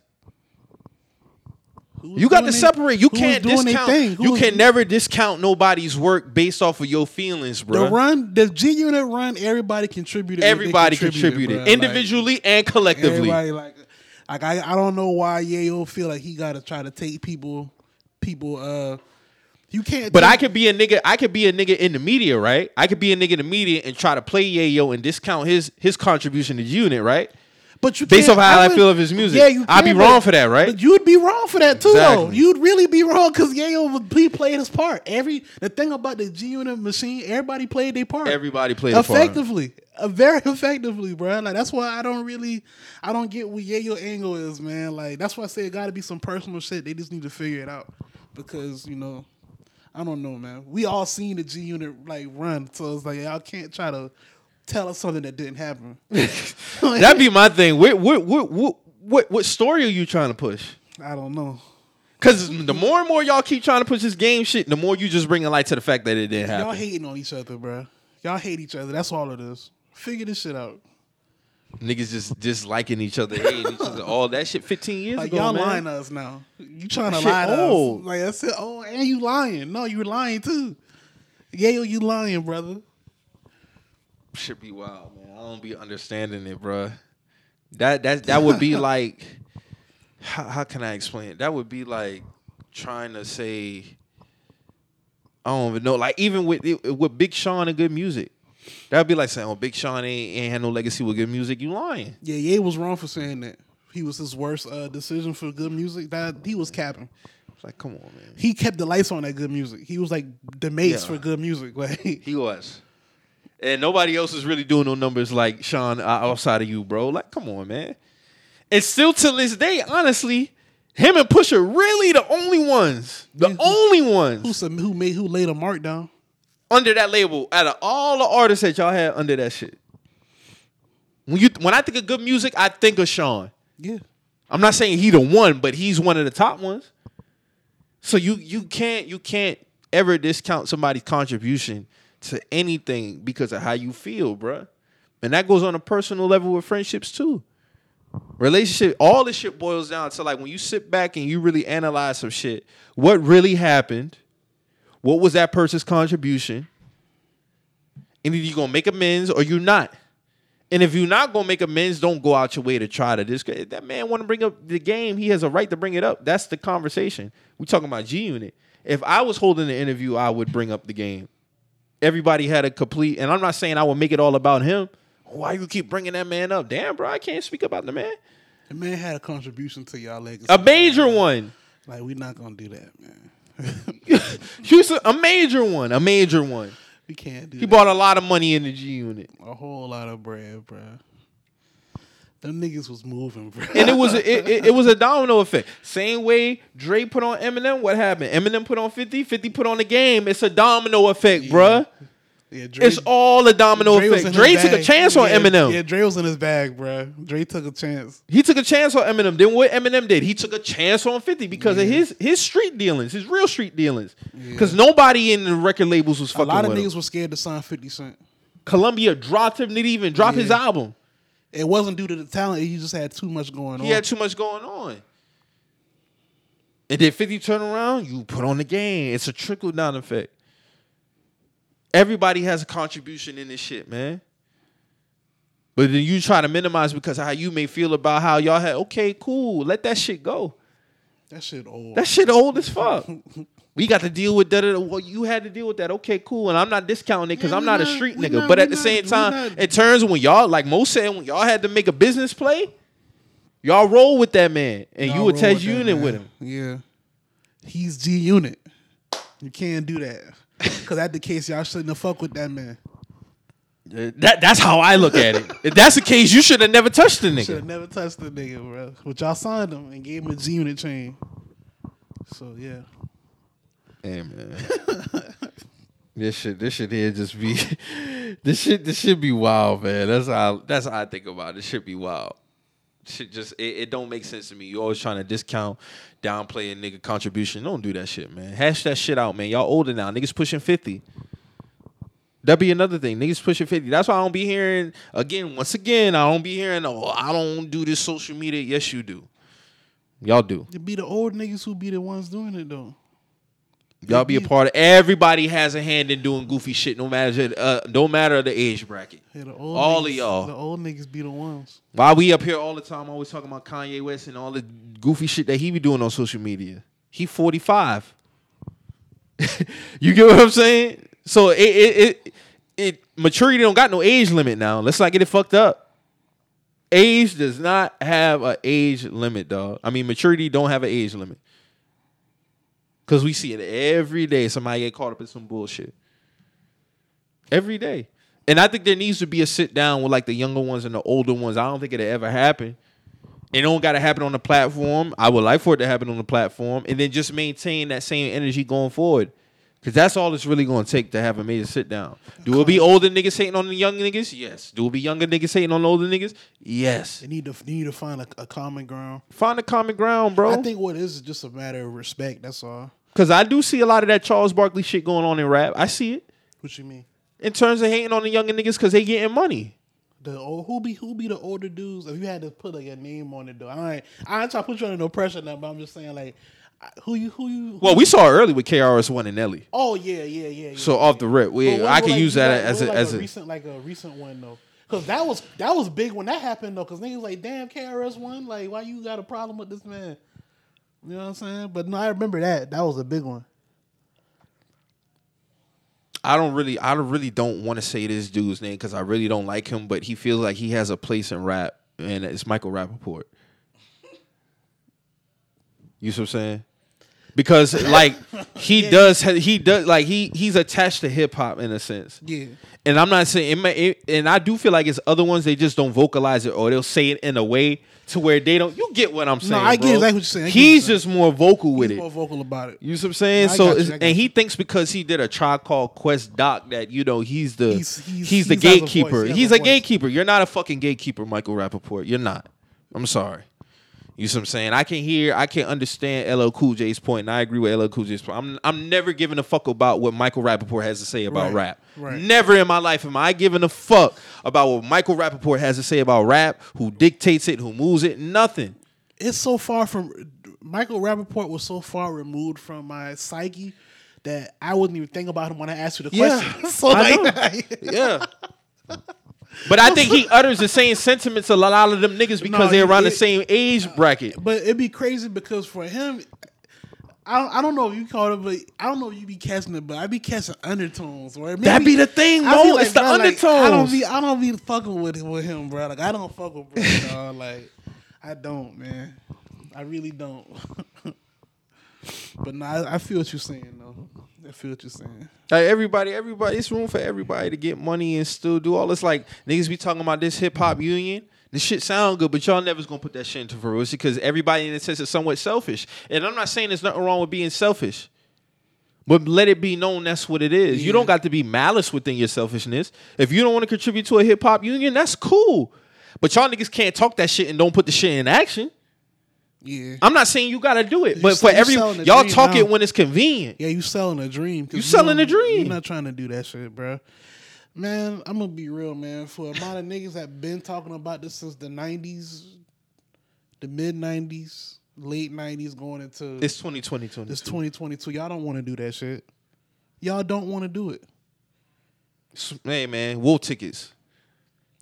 You got to separate. You can't discount. You can never discount nobody's work based off of your feelings, bro. The run, the G Unit run, everybody contributed. Everybody contributed, contributed individually like, and collectively. Everybody like, like I, I don't know why Yayo feel like he got to try to take people, people. Uh, you can't. But take, I could be a nigga. I could be a nigga in the media, right? I could be a nigga in the media and try to play Yayo and discount his his contribution to the unit, right? But you based off how I, I feel of his music, yeah, you I'd be wrong for that, right? But you'd be wrong for that too, exactly. though. You'd really be wrong because Yayo would he played his part. Every the thing about the G Unit machine, everybody played their part. Everybody played effectively, their part. Uh, very effectively, bro. Like that's why I don't really, I don't get what Yayo angle is, man. Like that's why I say it got to be some personal shit. They just need to figure it out because you know, I don't know, man. We all seen the G Unit like run, so it's like y'all can't try to. Tell us something that didn't happen. That'd be my thing. What what what what what story are you trying to push? I don't know. Because the more and more y'all keep trying to push this game shit, the more you just bring a light to the fact that it didn't happen. Y'all hating on each other, bro. Y'all hate each other. That's all it is. Figure this shit out. Niggas just disliking each other, hating each other. All that shit fifteen years like, ago, y'all man. Lying to us now. You trying to shit lie to old. Us. Like I said, oh, and you lying. No, you were lying too. Yeah, you lying, brother. Should be wild, man. I don't be understanding it, bro. That that that would be like, how, how can I explain it? That would be like trying to say, I don't even know. Like even with with Big Sean and good music, that'd be like saying, "Oh, Big Sean ain't ain't had no legacy with good music." You lying? Yeah, Ye was wrong for saying that. He was his worst uh, decision for good music. That he was capping. Like, come on, man. He kept the lights on that good music. He was like the mates yeah. for good music. Like he was. And nobody else is really doing no numbers like Sean outside of you, bro. Like, come on, man. And still to this day, honestly, him and Pusha really the only ones. The yeah, only ones. Who, who made who laid a mark down? Under that label. Out of all the artists that y'all had under that shit. When you when I think of good music, I think of Sean. Yeah. I'm not saying he the one, but he's one of the top ones. So you you can't you can't ever discount somebody's contribution to anything because of how you feel, bruh. And that goes on a personal level with friendships too. Relationship, all this shit boils down to like when you sit back and you really analyze some shit, what really happened, what was that person's contribution, and either you're going to make amends or you're not. And if you're not going to make amends, don't go out your way to try to this. That man want to bring up the game, he has a right to bring it up. That's the conversation. We're talking about G Unit. If I was holding the interview, I would bring up the game. Everybody had a complete, and I'm not saying I would make it all about him. Why you keep bringing that man up? Damn, bro, I can't speak about the man. The man had a contribution to y'all legacy. A major man. one. Like, we're not going to do that, man. Houston, a major one. A major one. We can't do he that. He bought a lot of money in the G Unit. A whole lot of bread, bro. Them niggas was moving, bro. And it was a, it, it, it was a domino effect. Same way Dre put on Eminem, what happened? Eminem put on fifty, fifty put on the game. It's a domino effect, yeah. bruh. Yeah, Dre, it's all a domino Dre effect. Dre took a chance yeah, on Eminem. Yeah, Dre was in his bag, bruh. Dre took a chance. He took a chance on Eminem. Then what Eminem did? He took a chance on fifty because yeah. of his his street dealings, his real street dealings. Because yeah. nobody in the record labels was fucking with him. A lot of niggas him. were scared to sign fifty Cent. Columbia dropped him, didn't even drop yeah. his album. It wasn't due to the talent. He just had too much going on. He had too much going on. And then fifty turn around, you put on the game. It's a trickle-down effect. Everybody has a contribution in this shit, man. But then you try to minimize because of how you may feel about how y'all had, okay, cool, let that shit go. That shit old. That shit old as fuck. We got to deal with that. Well, you had to deal with that. Okay, cool. And I'm not discounting it because yeah, I'm not, not a street nigga. Not, but at the not, same time, it turns when y'all, like Mo said, when y'all had to make a business play, y'all roll with that man. And y'all you attach with unit with him. Yeah. He's G Unit. You can't do that. Because that's the case, y'all shouldn't have fucked with that man. That That's how I look at it. If that's the case, you should have never touched the nigga. Should have never touched the nigga, bro. But y'all signed him and gave him a G Unit chain. So, yeah. Hey, man. this shit, this shit here just be, this shit, this shit be wild, man. That's how, that's how I think about it. This shit be wild. Shit just, it, it don't make sense to me. You always trying to discount, downplay a nigga contribution. Don't do that shit, man. Hash that shit out, man. Y'all older now. Niggas pushing fifty. That'd be another thing. Niggas pushing fifty. That's why I don't be hearing, again, once again, I don't be hearing, oh, I don't do this social media. Yes, you do. Y'all do. It be the old niggas who be the ones doing it, though. Y'all be, be a part of. Everybody has a hand in doing goofy shit, no matter uh, no matter the age bracket. Yeah, the old all niggas, of y'all. The old niggas be the ones. Why we up here all the time always talking about Kanye West and all the goofy shit that he be doing on social media. He forty-five. You get what I'm saying? So it it it, it maturity don't got no age limit now. Let's not get it fucked up. Age does not have an age limit, dog. I mean, maturity don't have an age limit. Because we see it every day. Somebody get caught up in some bullshit. Every day. And I think there needs to be a sit down with like the younger ones and the older ones. I don't think it'll ever happen. It don't got to happen on the platform. I would like for it to happen on the platform. And then just maintain that same energy going forward. Because that's all it's really going to take to have a major sit down. Do it be older niggas hating on the young niggas? Yes. Do it be younger niggas hating on the older niggas? Yes. They need to they need to find a, a common ground. Find a common ground, bro. I think what it is is just a matter of respect. That's all. Because I do see a lot of that Charles Barkley shit going on in rap. I see it. What you mean? In terms of hating on the younger niggas because they getting money. The old, who be who be the older dudes? If you had to put like a name on it, though, I ain't, I ain't trying to put you under no pressure now, but I'm just saying like. Who you? Who you? Who well, we saw it early with K R S One and Nelly. Oh yeah, yeah, yeah. yeah so yeah. Off the rip, we I can like, use that like, as a, like as a, a recent like a recent one though, because that was that was big when that happened though, because niggas like damn K R S One, like why you got a problem with this man? You know what I'm saying? But no, I remember that that was a big one. I don't really, I really don't want to say this dude's name because I really don't like him, but he feels like he has a place in rap, and it's Michael Rapaport. You see what I'm saying? Because like he yeah. does, he does like he he's attached to hip hop in a sense. Yeah. And I'm not saying, it may, it, and I do feel like it's other ones they just don't vocalize it or they'll say it in a way to where they don't. You get what I'm saying? No, I bro. get exactly what you're saying. I he's just saying. more vocal with he's it. More vocal about it. You see what I'm saying? No, so you, and you. he thinks because he did a Tribe Called Quest doc that you know he's the he's, he's, he's, he's the gatekeeper. He he's a, a gatekeeper. You're not a fucking gatekeeper, Michael Rapaport. You're not. I'm sorry. You see what I'm saying? I can hear, I can understand L L Cool J's point, and I agree with L L Cool J's point. I'm I'm never giving a fuck about what Michael Rapaport has to say about right, rap. Right. Never in my life am I giving a fuck about what Michael Rapaport has to say about rap, who dictates it, who moves it, nothing. It's so far from, Michael Rapaport was so far removed from my psyche that I wouldn't even think about him when I asked you the yeah, question. So I like, yeah. But I think he utters the same sentiments a lot of them niggas because no, they're around it, the same age bracket. But it'd be crazy because for him, I, I don't know if you call it, but I don't know if you be catching it, but I be catching undertones. Right? Maybe, that be the thing, bro. Like, it's the bro, undertones. Like, I don't be, I don't be fucking with with him, bro. Like I don't fuck with bro, dog. Like I don't, man. I really don't. But no, I, I feel what you're saying, though. I feel what you're saying. Like everybody, everybody, it's room for everybody to get money and still do all this. Like niggas be talking about this hip hop union. This shit sound good, but y'all never's gonna put that shit into fruition because everybody in a sense is somewhat selfish. And I'm not saying there's nothing wrong with being selfish, but let it be known that's what it is. Yeah. You don't got to be malice within your selfishness. If you don't want to contribute to a hip hop union, that's cool. But y'all niggas can't talk that shit and don't put the shit in action. Yeah. I'm not saying you gotta do it, but for every y'all talk it when it's convenient. Yeah, you selling a dream. You selling a dream. You're not trying to do that shit, bro. Man, I'm gonna be real, man. For a lot of niggas that been talking about this since the nineties, the mid nineties, late nineties, going into it's twenty twenty-two. It's twenty twenty-two. Y'all don't want to do that shit. Y'all don't want to do it. Hey, man, wolf tickets.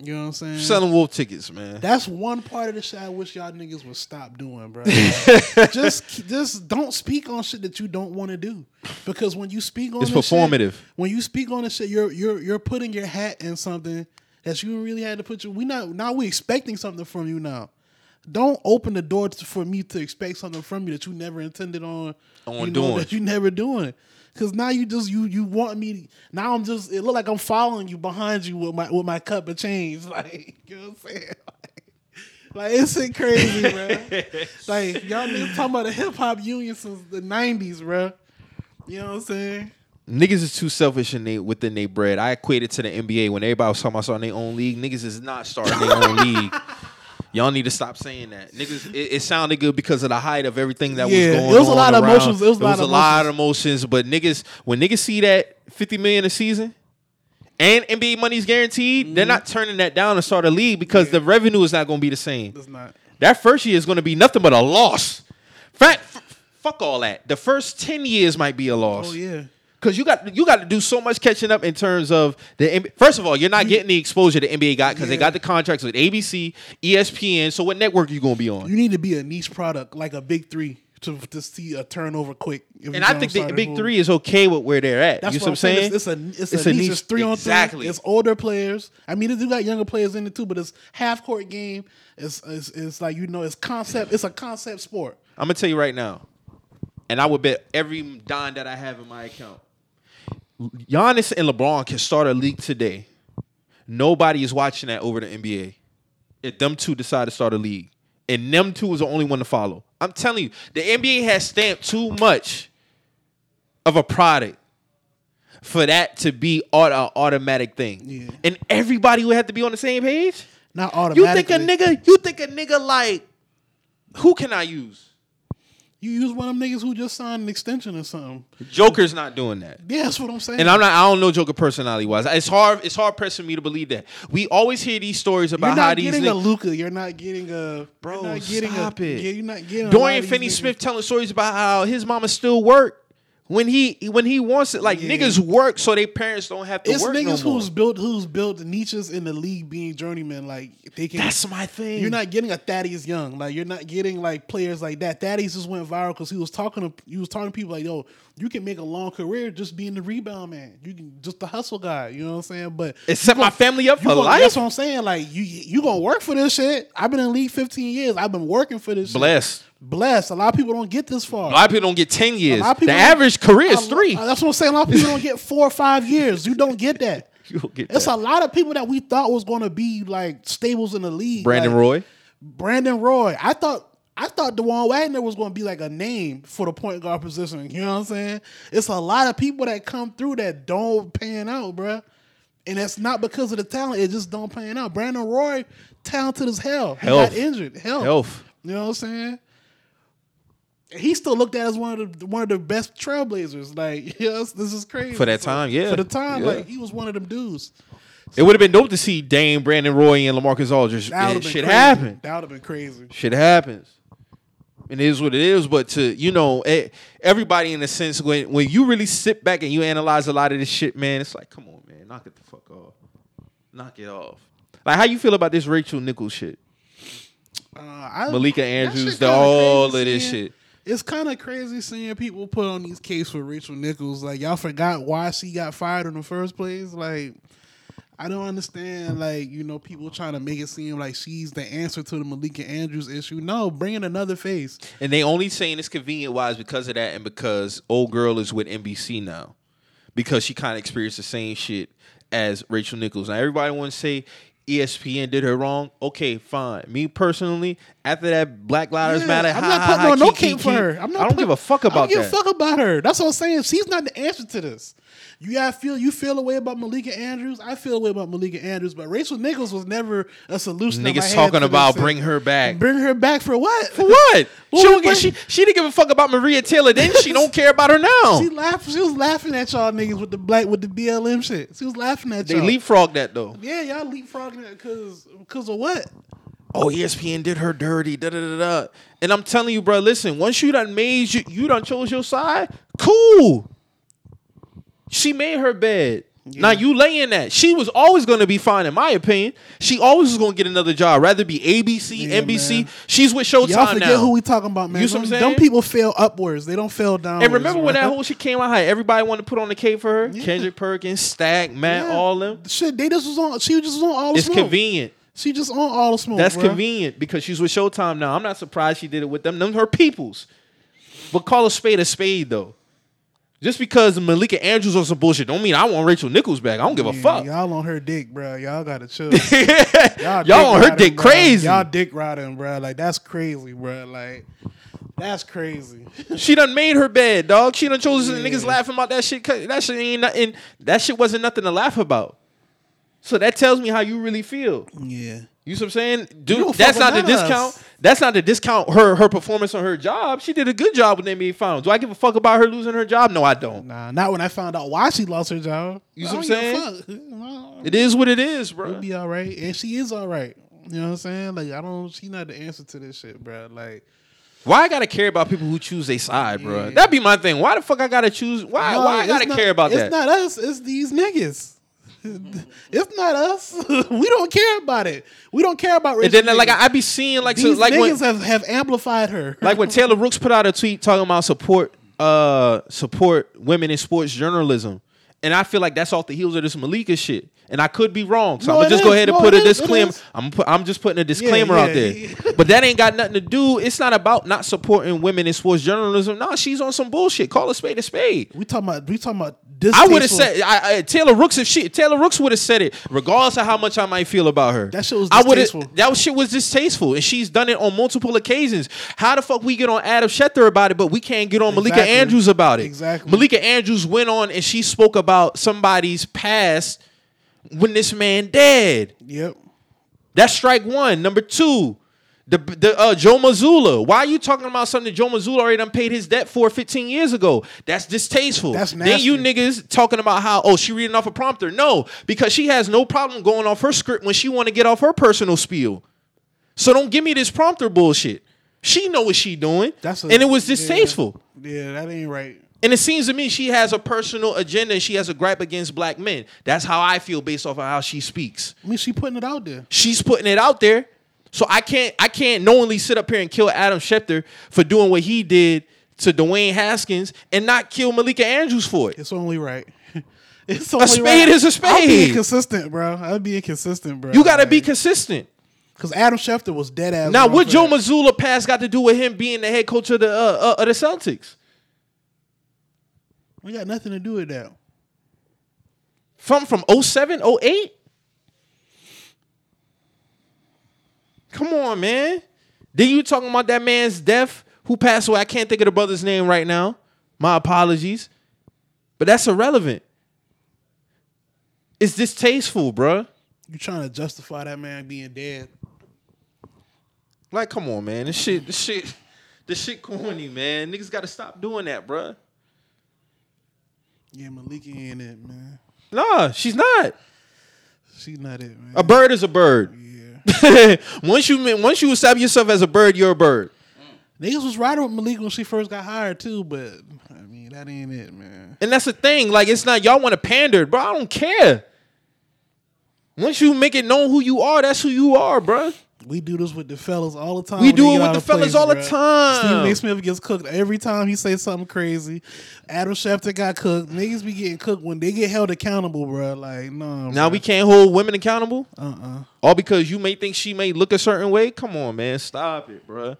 You know what I'm saying? Selling wolf tickets, man. That's one part of the shit I wish y'all niggas would stop doing, bro. just, just don't speak on shit that you don't want to do, because when you speak on it's performative. Shit, when you speak on this shit, you're you're you're putting your hat in something that you really had to put your. We not now we expecting something from you now. Don't open the door to, for me to expect something from you that you never intended on. On you know, doing that you never doing. Cause now you just you you want me to, now I'm just it look like I'm following you behind you with my with my cup of change, like you know what I'm saying, like, like it's it crazy, bro. Like y'all niggas talking about a hip hop union since the nineties, bro. You know what I'm saying? Niggas is too selfish in they within their bread. I equate it to the N B A when everybody was talking about starting their own league. Niggas is not starting their own league. Y'all need to stop saying that. Niggas, it, it sounded good because of the height of everything that yeah, was going on. It was a lot around. of emotions. It was, it was a lot of emotions. But niggas, when niggas see that fifty million dollars a season and N B A money's guaranteed, mm-hmm. they're not turning that down to start a league because yeah. the revenue is not going to be the same. It's not. That first year is going to be nothing but a loss. Fact, fuck all that. The first ten years might be a loss. Oh yeah. Because you got you got to do so much catching up in terms of the. First of all, you're not getting the exposure the N B A got because yeah. they got the contracts with A B C, E S P N. So what network are you going to be on? You need to be a niche product like a Big Three to, to see a turnover quick. If and I think the Big Three is okay with where they're at. That's you what I'm saying. saying? It's, it's, a, it's, it's a niche. niche. It's three on exactly. three. It's older players. I mean, they do got younger players in it too, but it's half court game. It's, it's it's like you know, it's concept. It's a concept sport. I'm gonna tell you right now, and I would bet every dime that I have in my account. Giannis and LeBron can start a league today. Nobody is watching that over the N B A. If them two decide to start a league. And them two is the only one to follow. I'm telling you, the N B A has stamped too much of a product for that to be an automatic thing. Yeah. And everybody would have to be on the same page? Not automatically. You think a nigga, you think a nigga like, who can I use? You use one of them niggas who just signed an extension or something. Joker's not doing that. Yeah, that's what I'm saying. And I'm not. I don't know Joker personality wise. It's hard. It's hard pressed for me to believe that. We always hear these stories about how these. You're not getting niggas, a Luka. You're not getting a bro. You're not getting stop a, it. Yeah, you're not getting. Dorian Finney-Smith telling stories about how his mama still work when he when he wants it. Like yeah. niggas work so their parents don't have to it's work. It's niggas no who's more. built who's built niches in the league being journeymen. Like they can. That's my thing. You're not getting a Thaddeus Young. Like you're not getting like players like that. Thaddeus just went viral because he was talking to he was talking to people like, yo, you can make a long career just being the rebound man. You can just the hustle guy. You know what I'm saying? But it set my family up for gonna, life. That's what I'm saying. Like you you gonna work for this shit. I've been in the league fifteen years. I've been working for this. Bless. Shit. Blessed. A lot of people don't get this far. A lot of people don't get ten years. The average career is three. That's what I'm saying. A lot of people don't get four or five years. You don't get that. You don't get that. It's a lot of people that we thought was going to be like stables in the league. Brandon like, Roy. Brandon Roy. I thought I thought DeJuan Wagner was going to be like a name for the point guard position. You know what I'm saying? It's a lot of people that come through that don't pan out, bro. And that's not because of the talent. It just don't pan out. Brandon Roy, talented as hell. He got injured. Health. Health. You know what I'm saying? He's still looked at as one of the one of the best trailblazers. Like, yes, this is crazy. For that so, time, yeah. For the time, yeah. like he was one of them dudes. So, it would have been dope to see Dame, Brandon Roy, and LaMarcus Aldridge. Shit crazy. happen. That would have been crazy. Shit happens. And it is what it is. But to you know, it, everybody in a sense, when when you really sit back and you analyze a lot of this shit, man, it's like, come on, man, knock it the fuck off. Knock it off. Like, how you feel about this Rachel Nichols shit? Uh, I, Malika Andrews, the, all crazy, of this man. shit. It's kind of crazy seeing people put on these cases for Rachel Nichols. Like, y'all forgot why she got fired in the first place. Like, I don't understand, like, you know, people trying to make it seem like she's the answer to the Malika Andrews issue. No, bring in another face. And they only saying it's convenient-wise because of that and because old girl is with N B C now because she kind of experienced the same shit as Rachel Nichols. Now, everybody wants to say E S P N did her wrong. Okay, fine. Me personally, after that Black Lives yeah, Matter, I'm not putting on no cape for her. I'm not I don't put, give a fuck about that. I don't give that. a fuck about her. That's what I'm saying. She's not the answer to this. You gotta feel you feel a way about Malika Andrews. I feel a way about Malika Andrews, but Rachel Nichols was never a solution. Niggas talking about bring her back. Bring her back for what? For what? Well, she, don't get, she she didn't give a fuck about Maria Taylor. Then she don't care about her now. She laughed. She was laughing at y'all niggas with the black with the B L M shit. She was laughing at they y'all. They leapfrogged that though. Yeah, y'all leapfrogged that because because of what? Oh, E S P N did her dirty. Da da da da. And I'm telling you, bro. Listen, once you done made you you done chose your side. Cool. She made her bed. Yeah. Now you laying that. She was always going to be fine, in my opinion. She always was going to get another job. Rather be A B C, yeah, N B C. Man. She's with Showtime now. Y'all forget now. who we talking about, man. You know what I'm saying? Them people fail upwards. They don't fail downwards. And remember when right? that whole shit came out, how everybody wanted to put on the cape for her? Yeah. Kendrick Perkins, Stack, Matt, yeah. all them. Shit, they just was on. She just was on all the It's smoke. convenient. She just on all the smoke. That's bro. convenient because she's with Showtime now. I'm not surprised she did it with them. Them her peoples. But call a spade a spade, though. Just because Malika Andrews on some bullshit don't mean I want Rachel Nichols back. I don't give a yeah, fuck. Y'all on her dick, bro. Y'all gotta chill. y'all y'all on riding, her dick bro. crazy. Y'all dick riding, bro. Like, that's crazy, bro. Like, that's crazy. She done made her bed, dog. She done chose yeah. niggas laughing about that shit. That shit ain't nothing. That shit wasn't nothing to laugh about. So that tells me how you really feel. Yeah. You see what I'm saying? Dude, that's not the discount. That's not the discount her her performance on her job. She did a good job with the N B A Finals. Do I give a fuck about her losing her job? No, I don't. Nah, not when I found out why she lost her job. You see what I'm saying? It is what it is, bro. It'll be all right. And she is all right. You know what I'm saying? Like, I don't, she's not the answer to this shit, bro. Like, Why I gotta care about people who choose a side, bro? Yeah. That'd be my thing. Why the fuck I gotta choose? Why? No, why I gotta not, care about it's that? It's not us. It's these niggas. It's not us. We don't care about it. We don't care about. And then, niggas. like I, I be seeing, like these so, like niggas when, have, have amplified her. Like when Taylor Rooks put out a tweet talking about support, uh, support women in sports journalism, and I feel like that's off the heels of this Malika shit. And I could be wrong, so no, I'm gonna just is. go ahead and no, put a disclaimer. I'm pu- I'm just putting a disclaimer yeah, yeah, out there, yeah. But that ain't got nothing to do. It's not about not supporting women in sports journalism. Nah, she's on some bullshit. Call a spade a spade. We talking about we talking about this. I would have said I, I, Taylor Rooks if she Taylor Rooks would have said it, regardless of how much I might feel about her. That shit was distasteful. I that shit was distasteful, and she's done it on multiple occasions. How the fuck we get on Adam Schefter about it, but we can't get on exactly. Malika Andrews about it? Exactly. Malika Andrews went on and she spoke about somebody's past. When this man dead, yep, that's strike one. Number two, the the uh, Joe Mazzulla. Why are you talking about something that Joe Mazzulla already done paid his debt for fifteen years ago? That's distasteful. That's nasty. Then you niggas talking about how oh she reading off a prompter. No, because she has no problem going off her script when she want to get off her personal spiel. So don't give me this prompter bullshit. She know what she doing. That's a, and it was distasteful. Yeah, yeah, that ain't right. And it seems to me she has a personal agenda and she has a gripe against black men. That's how I feel based off of how she speaks. I mean, she's putting it out there. She's putting it out there. So I can't I can't knowingly sit up here and kill Adam Schefter for doing what he did to Dwayne Haskins and not kill Malika Andrews for it. It's only right. It's only a spade right. is a spade. I'll be inconsistent, bro. I'll be inconsistent, bro. You got to be consistent. Because Adam Schefter was dead ass. Now, what Joe Mazzulla past got to do with him being the head coach of the, uh, uh, of the Celtics? We got nothing to do with that. From from oh seven, oh eight? Come on, man. Then you talking about that man's death who passed away. I can't think of the brother's name right now. My apologies. But that's irrelevant. It's distasteful, bro. You trying to justify that man being dead. Like, come on, man. This shit, this shit, this shit corny, man. Niggas gotta stop doing that, bro. Yeah, Malika ain't it, man. Nah, she's not. She's not it, man. A bird is a bird. Yeah. once you once you establish yourself as a bird, you're a bird. Mm. Niggas was riding with Malika when she first got hired too, but I mean that ain't it, man. And that's the thing, like it's not y'all want to pander, bro. I don't care. Once you make it known who you are, that's who you are, bro. We do this with the fellas all the time. We do it with the fellas all the time. Stephen A. Smith gets cooked every time he says something crazy. Adam Schefter got cooked. Niggas be getting cooked when they get held accountable, bro. Like, no. Nah, now we can't hold women accountable? Uh-uh. All because you may think she may look a certain way? Come on, man. Stop it, bro.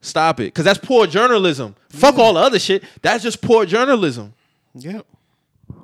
Stop it. Because that's poor journalism. Yeah. Fuck all the other shit. That's just poor journalism. Yep.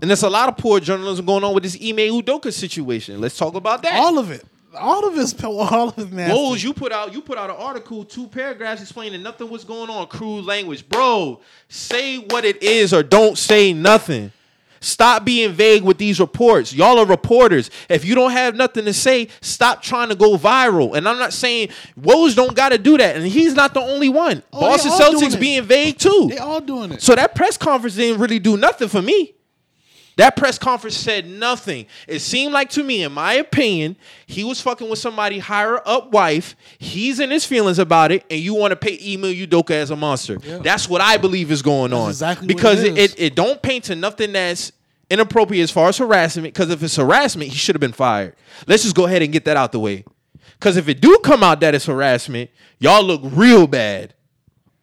And there's a lot of poor journalism going on with this Ime Udoka situation. Let's talk about that. All of it. All of his, all of his nasty. Woes, you put out, you put out an article, two paragraphs explaining nothing was going on. Crude language, bro. Say what it is, or don't say nothing. Stop being vague with these reports. Y'all are reporters. If you don't have nothing to say, stop trying to go viral. And I'm not saying Woes don't got to do that. And he's not the only one. Oh, Boston Celtics being vague too. They all doing it. So that press conference didn't really do nothing for me. That press conference said nothing. It seemed like to me, in my opinion, he was fucking with somebody higher up wife. He's in his feelings about it, and you want to paint Ime Udoka as a monster. Yeah. That's what I believe is going that's on. Exactly because what it, is. It, it don't paint to nothing that's inappropriate as far as harassment, because if it's harassment, he should have been fired. Let's just go ahead and get that out the way. Because if it do come out that it's harassment, y'all look real bad.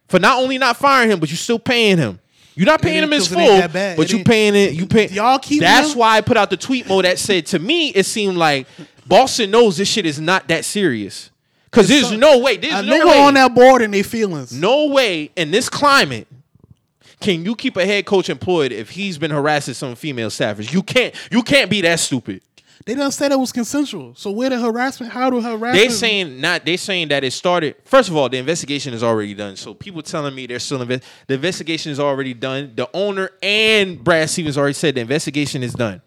For not only not firing him, but you still paying him. You're not paying him his full, but you paying it. You paying. Y'all keep. That's him? Why I put out the tweet mode that said to me it seemed like Boston knows this shit is not that serious because there's some, no way. There's a no nigga way on that board and their feelings. No way in this climate can you keep a head coach employed if he's been harassing some female staffers. You can't. You can't be that stupid. They done said it was consensual. So where the harassment? How do harassment? They saying not. They saying that it started. First of all, the investigation is already done. So people telling me they're still invest. The investigation is already done. The owner and Brad Stevens already said the investigation is done.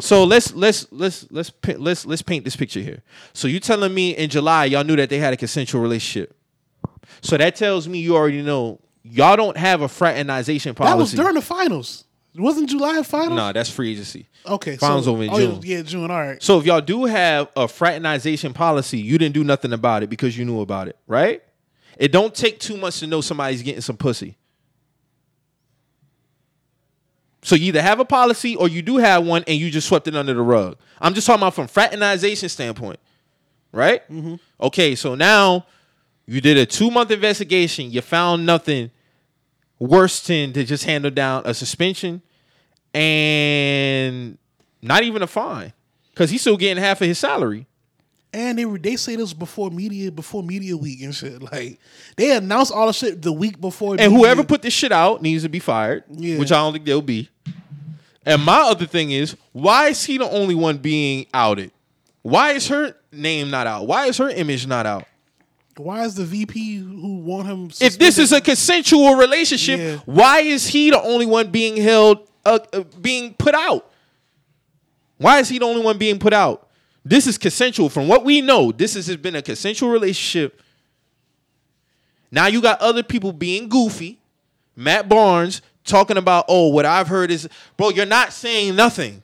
So let's let's let's let's let's let's paint this picture here. So you telling me in July y'all knew that they had a consensual relationship. So that tells me you already know y'all don't have a fraternization policy. That was during the finals. Wasn't July finals? No, that's free agency. Okay. Finals so, over in oh, June. Yeah, June. All right. So if y'all do have a fraternization policy, you didn't do nothing about it because you knew about it, right? It don't take too much to know somebody's getting some pussy. So you either have a policy or you do have one and you just swept it under the rug. I'm just talking about from fraternization standpoint, right? Mm-hmm. Okay, so now you did a two-month investigation. You found nothing worse than to just handle down a suspension and not even a fine because he's still getting half of his salary. And they they say this before media before media week and shit. Like they announced all the shit the week before. And media. Whoever put this shit out needs to be fired, yeah. Which I don't think they'll be. And my other thing is, why is he the only one being outed? Why is her name not out? Why is her image not out? Why is the V P who want him? Suspended? If this is a consensual relationship, yeah. Why is he the only one being held, uh, uh, being put out? Why is he the only one being put out? This is consensual. From what we know, this has been a consensual relationship. Now you got other people being goofy. Matt Barnes talking about, oh, what I've heard is, bro, you're not saying nothing.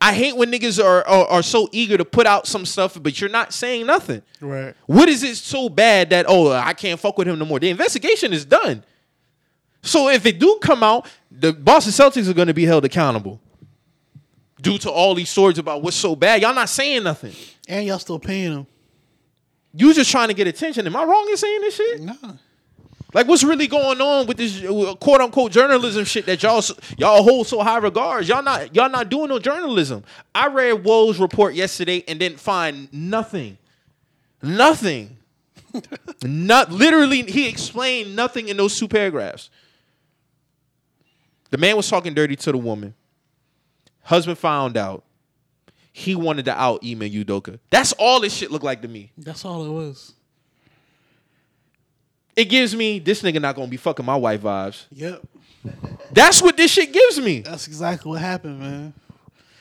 I hate when niggas are, are, are so eager to put out some stuff, but you're not saying nothing. Right. What is it so bad that, oh, I can't fuck with him no more? The investigation is done. So if it do come out, the Boston Celtics are going to be held accountable. Due to all these stories about what's so bad, y'all not saying nothing. And y'all still paying them. You just trying to get attention. Am I wrong in saying this shit? Nah. Like, what's really going on with this quote unquote journalism shit that y'all y'all hold so high regards? Y'all not y'all not doing no journalism. I read Woes' report yesterday and didn't find nothing. Nothing. Not literally, he explained nothing in those two paragraphs. The man was talking dirty to the woman. Husband found out. He wanted to out Ime Udoka. That's all this shit looked like to me. That's all it was. It gives me, this nigga not gonna be fucking my wife vibes. Yep. That's what this shit gives me. That's exactly what happened, man.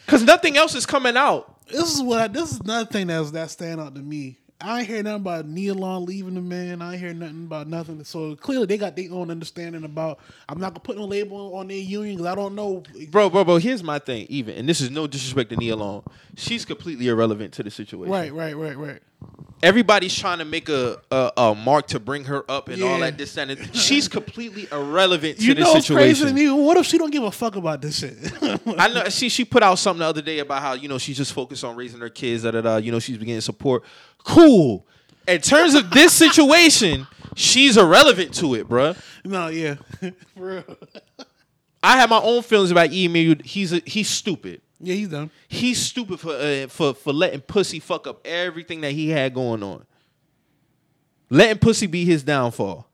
Because nothing else is coming out. This is what I, this is another thing that's that stand out to me. I ain't hear nothing about Nia Long leaving the man. I ain't hear nothing about nothing. So clearly they got their own understanding about, I'm not going to put no label on their union because I don't know. Bro, bro, bro, here's my thing even. And this is no disrespect to Nia Long. She's completely irrelevant to the situation. Right, right, right, right. Everybody's trying to make a, a, a mark to bring her up and yeah. all that this and that. She's completely irrelevant to you this know situation. It's crazy to me. What if she don't give a fuck about this shit? I know. See, she put out something the other day about how, you know, she's just focused on raising her kids, da da da. You know, she's getting support. Cool. In terms of this situation, she's irrelevant to it, bruh. No, yeah. For real. I have my own feelings about Ime. He's a, he's stupid. Yeah, he's dumb. He's stupid for uh, for for letting pussy fuck up everything that he had going on. Letting pussy be his downfall.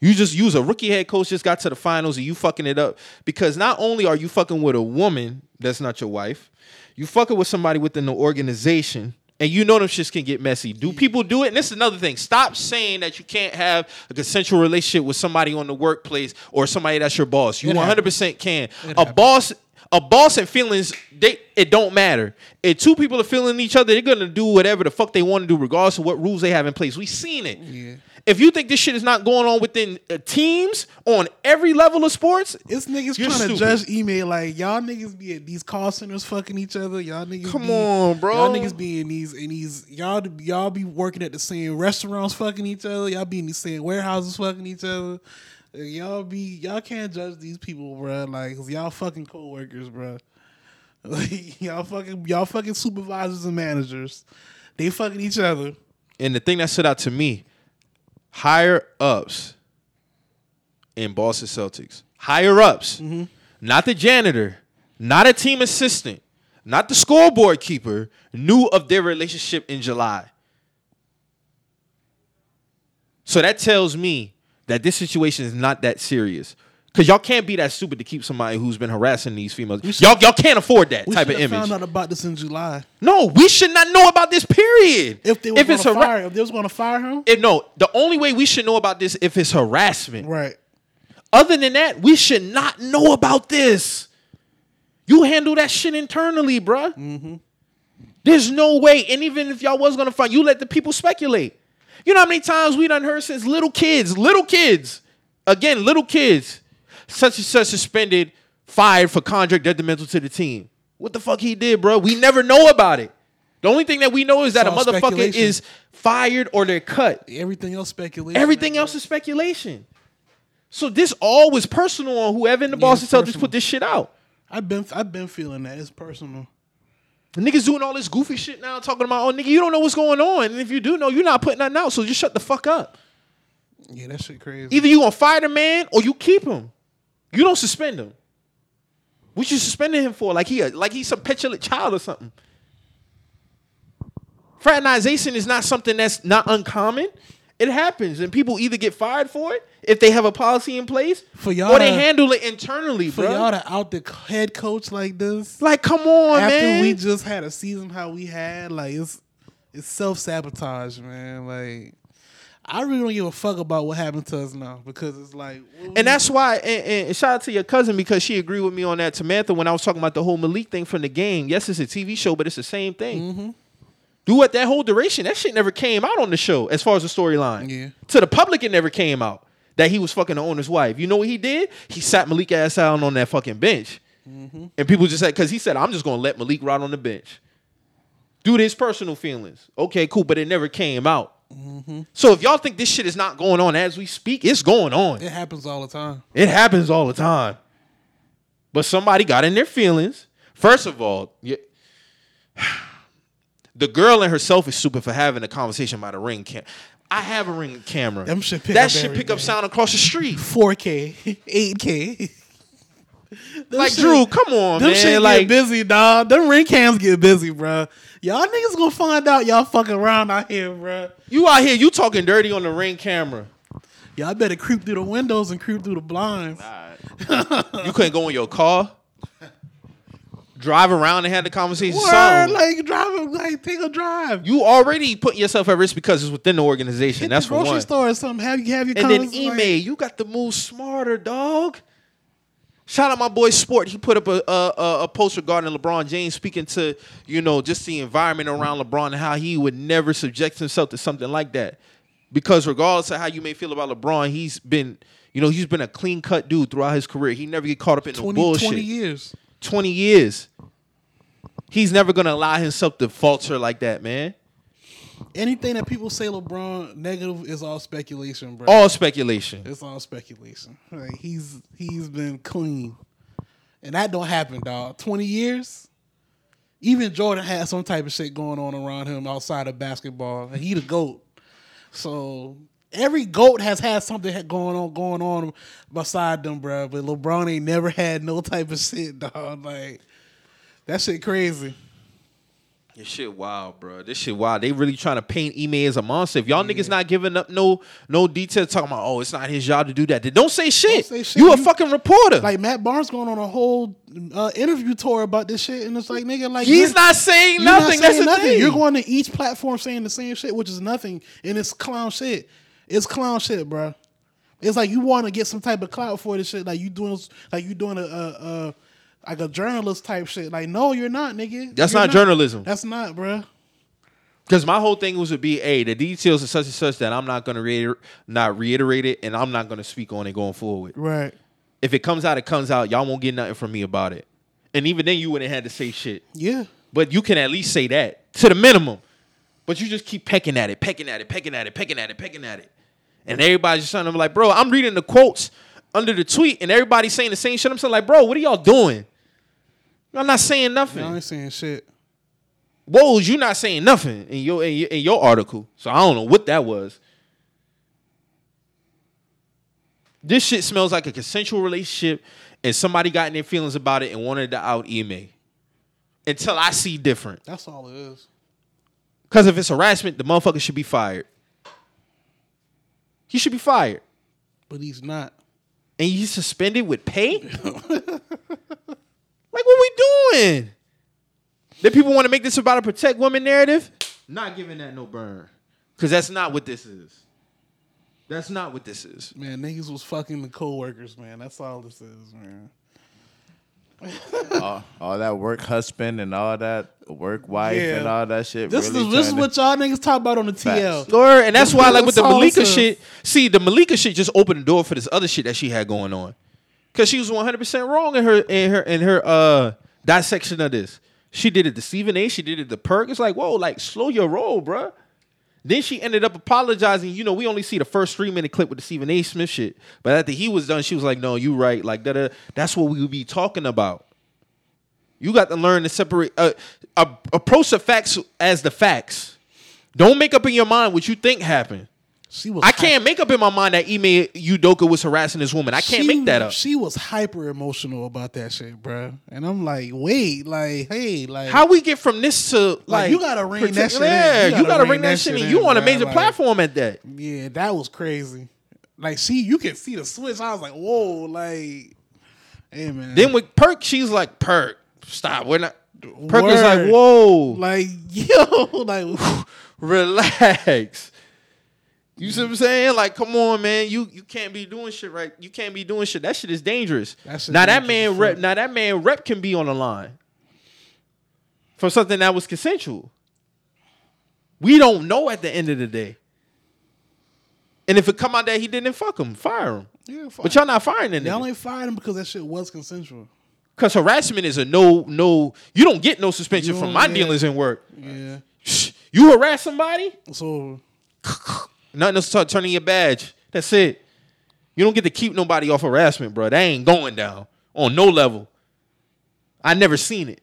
You just use a rookie head coach just got to the finals and you fucking it up because not only are you fucking with a woman that's not your wife, you fucking with somebody within the organization and you know them shits can get messy. Do people do it? And this is another thing. Stop saying that you can't have a consensual relationship with somebody on the workplace or somebody that's your boss. You one hundred percent can. A boss. A boss and feelings, they it don't matter. If two people are feeling each other, they're gonna do whatever the fuck they want to do, regardless of what rules they have in place. We've seen it. Yeah. If you think this shit is not going on within uh, teams on every level of sports, it's niggas trying stupid. to judge Ime like y'all niggas be at these call centers fucking each other. Y'all niggas, come be, on, bro. Y'all niggas be in these in these y'all y'all be working at the same restaurants fucking each other. Y'all be in these same warehouses fucking each other. Y'all be y'all can't judge these people, bro. Like y'all fucking coworkers, bro. Like y'all fucking y'all fucking supervisors and managers. They fucking each other. And the thing that stood out to me, higher ups in Boston Celtics, higher ups, mm-hmm. not the janitor, not a team assistant, not the scoreboard keeper, knew of their relationship in July. So that tells me that this situation is not that serious. Because y'all can't be that stupid to keep somebody who's been harassing these females. Y'all, y'all can't afford that type of image. We should have found out about this in July. No, we should not know about this, period. If they was going to fire him? If, no, the only way we should know about this if it's harassment. Right. Other than that, we should not know about this. You handle that shit internally, bruh. Mm-hmm. There's no way. And even if y'all was going to fire, you let the people speculate. You know how many times we done heard since little kids, little kids, again, little kids, such and such suspended, fired for conduct detrimental to the team. What the fuck he did, bro? We never know about it. The only thing that we know is that it's a motherfucker is fired or they're cut. Everything else speculation. Everything else is speculation. So this all was personal on whoever in the yeah, Boston Celtics put this shit out. I've been I've been feeling that. It's personal. The niggas doing all this goofy shit now, talking about, oh, nigga, you don't know what's going on. And if you do know, you're not putting nothing out, so just shut the fuck up. Yeah, that shit crazy. Either you gonna fire the man or you keep him. You don't suspend him. What you suspending him for? Like he a, like he's some petulant child or something. Fraternization is not something that's not uncommon. It happens, and people either get fired for it if they have a policy in place, for y'all or they to, handle it internally. For bro. y'all to out the head coach like this, like come on, after man. After we just had a season how we had, like it's it's self sabotage, man. Like I really don't give a fuck about what happened to us now because it's like, and we- that's why. And, and shout out to your cousin because she agreed with me on that, Tamantha, when I was talking about the whole Malik thing from The Game. Yes, it's a T V show, but it's the same thing. Mm-hmm. Do what that whole duration, that shit never came out on the show as far as the storyline. Yeah. To the public, it never came out that he was fucking the owner's wife. You know what he did? He sat Malik ass out on that fucking bench. Mm-hmm. And people just said, because he said, I'm just going to let Malik ride on the bench. Due to his personal feelings. Okay, cool, but it never came out. Mm-hmm. So if y'all think this shit is not going on as we speak, it's going on. It happens all the time. It happens all the time. But somebody got in their feelings. First of all, yeah. The girl and herself is stupid for having a conversation about a ring camera. I have a ring camera. Them should pick that up shit pick day. Up sound across the street. four K, eight K Like, shit, Drew, come on, them man. Them shit like, get busy, dog. Them ring cams get busy, bro. Y'all niggas gonna find out y'all fucking around out here, bro. You out here, you talking dirty on the ring camera. Y'all better creep through the windows and creep through the blinds. Right. You couldn't go in your car? Drive around and have the conversation. Word, like drive, like take a drive. You already put yourself at risk because it's within the organization. Hit That's the grocery for one. store or something. Have you have your and then Ime, like, you got to move smarter, dog. Shout out my boy Sport. He put up a, a a post regarding LeBron James, speaking to you know just the environment around LeBron and how he would never subject himself to something like that. Because regardless of how you may feel about LeBron, he's been you know he's been a clean cut dude throughout his career. He never get caught up in twenty, no bullshit. Twenty years. Twenty years. He's never going to allow himself to falter like that, man. Anything that people say LeBron negative is all speculation, bro. All speculation. It's all speculation. Like he's he's been clean. And that don't happen, dog. twenty years Even Jordan had some type of shit going on around him outside of basketball. And he the GOAT. So every GOAT has had something going on going on beside them, bro. But LeBron ain't never had no type of shit, dog. Like... That shit crazy. This shit wild, bro. This shit wild. They really trying to paint Ime as a monster. If y'all yeah. niggas not giving up no no details, talking about, oh, it's not his job to do that. They don't say shit. Don't say shit. You a you, fucking reporter. Like, Matt Barnes going on a whole uh, interview tour about this shit, and it's like, nigga, like... He's not saying nothing. Not saying That's the nothing. thing. You're going to each platform saying the same shit, which is nothing, and it's clown shit. It's clown shit, bro. It's like you want to get some type of clout for this shit. Like, you doing, like you doing a... a, a like a journalist type shit. Like, no, you're not, nigga. That's not, not journalism. That's not, bro. Because my whole thing was to be, hey, the details are such and such that I'm not going to reiter- not reiterate it, and I'm not going to speak on it going forward. Right. If it comes out, it comes out. Y'all won't get nothing from me about it. And even then, you wouldn't have had to say shit. Yeah. But you can at least say that, to the minimum. But you just keep pecking at it, pecking at it, pecking at it, pecking at it, pecking at it. And everybody's just trying to be like, bro, I'm reading the quotes under the tweet, and everybody's saying the same shit. I'm saying, like, bro, what are y'all doing? I'm not saying nothing. I ain't saying shit. Woes, you not saying nothing in your, in your in your article. So I don't know what that was. This shit smells like a consensual relationship, and somebody got in their feelings about it and wanted to out Ime. Until I see different. That's all it is. Because if it's harassment, the motherfucker should be fired. He should be fired. But he's not. And he's suspended with pay? Like, what we doing? That people want to make this about a protect women narrative? Not giving that no burn. Because that's not what this is. That's not what this is. Man, niggas was fucking the co-workers, man. That's all this is, man. all, all that work husband and all that work wife yeah. and all that shit. This really is this is what y'all niggas talk about on the T L. Lord, and that's why, like, with the Malika shit, see, the Malika shit just opened the door for this other shit that she had going on. Because she was one hundred percent wrong in her in her in her uh, dissection of this. She did it to Stephen A. She did it to Perk. It's like, whoa, like, slow your roll, bruh. Then she ended up apologizing. You know, we only see the first three-minute clip with the Stephen A. Smith shit. But after he was done, she was like, no, you right. Like, da-da. That's what we would be talking about. You got to learn to separate. Uh, uh, approach the facts as the facts. Don't make up in your mind what you think happened. She was I hyper. can't make up in my mind that Ime Udoka was harassing this woman. I can't she, make that up. She was hyper emotional about that shit, bro. And I'm like, wait, like, hey, like, how we get from this to like, like you gotta ring that shit? Yeah, in. you gotta, you gotta ring, ring that shit in. in you on a major like, platform at that? Yeah, that was crazy. Like, see, you can see the switch. I was like, whoa, like, hey, man. Then with Perk, she's like, Perk, stop. We're not. Perk Word. was like, whoa, like, yo, like, relax. You see what I'm saying? Like, come on, man. You you can't be doing shit right. You can't be doing shit. That shit is dangerous. That's now dangerous that man shit. rep. Now that man rep can be on the line for something that was consensual. We don't know at the end of the day. And if it come out that he didn't fuck him, fire him. Yeah, fire. But y'all not firing him. Y'all ain't fired him because that shit was consensual. Because harassment is a no no. You don't get no suspension from my yeah. dealings in work. Yeah. You harass somebody. So. Nothing else to start turning your badge. That's it. You don't get to keep nobody off harassment, bro. That ain't going down on no level. I never seen it.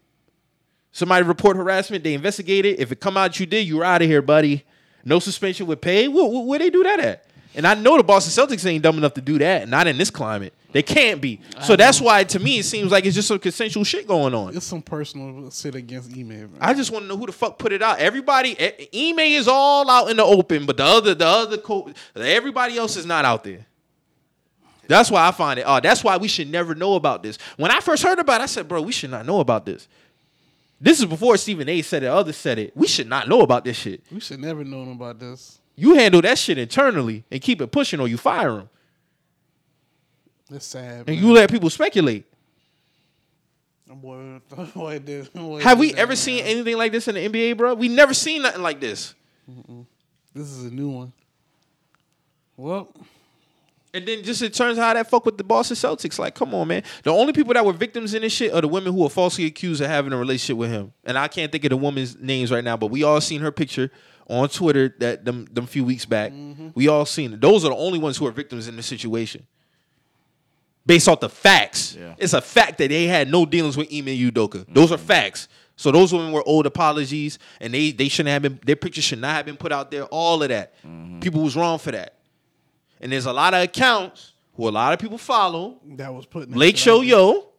Somebody report harassment. They investigate it. If it come out you did, you're out of here, buddy. No suspension with pay. Where, where they do that at? And I know the Boston Celtics ain't dumb enough to do that. Not in this climate. They can't be. So that's why, to me, it seems like it's just some consensual shit going on. It's some personal shit against Ime. I just want to know who the fuck put it out. Everybody, Ime is all out in the open, but the other, the other, co- everybody else is not out there. That's why I find it. Oh, that's why we should never know about this. When I first heard about it, I said, bro, we should not know about this. This is before Stephen A. said it, others said it. We should not know about this shit. We should never know about this. You handle that shit internally and keep it pushing or you fire them. That's sad, man. And you let people speculate. Boy, boy, dude, boy, Have we ever seen man. anything like this in the N B A, bro? We never seen nothing like this. Mm-mm. This is a new one. Well. And then just it turns out that fuck with the Boston Celtics. Like, come on, man. The only people that were victims in this shit are the women who are falsely accused of having a relationship with him. And I can't think of the woman's names right now, but we all seen her picture on Twitter that them, them few weeks back. Mm-hmm. We all seen it. Those are the only ones who are victims in this situation. Based off the facts. Yeah. It's a fact that they had no dealings with Ime Udoka. Those mm-hmm. are facts. So those women were owed apologies, and they they shouldn't have been, their pictures should not have been put out there, all of that. Mm-hmm. People was wrong for that. And there's a lot of accounts who a lot of people follow. That was putting Lake Show Yo.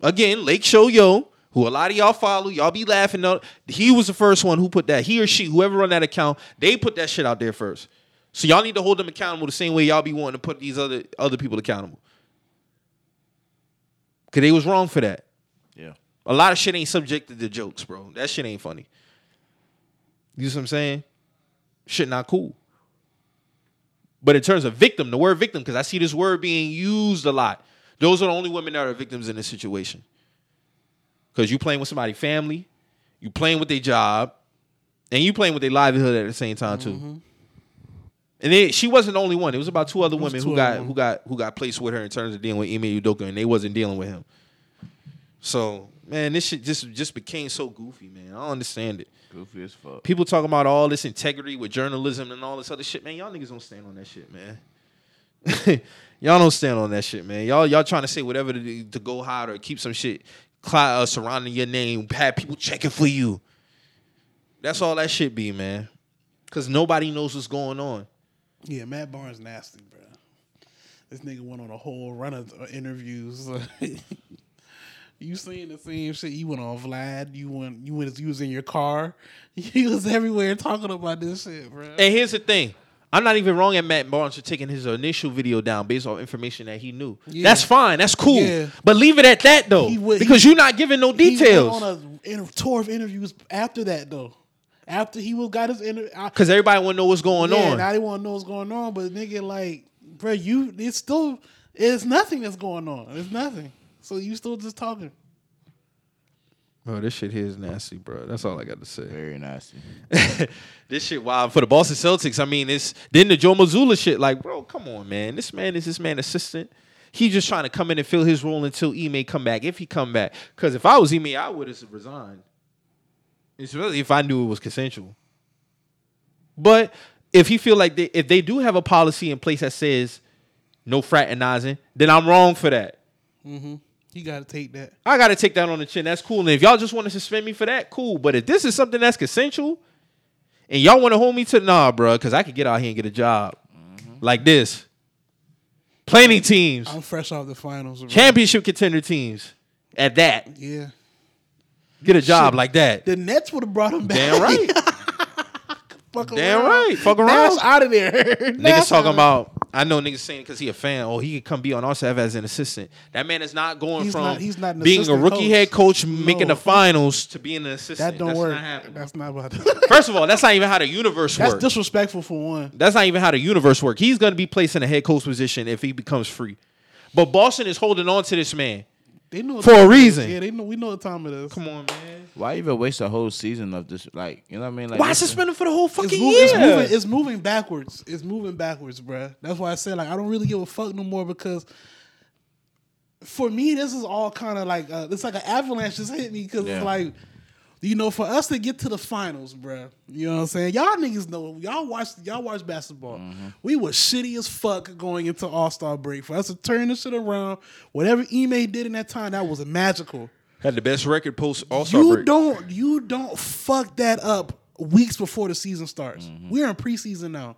Again, Lake Show Yo, who a lot of y'all follow. Y'all be laughing. He was the first one who put that. He or she, whoever run that account, they put that shit out there first. So y'all need to hold them accountable the same way y'all be wanting to put these other other people accountable. Because they was wrong for that. Yeah. A lot of shit ain't subjected to jokes, bro. That shit ain't funny. You see what I'm saying? Shit not cool. But in terms of victim, the word victim, because I see this word being used a lot. Those are the only women that are victims in this situation. Because you playing with somebody's family, you playing with their job, and you playing with their livelihood at the same time, too. Mm-hmm. And then she wasn't the only one. It was about two other women two who got who got who got placed with her in terms of dealing with Ime Udoka, and they wasn't dealing with him. So man, this shit just just became so goofy, man. I don't understand it. Goofy as fuck. People talking about all this integrity with journalism and all this other shit, man. Y'all niggas don't stand on that shit, man. Y'all don't stand on that shit, man. Y'all y'all trying to say whatever to, do, to go hide or keep some shit cloud, uh, surrounding your name, have people checking for you. That's all that shit be, man. Because nobody knows what's going on. Yeah, Matt Barnes nasty, bro. This nigga went on a whole run of interviews. You seen the same shit. You went on Vlad. You went. You went. You was in your car. You was everywhere talking about this shit, bro. And here's the thing: I'm not even wrong at Matt Barnes for taking his initial video down based on information that he knew. Yeah. That's fine. That's cool. Yeah. But leave it at that though, he went, because he, you're not giving no details. He went on a tour of interviews after that though. After he was got his interview. Because everybody want to know what's going yeah, on. Yeah, now they want to know what's going on. But nigga, like, bro, you, it's still, it's nothing that's going on. It's nothing. So you still just talking. Bro, this shit here is nasty, bro. That's all I got to say. Very nasty. This shit wild. For the Boston Celtics, I mean, it's, then the Joe Mazzulla shit, like, bro, come on, man. This man is this man assistant. He's just trying to come in and fill his role until Ime come back, if he come back. Because if I was Ime, I would have resigned. It's really if I knew it was consensual. But if he feel like they, if they do have a policy in place that says no fraternizing, then I'm wrong for that. Mm-hmm. You got to take that. I got to take that on the chin. That's cool. And if y'all just want to suspend me for that, cool. But if this is something that's consensual and y'all want to hold me to, nah, bro, because I could get out here and get a job mm-hmm. like this. Plenty teams. I'm fresh off the finals. Bro. Championship contender teams at that. Yeah. Get a job Shit. like that. The Nets would have brought him back. Damn right. Fuck Damn around. right. Fuck around. That's out of there. Niggas talking about, I know niggas saying because he a fan, oh, he could come be on our staff as an assistant. That man is not going he's from not, he's not being a rookie coach. head coach, no. making the finals, to being an assistant. That don't that's work. Not happening. That's not about that. First of all, that's not even how the universe that's works. That's disrespectful for one. That's not even how the universe works. He's going to be placed in a head coach position if he becomes free. But Boston is holding on to this man. They know for a reason. Yeah, they know. We know what time it is. Come on, man. Why even waste a whole season of this? Like, you know what I mean? Like, why suspend him for the whole fucking it's move, year? It's moving, it's moving backwards. It's moving backwards, bruh. That's why I said, like, I don't really give a fuck no more, because for me, this is all kind of like uh, it's like an avalanche just hit me, because yeah. it's like, you know, for us to get to the finals, bruh. You know what I'm saying? Y'all niggas know. Y'all watch. Y'all watch basketball. Mm-hmm. We were shitty as fuck going into All Star break. For us to turn this shit around, whatever Ime did in that time, that was magical. Had the best record post All Star break. You don't. You don't fuck that up weeks before the season starts. Mm-hmm. We're in preseason now.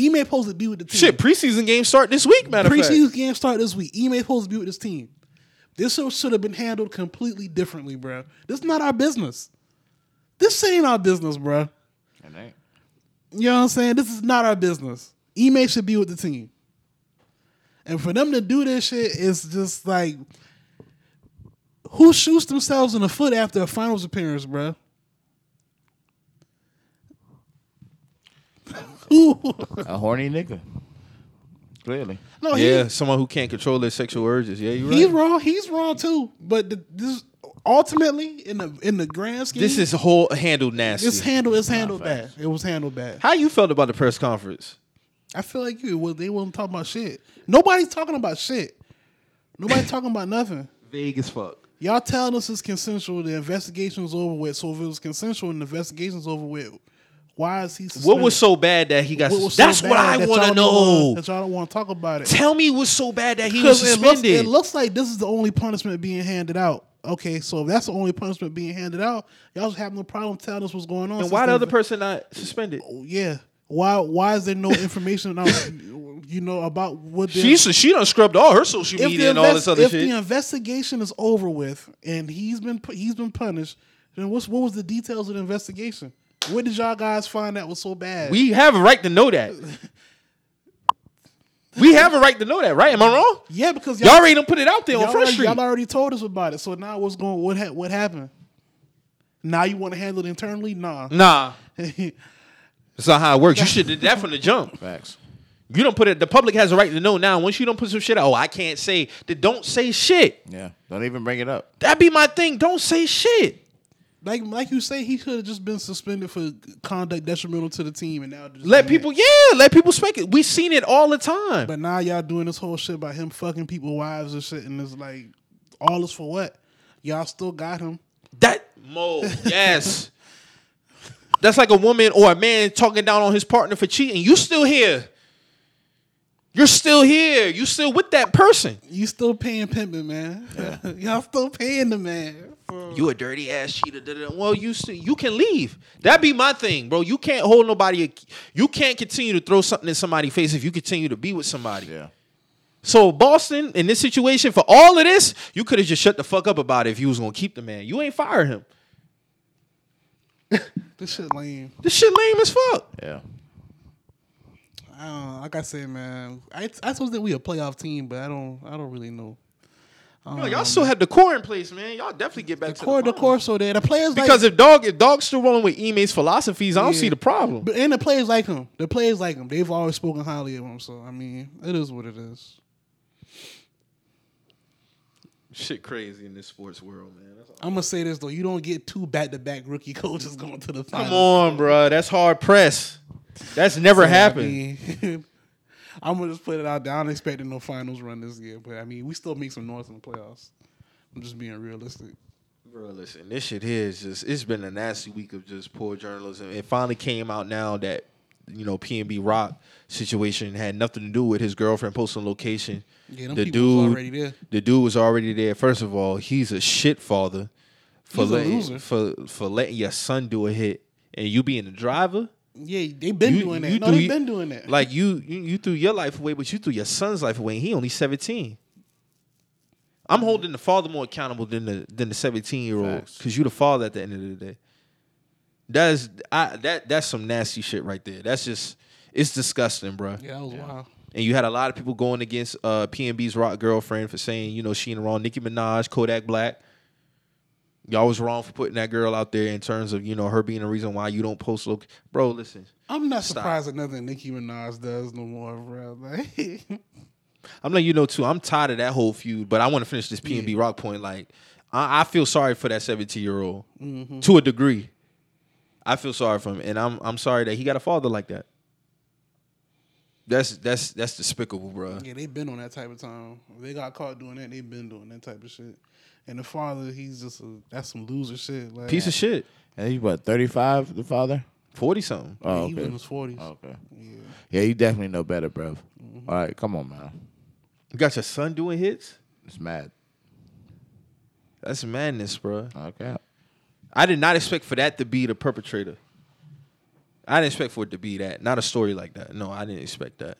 Ime supposed to be with the team. Shit, preseason games start this week. Matter of fact, preseason games start this week. Ime supposed to be with this team. This should have been handled completely differently, bro. This is not our business. This ain't our business, bro. It ain't. You know what I'm saying? This is not our business. Ime should be with the team. And for them to do this shit, it's just like, who shoots themselves in the foot after a finals appearance, bro? A horny nigga. Clearly. No, yeah, he, someone who can't control their sexual urges. Yeah, you're right. He's wrong. He's wrong too. But the, this ultimately, in the in the grand scheme, this is whole handled nasty. This handle is handled nah, bad. Facts. It was handled bad. How you felt about the press conference? I feel like you. Well, they weren't talking about shit. Nobody's talking about shit. Nobody's talking about nothing. Vague as fuck. Y'all telling us it's consensual. The investigation was over with. So if it was consensual and the investigation's over with, why is he suspended? What was so bad that he got suspended? That's what I want to know. That y'all don't want to talk about it. Tell me what's so bad that he was suspended. It looks, it looks like this is the only punishment being handed out. Okay, so if that's the only punishment being handed out, y'all just have no problem telling us what's going on. And why the other person not suspended? Oh, yeah. Why Why is there no information out, you know, about what she she done scrubbed all her social media and all this other shit. If the investigation is over with and he's been he's been punished, then what's what was the details of the investigation? What did y'all guys find that was so bad? We have a right to know that. We have a right to know that, right? Am I wrong? Yeah, because y'all, y'all already done put it out there on Front Street. Y'all already told us about it. So now what's going? What ha- what happened? Now you want to handle it internally? Nah, nah. That's not how it works. You should did that from the jump. Facts. You don't put it. The public has a right to know now. Once you don't put some shit out, oh, I can't say. Then don't say shit. Yeah, don't even bring it up. That'd be my thing. Don't say shit. Like like you say, he could have just been suspended for conduct detrimental to the team, and now just let people that. yeah, let people speak it. We seen it all the time. But now y'all doing this whole shit about him fucking people's wives and shit, and it's like, all this for what? Y'all still got him. That mo yes, that's like a woman or a man talking down on his partner for cheating. You still here. You're still here. You still with that person. You still paying pimping, man. Yeah. Y'all still paying the man. You a dirty ass cheater. Da-da-da. Well, you see, you can leave. That'd be my thing, bro. You can't hold nobody. You can't continue to throw something in somebody's face if you continue to be with somebody. Yeah. So Boston, in this situation, for all of this, you could have just shut the fuck up about it if you was gonna keep the man. You ain't fire him. This shit lame. This shit lame as fuck. Yeah. I don't know. Like I said, man, I I suppose that we a playoff team, but I don't I don't really know. Um, no, y'all still have the core in place, man. Y'all definitely get back the to core, the core. The core, so there. The players because like, if dog, if dog's still rolling with Ime's philosophies, I don't yeah. see the problem. But and the players like him. The players like him. They've always spoken highly of him. So I mean, it is what it is. Shit, crazy in this sports world, man. That's I'm gonna say this though: you don't get two back-to-back rookie coaches going to the finals. Come on, bro. That's hard press. That's never so, happened. I mean, I'm gonna just put it out there. I don't expect no finals run this year, but I mean, we still make some noise in the playoffs. I'm just being realistic. Bro, listen, this shit here is just, it's been a nasty week of just poor journalism. It finally came out now that, you know, P N B Rock situation had nothing to do with his girlfriend posting location. Yeah, them the people dude, was already there. The dude was already there. First of all, he's a shit father for letting, for, for letting your son do a hit and you being the driver. Yeah, they been you, doing that. No, do, they been doing that. Like, you, you you threw your life away, but you threw your son's life away, and he only seventeen. I'm holding the father more accountable than the than the seventeen-year-old because you the father at the end of the day. That is, I, that that's some nasty shit right there. That's just, it's disgusting, bro. Yeah, that was yeah. wild. And you had a lot of people going against uh, P N B's Rock girlfriend for saying, you know, she in the wrong. Nicki Minaj, Kodak Black. Y'all was wrong for putting that girl out there in terms of, you know, her being the reason why you don't post look. Bro, listen. I'm not stop. surprised at nothing Nicki Minaj does no more, bro. Like, I'm letting you know, too, I'm tired of that whole feud, but I want to finish this P N B yeah. Rock point. Like, I, I feel sorry for that seventeen-year-old mm-hmm. to a degree. I feel sorry for him, and I'm I'm sorry that he got a father like that. That's that's that's despicable, bro. Yeah, they've been on that type of time. If they got caught doing that, they've been doing that type of shit. And the father, he's just a, that's some loser shit. Like, piece of shit. And he's what, thirty-five, the father? forty-something. Oh, yeah, okay. He was in his forties. Oh, okay. Yeah. yeah, you definitely know better, bro. Mm-hmm. All right, come on, man. You got your son doing hits? It's mad. That's madness, bro. Okay. I did not expect for that to be the perpetrator. I didn't expect for it to be that. Not a story like that. No, I didn't expect that.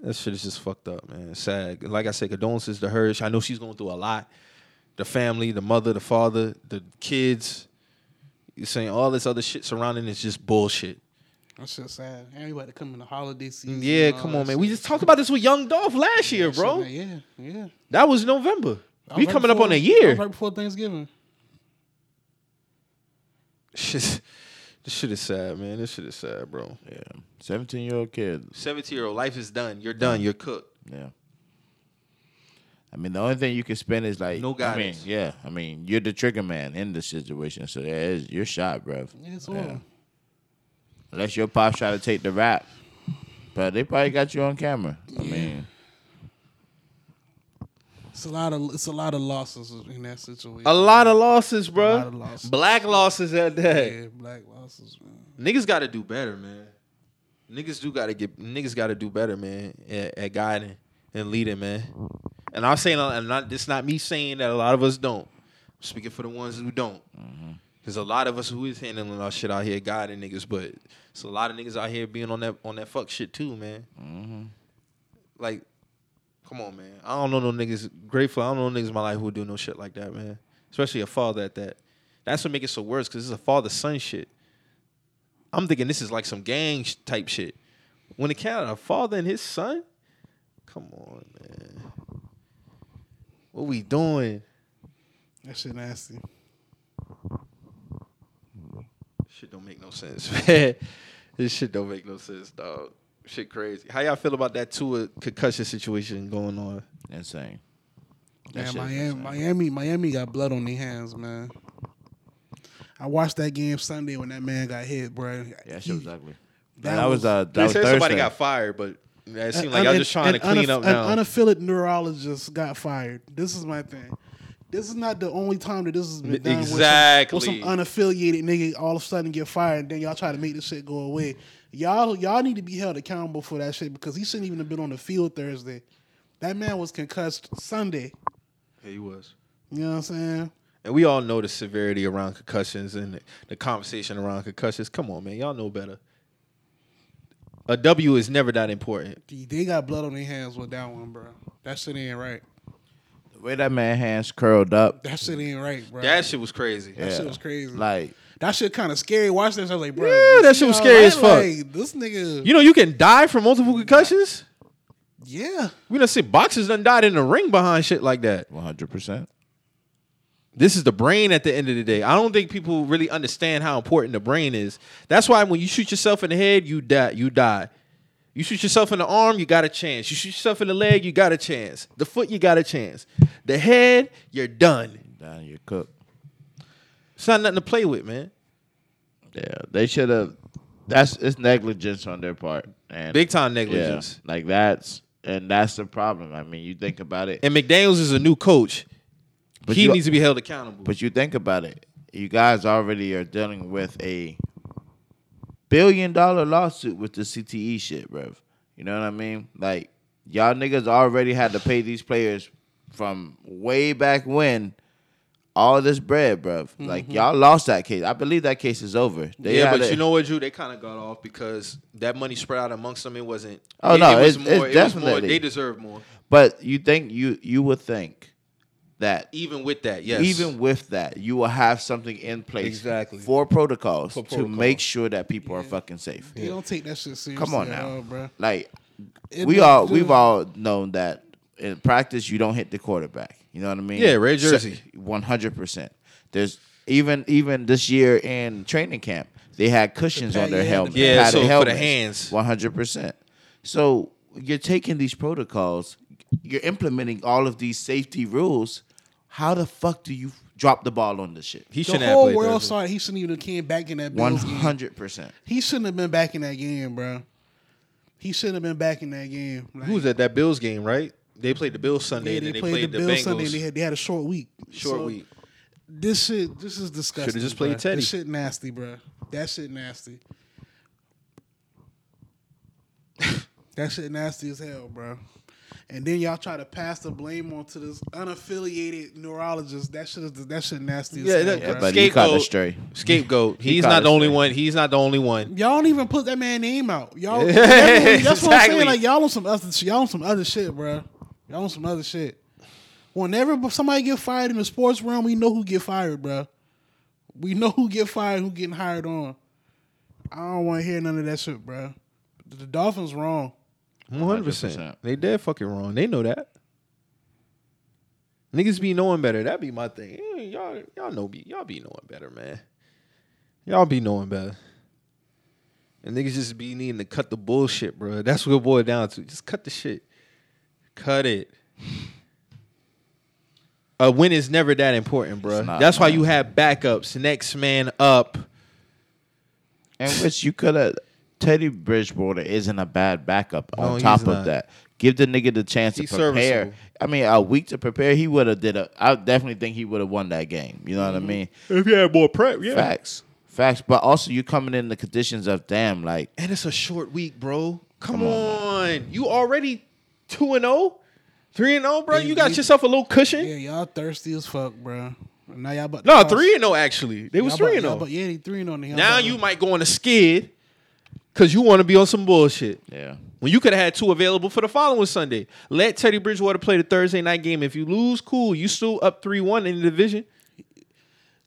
That shit is just fucked up, man. It's sad. Like I said, condolences to her. I know she's going through a lot. The family, the mother, the father, the kids. You're saying all this other shit surrounding it's just bullshit. That's just sad. Everybody coming to holiday season. Yeah, come on, man. We just talked about this with Young Dolph last year, bro. Yeah, yeah. That was November. We coming up on a year. That was right before Thanksgiving. Shit. This shit is sad, man. This shit is sad, bro. Yeah. seventeen-year-old kid. seventeen-year-old. Life is done. You're done. You're cooked. Yeah. I mean, the only thing you can spend is like... No guidance. I mean, yeah. I mean, you're the trigger man in this situation, so there is, you're shot, bro. Yeah, it's yeah. Unless your pops try to take the rap. But they probably got you on camera. I yeah. mean... It's a lot of it's a lot of losses in that situation. A lot of losses, bro. A lot of losses. Black losses at that. Yeah, black losses, man. Niggas got to do better, man. Niggas do got to get niggas got to do better, man, at, at guiding and leading, man. And I'm saying, and not it's not me saying that a lot of us don't. I'm speaking for the ones who don't, because mm-hmm. a lot of us who is handling our shit out here guiding niggas, but it's a lot of niggas out here being on that on that fuck shit too, man. Mm-hmm. Like. Come on, man. I don't know no niggas. Grateful. I don't know niggas in my life who do no shit like that, man. Especially a father at that. That's what makes it so worse, because it's a father-son shit. I'm thinking this is like some gang type shit. When it counted a father and his son? Come on, man. What we doing? That shit nasty. Shit don't make no sense, man. This shit don't make no sense, dog. Shit crazy. How y'all feel about that Tua concussion situation going on? Insane. Yeah, Miami, Miami, Miami got blood on their hands, man. I watched that game Sunday when that man got hit, bro. Yeah, that shit was ugly. That, that was, was uh, that they was said Thursday. Somebody got fired, but it seemed like y'all just trying to clean up now. An unaffiliated neurologist got fired. This is my thing. This is not the only time that this has been done. Exactly. With some, with some unaffiliated nigga all of a sudden get fired, and then y'all try to make this shit go away. Y'all y'all need to be held accountable for that shit, because he shouldn't even have been on the field Thursday. That man was concussed Sunday. Yeah, he was. You know what I'm saying? And we all know the severity around concussions and the, the conversation around concussions. Come on, man. Y'all know better. A W is never that important. They got blood on their hands with that one, bro. That shit ain't right. The way that man's hands curled up. That shit ain't right, bro. That shit was crazy. Yeah. That shit was crazy. Like... That shit kind of scary. Watch this. I was like, bro. Yeah, that shit was scary as fuck. Like, this nigga. You know, you can die from multiple concussions? Yeah. We done see boxers done died in the ring behind shit like that. one hundred percent. This is the brain at the end of the day. I don't think people really understand how important the brain is. That's why when you shoot yourself in the head, you die. You die. You shoot yourself in the arm, you got a chance. You shoot yourself in the leg, you got a chance. The foot, you got a chance. The head, you're done. You're done. You're cooked. It's not nothing to play with, man. Yeah, they should have That's it's negligence on their part. And big time negligence. Yeah, like that's and that's the problem. I mean, you think about it. And McDaniels is a new coach. But he you, needs to be held accountable. But you think about it. You guys already are dealing with a billion dollar lawsuit with the C T E shit, bruv. You know what I mean? Like, y'all niggas already had to pay these players from way back when all this bread, bruv. Mm-hmm. Like, y'all lost that case. I believe that case is over. They yeah, but a, you know what, Drew? They kind of got off because that money spread out amongst them. It wasn't. Oh, it, no. It was it's, more, it's it definitely. Was more, they deserve more. But you think, you you would think. That even with that, yes, even with that, you will have something in place exactly for protocols for protocol. to make sure that people yeah. are fucking safe. You yeah. don't take that shit seriously. Come on now, all, bro. Like it we all do. we've all known that in practice you don't hit the quarterback. You know what I mean? Yeah, red jersey, one hundred percent. There's even even this year in training camp they had cushions the pad, on their helmet. Yeah, yeah so helmets, for the hands, one hundred percent. So you're taking these protocols, you're implementing all of these safety rules. How the fuck do you drop the ball on this shit? He shouldn't have played. The whole world saw it. He shouldn't even came back in that Bills game. one hundred percent. He shouldn't have been back in that game, bro. He shouldn't have been back in that game. Like, who was at that Bills game, right? They played the Bills Sunday, yeah, and then they played, played the, the Bills Bengals. Sunday, and they had, they had a short week. Short so, week. This shit, this is disgusting. Should have just played bruh. Teddy. This shit nasty, bro. That shit nasty. That shit nasty as hell, bro. And then y'all try to pass the blame on to this unaffiliated neurologist. That shit is that shit nasty as hell. Yeah, yeah, but he caught the stray. Scapegoat. He's he not the only stray. one. He's not the only one. Y'all don't even put that man's name out. Y'all yeah, that's exactly. what I'm saying. Like y'all on some other y'all on some other shit, bro. Y'all on some other shit. Whenever somebody get fired in the sports realm, we know who get fired, bro. We know who get fired, who getting hired on. I don't want to hear none of that shit, bro. The Dolphins wrong. one hundred percent. They dead fucking wrong. They know that. Niggas be knowing better. That be my thing. Y'all, y'all know be y'all be knowing better, man. Y'all be knowing better. And niggas just be needing to cut the bullshit, bro. That's what it boiled down to. Just cut the shit. Cut it. A win is never that important, bro. That's why you have backups. Next man up. And which you could have. Teddy Bridgewater isn't a bad backup on no, top of not. that. Give the nigga the chance he's to prepare. Serviceable. I mean, a week to prepare, he would have did a... I definitely think he would have won that game. You know mm-hmm. what I mean? If he had more prep, yeah. Facts. Facts. But also, you're coming in the conditions of, damn, like... And it's a short week, bro. Come, come on. on. You already two and oh? three and oh, bro? Yeah, you got we, yourself a little cushion? Yeah, y'all thirsty as fuck, bro. Now y'all about No, three and oh, actually. They was three and oh. Yeah, they three and oh. Now you might go on a skid... Because you want to be on some bullshit. Yeah. When you could have had two available for the following Sunday. Let Teddy Bridgewater play the Thursday night game. If you lose, cool. You still up three one in the division.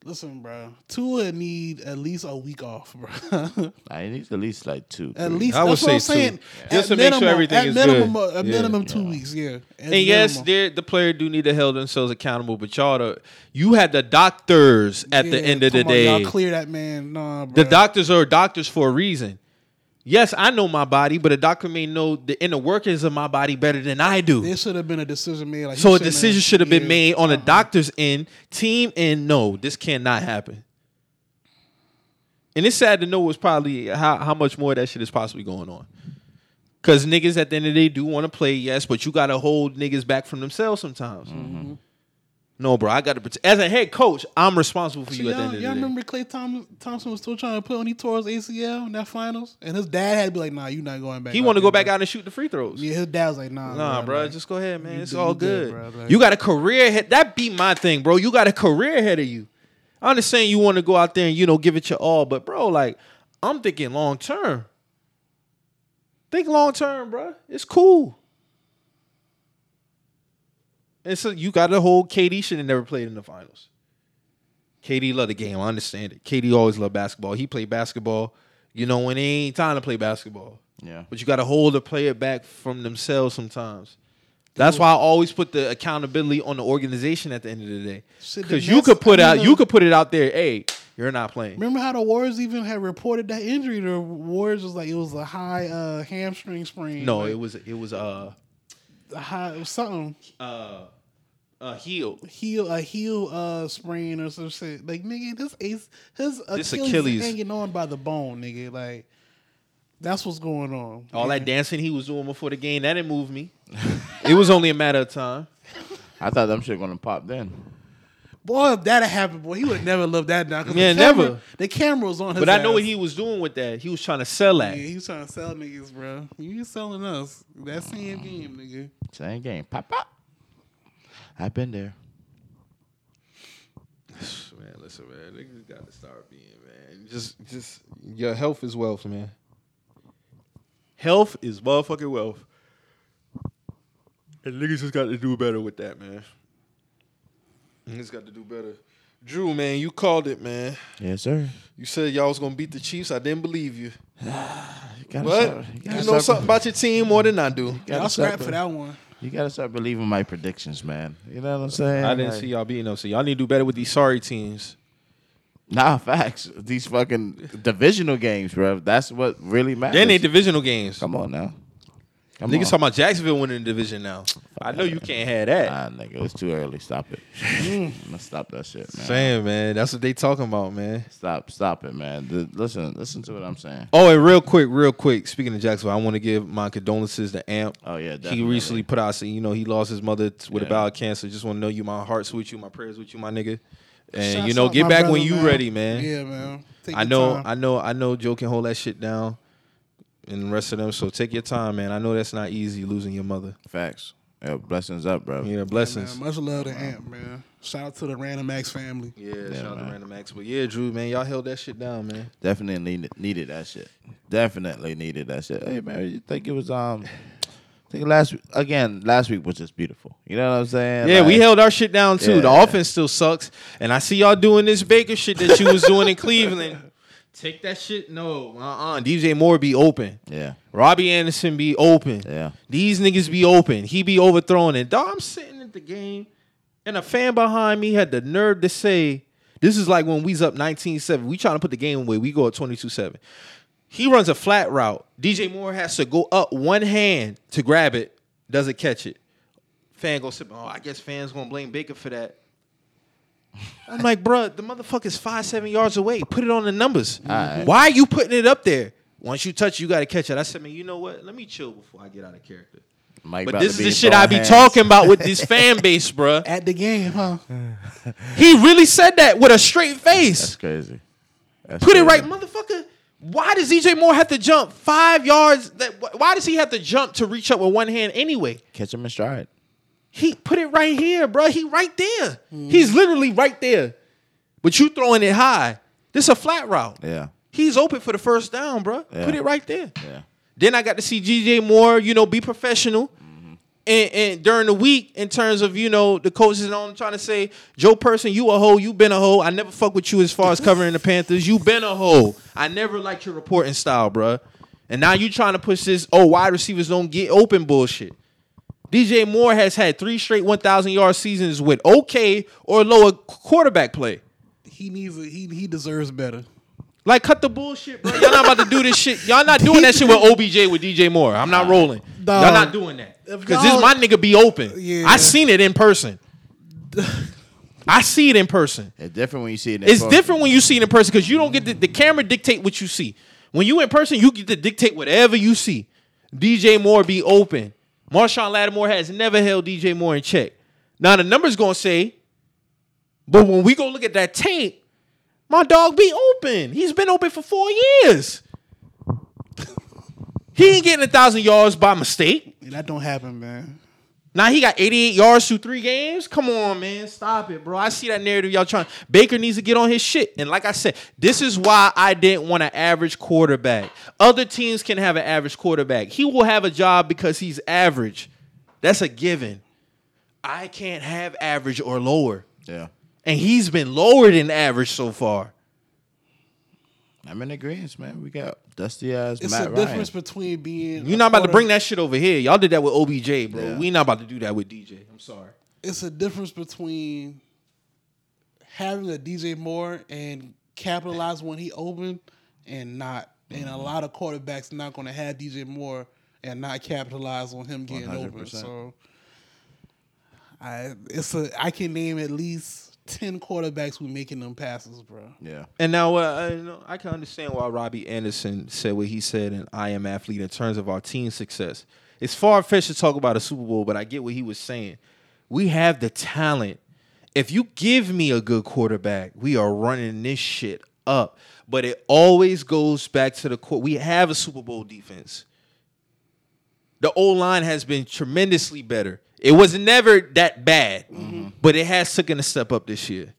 Listen, bro. Tua need at least a week off, bro. I need at least like two. Three. At least I would that's say what I'm saying. Two. Yeah. Just to minimum, make sure everything at is minimum, good. At minimum yeah. two yeah. weeks, yeah. At and minimum. yes, the player do need to hold themselves accountable, but y'all, the, you had the doctors at yeah, the end of the on, day. Y'all clear that man, nah, bro. The doctors are doctors for a reason. Yes, I know my body, but a doctor may know the inner workings of my body better than I do. There should have been a decision made. Like so a decision should have been made on uh-huh. a doctor's end, team end. No, this cannot happen. And it's sad to know what's probably how, how much more of that shit is possibly going on. Because niggas at the end of the day do want to play, yes, but you got to hold niggas back from themselves sometimes. Mm-hmm. No, bro, I got to protect. As a head coach, I'm responsible for so you at the end of the day. Y'all remember Clay Thompson, Thompson was still trying to play on he tore his A C L in that finals? And his dad had to be like, nah, you're not going back. He wanted to go back out and shoot the free throws. Yeah, his dad was like, nah. Nah, bro, bro just go ahead, man. It's all good. good bro, like, you got a career ahead. That be my thing, bro. You got a career ahead of you. I understand you want to go out there and, you know, give it your all. But, bro, like, I'm thinking long term. Think long term, bro. It's cool. And so you got the whole K D should have never played in the finals. K D loved the game. I understand it. K D always loved basketball. He played basketball, you know, when it ain't time to play basketball. Yeah. But you got to hold a player back from themselves sometimes. That's why I always put the accountability on the organization at the end of the day. Because you could put out, you could put it out there, hey, you're not playing. Remember how the Warriors even had reported that injury? The Warriors was like, it was a high uh, hamstring sprain. No, like, it was, it was uh, a high, it was something. Uh, A heel, heel, a heel, uh, sprain or some shit. Like nigga, this ace, his Achilles, Achilles hanging on by the bone, nigga. Like That's what's going on. All yeah. that dancing he was doing before the game, that didn't move me. It was only a matter of time. I thought them shit gonna pop then. Boy, if that happened, boy, he would never loved that down. Yeah, the camera, never. The camera was on his But ass. I know what he was doing with that. He was trying to sell that. Yeah, he was trying to sell niggas, bro. You selling us. That same game, nigga. Same game. Pop, pop. I've been there. Man, listen, man. Niggas got to start being, man. Just, just, your health is wealth, man. Health is motherfucking wealth. And niggas just got to do better with that, man. Niggas got to do better. Drew, man, you called it, man. Yes, sir. You said y'all was going to beat the Chiefs. I didn't believe you. you but start, you, you know start something about your team more than I do. I'll scrap for that one. You got to start believing my predictions, man. You know what I'm saying? I didn't like, see y'all beating them, so y'all need to do better with these sorry teams. Nah, facts. These fucking divisional games, bro. That's what really matters. They ain't divisional games. Come on now. Come niggas on. Talking about Jacksonville winning the division now. Fuck I know that. You can't have that. Nah, nigga, it's too early. Stop it. I'm gonna stop that shit, man. Saying, man, that's what they talking about, man. Stop, stop it, man. The, listen, listen to what I'm saying. Oh, and real quick, real quick. Speaking of Jacksonville, I want to give my condolences to Amp. Oh yeah, definitely. He recently put out, you know, he lost his mother with yeah. a bowel cancer. Just want to know you, my heart's with you, my prayers with you, my nigga. And Shots you know, get back brother, when you man. ready, man. Yeah, man. Take I know, time. I know, I know. Joe can hold that shit down. And the rest of them. So take your time, man. I know that's not easy, losing your mother. Facts. Yeah, blessings up, bro. Yeah, blessings. Yeah, man, much love to Amp, man. Shout out to the Random Acts family. Yeah, yeah shout out to Random Acts. But yeah, Drew, man, y'all held that shit down, man. Definitely needed, needed that shit. Definitely needed that shit. Hey, man, you think it was um, I think last again last week was just beautiful. You know what I'm saying? Yeah, like, we held our shit down too. Yeah, the yeah. offense still sucks, and I see y'all doing this Baker shit that you was doing in Cleveland. Take that shit. No, uh-uh. D J Moore be open. Yeah. Robbie Anderson be open. Yeah. These niggas be open. He be overthrowing it. Dog, I'm sitting at the game, and a fan behind me had the nerve to say, this is like when we's up nineteen seven. We trying to put the game away. We go up twenty-two seven. He runs a flat route. D J Moore has to go up one hand to grab it. Doesn't catch it. Fan goes, oh, I guess fans going to blame Baker for that. I'm like, bro, the motherfucker's five, seven yards away. Put it on the numbers. Right. Why are you putting it up there? Once you touch, you got to catch it. I said, man, you know what? Let me chill before I get out of character. Mike but this is the shit I be hands. talking about with this fan base, bro. At the game, huh? He really said that with a straight face. That's crazy. That's Put crazy. it right, motherfucker. Why does D J Moore have to jump five yards? That, why does he have to jump to reach up with one hand anyway? Catch him in stride. He put it right here, bro. He right there. Mm. He's literally right there. But you throwing it high. This is a flat route. Yeah. He's open for the first down, bro. Yeah. Put it right there. Yeah. Then I got to see D J Moore, you know, be professional. Mm-hmm. And, and during the week, in terms of, you know, the coaches and all, I'm trying to say, Joe Person, you a hoe. You been a hoe. I never fuck with you as far as covering the Panthers. You been a hoe. I never liked your reporting style, bro. And now you trying to push this, oh, wide receivers don't get open bullshit. D J Moore has had three straight one thousand-yard seasons with okay or lower quarterback play. He needs a, he he deserves better. Like, cut the bullshit, bro. Y'all not about to do this shit. Y'all not doing that shit with O B J with D J Moore. I'm not rolling. Dog, y'all not doing that. Because this my nigga be open. Yeah. I seen it in person. I see it in person. It's different when you see it in person. It's post. different when you see it in person because you don't get the, the camera dictate what you see. When you in person, you get to dictate whatever you see. D J Moore be open. Marshawn Lattimore has never held D J Moore in check. Now, the number's going to say, but when we go look at that tape, my dog be open. He's been open for four years. He ain't getting one thousand yards by mistake. That don't happen, man. Now, he got eighty-eight yards through three games? Come on, man. Stop it, bro. I see that narrative y'all trying. Baker needs to get on his shit. And like I said, this is why I didn't want an average quarterback. Other teams can have an average quarterback. He will have a job because he's average. That's a given. I can't have average or lower. Yeah. And he's been lower than average so far. I'm in agreement, man. We got dusty ass Matt Ryan. It's a difference between being... You're not about to bring that shit over here. Y'all did that with O B J, bro. Yeah. We not about to do that with D J. I'm sorry. It's a difference between having a D J Moore and capitalize when he opened and not. Mm-hmm. And a lot of quarterbacks not going to have D J Moore and not capitalize on him getting one hundred percent open. So I, it's a, I can name at least ten quarterbacks were making them passes, bro. Yeah. And now uh, I, you know, I can understand why Robbie Anderson said what he said in I Am Athlete in terms of our team success. It's far-fetched to talk about a Super Bowl, but I get what he was saying. We have the talent. If you give me a good quarterback, we are running this shit up. But it always goes back to the court. We have a Super Bowl defense. The O-line has been tremendously better. It was never that bad, mm-hmm. but it has taken a step up this year.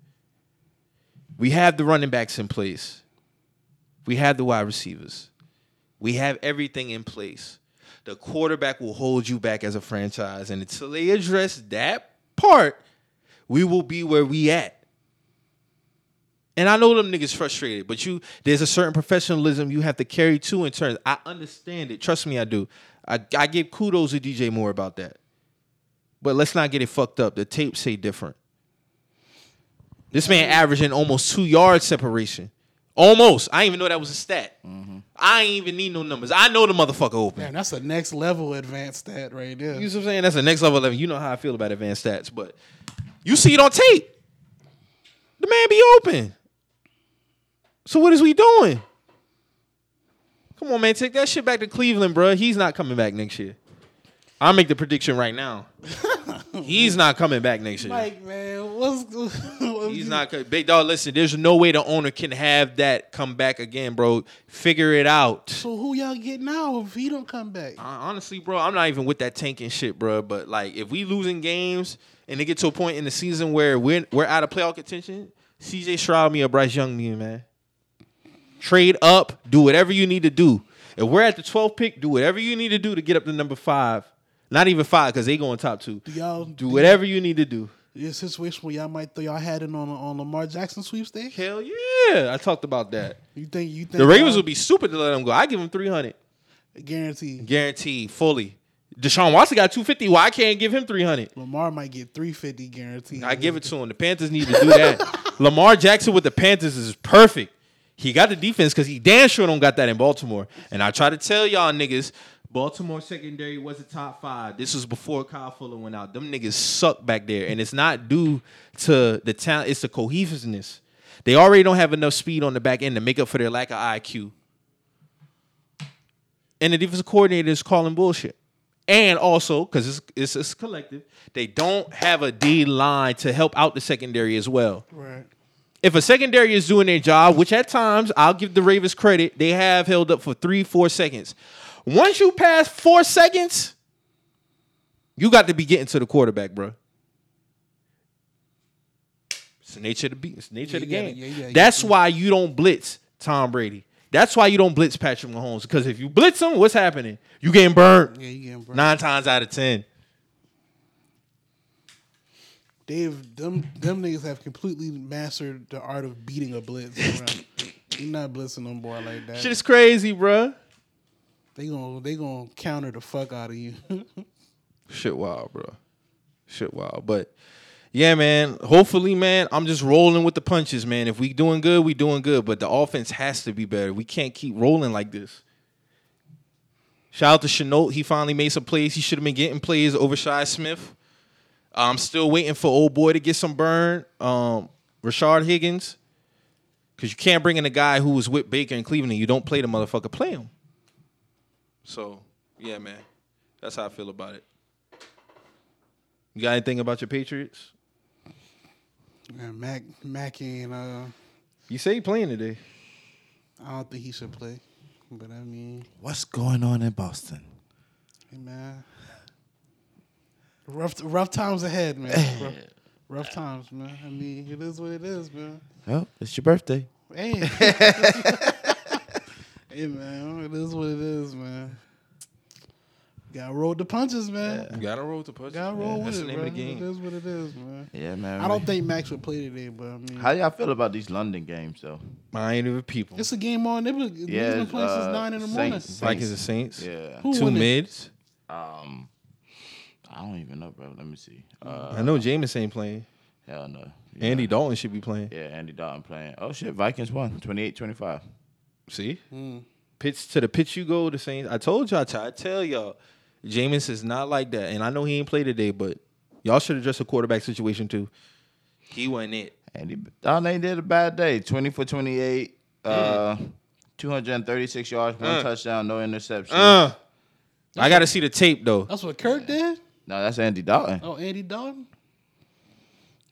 We have the running backs in place. We have the wide receivers. We have everything in place. The quarterback will hold you back as a franchise, and until they address that part, we will be where we at. And I know them niggas frustrated, but you there's a certain professionalism you have to carry too in terms. I understand it. Trust me, I do. I, I give kudos to D J Moore about that. But let's not get it fucked up. The tapes say different. This man averaging almost two yards separation. Almost. I didn't even know that was a stat. Mm-hmm. I ain't even need no numbers. I know the motherfucker open. Man, that's a next level advanced stat right there. You know what I'm saying? That's a next level level. You know how I feel about advanced stats, but you see it on tape. The man be open. So what is we doing? Come on, man. Take that shit back to Cleveland, bro. He's not coming back next year. I'll make the prediction right now. He's not coming back next year. Mike, man. What's good? He's not coming. Big dog, listen. There's no way the owner can have that come back again, bro. Figure it out. So who y'all get now if he don't come back? Honestly, bro, I'm not even with that tanking shit, bro. But, like, if we losing games and they get to a point in the season where we're, we're out of playoff contention, C J Stroud me or Bryce Young me, man. Trade up. Do whatever you need to do. If we're at the twelfth pick, do whatever you need to do to get up to number five. Not even five, because they going top two. Do, y'all, do whatever do you need to do. Is this situation where y'all might throw y'all hat in on, on Lamar Jackson sweepstakes? Hell yeah. I talked about that. You think you think the Ravens would be stupid to let them go. I give them three hundred. Guaranteed. Guaranteed, fully. Deshaun Watson got two hundred fifty. Why I can't give him three hundred? Lamar might get three hundred fifty guaranteed. I give it to him. The Panthers need to do that. Lamar Jackson with the Panthers is perfect. He got the defense because he damn sure don't got that in Baltimore. And I try to tell y'all niggas, Baltimore secondary was the top five. This was before Kyle Fuller went out. Them niggas suck back there. And it's not due to the talent. It's the cohesiveness. They already don't have enough speed on the back end to make up for their lack of I Q. And the defensive coordinator is calling bullshit. And also, because it's, it's it's collective, they don't have a D-line to help out the secondary as well. Right. If a secondary is doing their job, which at times, I'll give the Ravens credit, they have held up for three, four seconds. Once you pass four seconds, you got to be getting to the quarterback, bro. It's the nature of the beat. It's the nature yeah, of the game. Yeah, yeah, yeah, That's yeah. why you don't blitz Tom Brady. That's why you don't blitz Patrick Mahomes. Because if you blitz him, what's happening? You getting burned. Yeah, you getting burned. Nine times out of ten. They've them them niggas have completely mastered the art of beating a blitz, bro. You're not blitzing them, boy, like that. Shit's crazy, bro. They gonna they gonna counter the fuck out of you. Shit wild, bro. Shit wild. But yeah, man. Hopefully, man, I'm just rolling with the punches, man. If we doing good, we doing good. But the offense has to be better. We can't keep rolling like this. Shout out to Chenault. He finally made some plays. He should have been getting plays over Shai Smith. I'm still waiting for old boy to get some burn. Um, Rashard Higgins. Because you can't bring in a guy who was with Baker in Cleveland and you don't play the motherfucker. Play him. So, yeah, man. That's how I feel about it. You got anything about your Patriots? Yeah, Mac, Mackey and... Uh, you say he playing today. I don't think he should play. But, I mean... What's going on in Boston? Hey, man. Rough rough times ahead, man. rough, rough times, man. I mean, it is what it is, man. Well, it's your birthday. Hey. Hey, man, it is what it is, man. Gotta roll the punches, man. You gotta roll the punches. Gotta roll yeah, with that's it, the name bro. Of the game. It is what it is, man. Yeah, man. I don't think Max would play today, but I mean, how y'all feel about these London games, though? I ain't even people. It's a game on. They've been playing since nine in the morning. Vikings and Saints. Yeah. Who Two mids. It? Um, I don't even know, bro. Let me see. Uh, I know Jameis ain't playing. Hell no. Yeah. Andy Dalton should be playing. Yeah, Andy Dalton playing. Oh shit, Vikings won twenty-eight twenty-five. See? Mm. Pitch to the pitch you go, the Saints. I told y'all, I tell y'all, Jameis is not like that. And I know he ain't played today, but y'all should address the quarterback situation too. He wasn't it. And he, Donnie did a bad day. twenty for twenty-eight, uh, mm. two hundred thirty-six yards, one uh. touchdown, no interception. Uh. I got to see the tape, though. That's what Kirk did? No, that's Andy Dalton. Oh, Andy Dalton?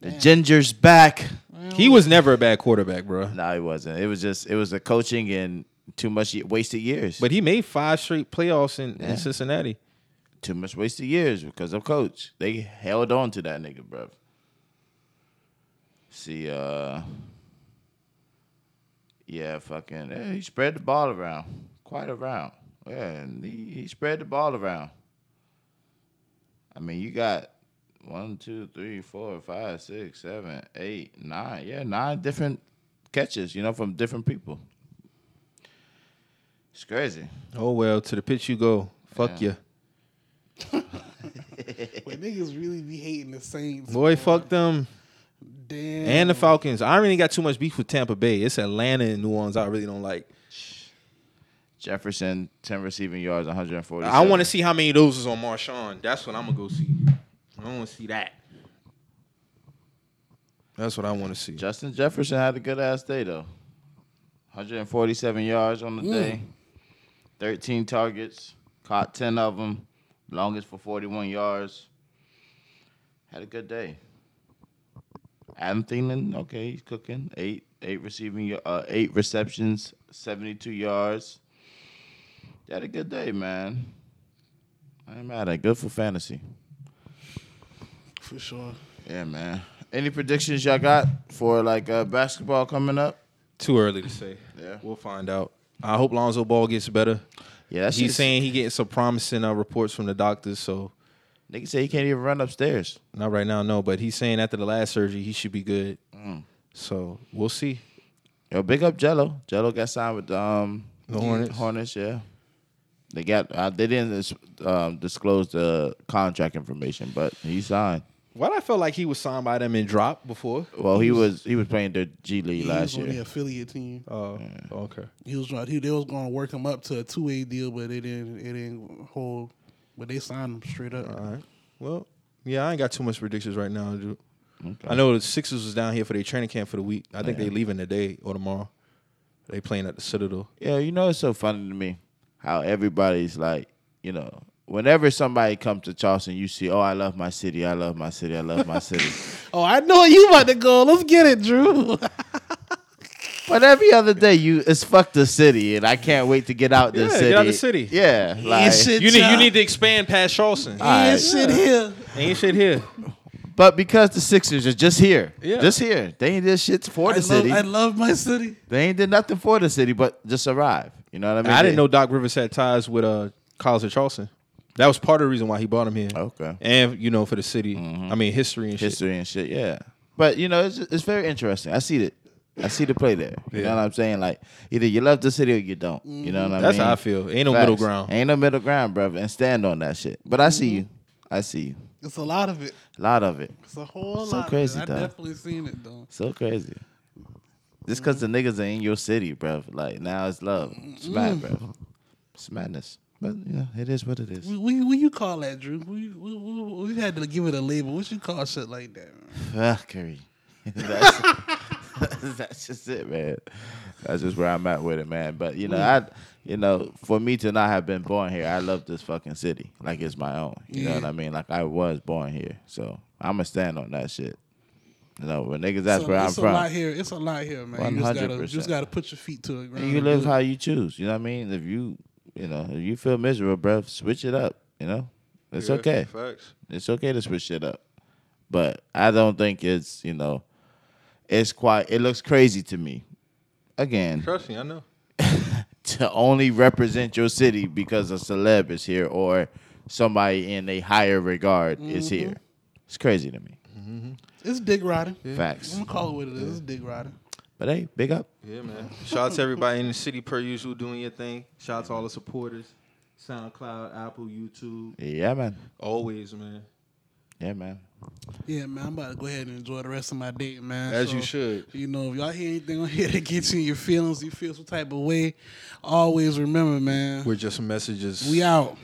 The Damn. Ginger's back. He was never a bad quarterback, bro. No, nah, he wasn't. It was just, it was the coaching and too much wasted years. But he made five straight playoffs in, yeah. in Cincinnati. Too much wasted years because of coach. They held on to that nigga, bro. See, uh, yeah, fucking, yeah, he spread the ball around, quite around. Yeah, and he, he spread the ball around. I mean, you got one, two, three, four, five, six, seven, eight, nine. Yeah, nine different catches, you know, from different people. It's crazy. Oh, well, to the pitch you go. Fuck yeah. you. Wait, niggas really be hating the Saints. Boy, fuck them. Damn. And the Falcons. I really got too much beef with Tampa Bay. It's Atlanta and New Orleans I really don't like. Jefferson, ten receiving yards, one hundred forty. I want to see how many of those is on Marshawn. That's what I'm going to go see. I want to see that. That's what I want to see. Justin Jefferson had a good-ass day, though. one hundred forty-seven yards on the mm. day. thirteen targets. Caught ten of them. Longest for forty-one yards. Had a good day. Adam Thielen, okay, he's cooking. Eight eight receiving, uh, eight receptions, seventy-two yards. You had a good day, man. I ain't mad at it. Good for fantasy. For sure. Yeah, man. Any predictions y'all got for, like, uh, basketball coming up? Too early to say. Yeah. We'll find out. I hope Lonzo Ball gets better. Yeah, that's He's just... saying he getting some promising uh, reports from the doctors, so. Nigga say he can't even run upstairs. Not right now, no. But he's saying after the last surgery, he should be good. Mm. So, we'll see. Yo, big up Jello. Jello got signed with um, the Hornets. Hornets, yeah. They got. Uh, they didn't uh, disclose the contract information, but he signed. Why did I feel like he was signed by them and dropped before? Well, he was he was playing their G League he last was year. He was on the affiliate team. Oh, yeah. Okay. He was right. He, they was going to work him up to a two-way deal, but it didn't. It didn't hold. But they signed him straight up. All right. Well, yeah, I ain't got too much predictions right now, dude. Okay. I know the Sixers was down here for their training camp for the week. I think yeah. they leaving today or tomorrow. They playing at the Citadel. Yeah, you know it's so funny to me how everybody's like, you know, whenever somebody comes to Charleston, you see, oh, I love my city, I love my city, I love my city. Oh, I know you about to go. Let's get it, Drew. But every other day, you it's fuck the city, and I can't wait to get out this yeah, city. Get out the city. Yeah, like shit, you need child. you need to expand past Charleston. Ain't right. shit here. Ain't shit here. But because the Sixers are just here, yeah. just here, they ain't did shit for the I city. Love, I love my city. They ain't did nothing for the city, but just arrive. You know what I mean? I didn't know Doc Rivers had ties with uh, College of Charleston. That was part of the reason why he brought him here. Okay. And, you know, for the city. Mm-hmm. I mean, history and shit. History and shit, yeah. But, you know, it's it's very interesting. I see it. I see the play there. You yeah. know what I'm saying? Like, either you love the city or you don't. Mm-hmm. You know what I That's mean? That's how I feel. Ain't no Facts. middle ground. Ain't no middle ground, brother. And stand on that shit. But I see mm-hmm. you. I see you. It's a lot of it. A lot of it. It's a whole so lot crazy, of it. Though. I definitely seen it, though. So crazy. Just because mm-hmm. the niggas ain't in your city, bro. Like, now it's love. It's mad, mm-hmm. bro. It's madness. But, you know, it is what it is. What do you call that, Drew? We, we, we, we had to give it a label. What you call shit like that? Fuckery. That's, that's just it, man. That's just where I'm at with it, man. But, you know, I... You know, for me to not have been born here, I love this fucking city. Like, it's my own. You yeah. know what I mean? Like, I was born here. So, I'm going to stand on that shit. You know, when niggas ask so, where I'm from. It's a lot here. It's a lot here, man. one hundred percent. You just got to put your feet to the ground. And you live how you choose. You know what I mean? If you, you know, if you feel miserable, bruv, switch it up. You know? It's yeah, okay. Facts. It's okay to switch it up. But I don't think it's, you know, it's quite, it looks crazy to me. Again. Trust me, I know. To only represent your city because a celeb is here or somebody in a higher regard mm-hmm. is here. It's crazy to me. Mm-hmm. It's dick riding. Yeah. Facts. I'm going to call it what it is. Yeah. It's dick riding. But, hey, big up. Yeah, man. Shout out to everybody in the city, per usual, doing your thing. Shout out to all the supporters. SoundCloud, Apple, YouTube. Yeah, man. Always, man. Yeah, man. Yeah, man, I'm about to go ahead and enjoy the rest of my day, man. As so, you should. You know, if y'all hear anything on here that gets you in your feelings, you feel some type of way, always remember, man. We're just messages. We out.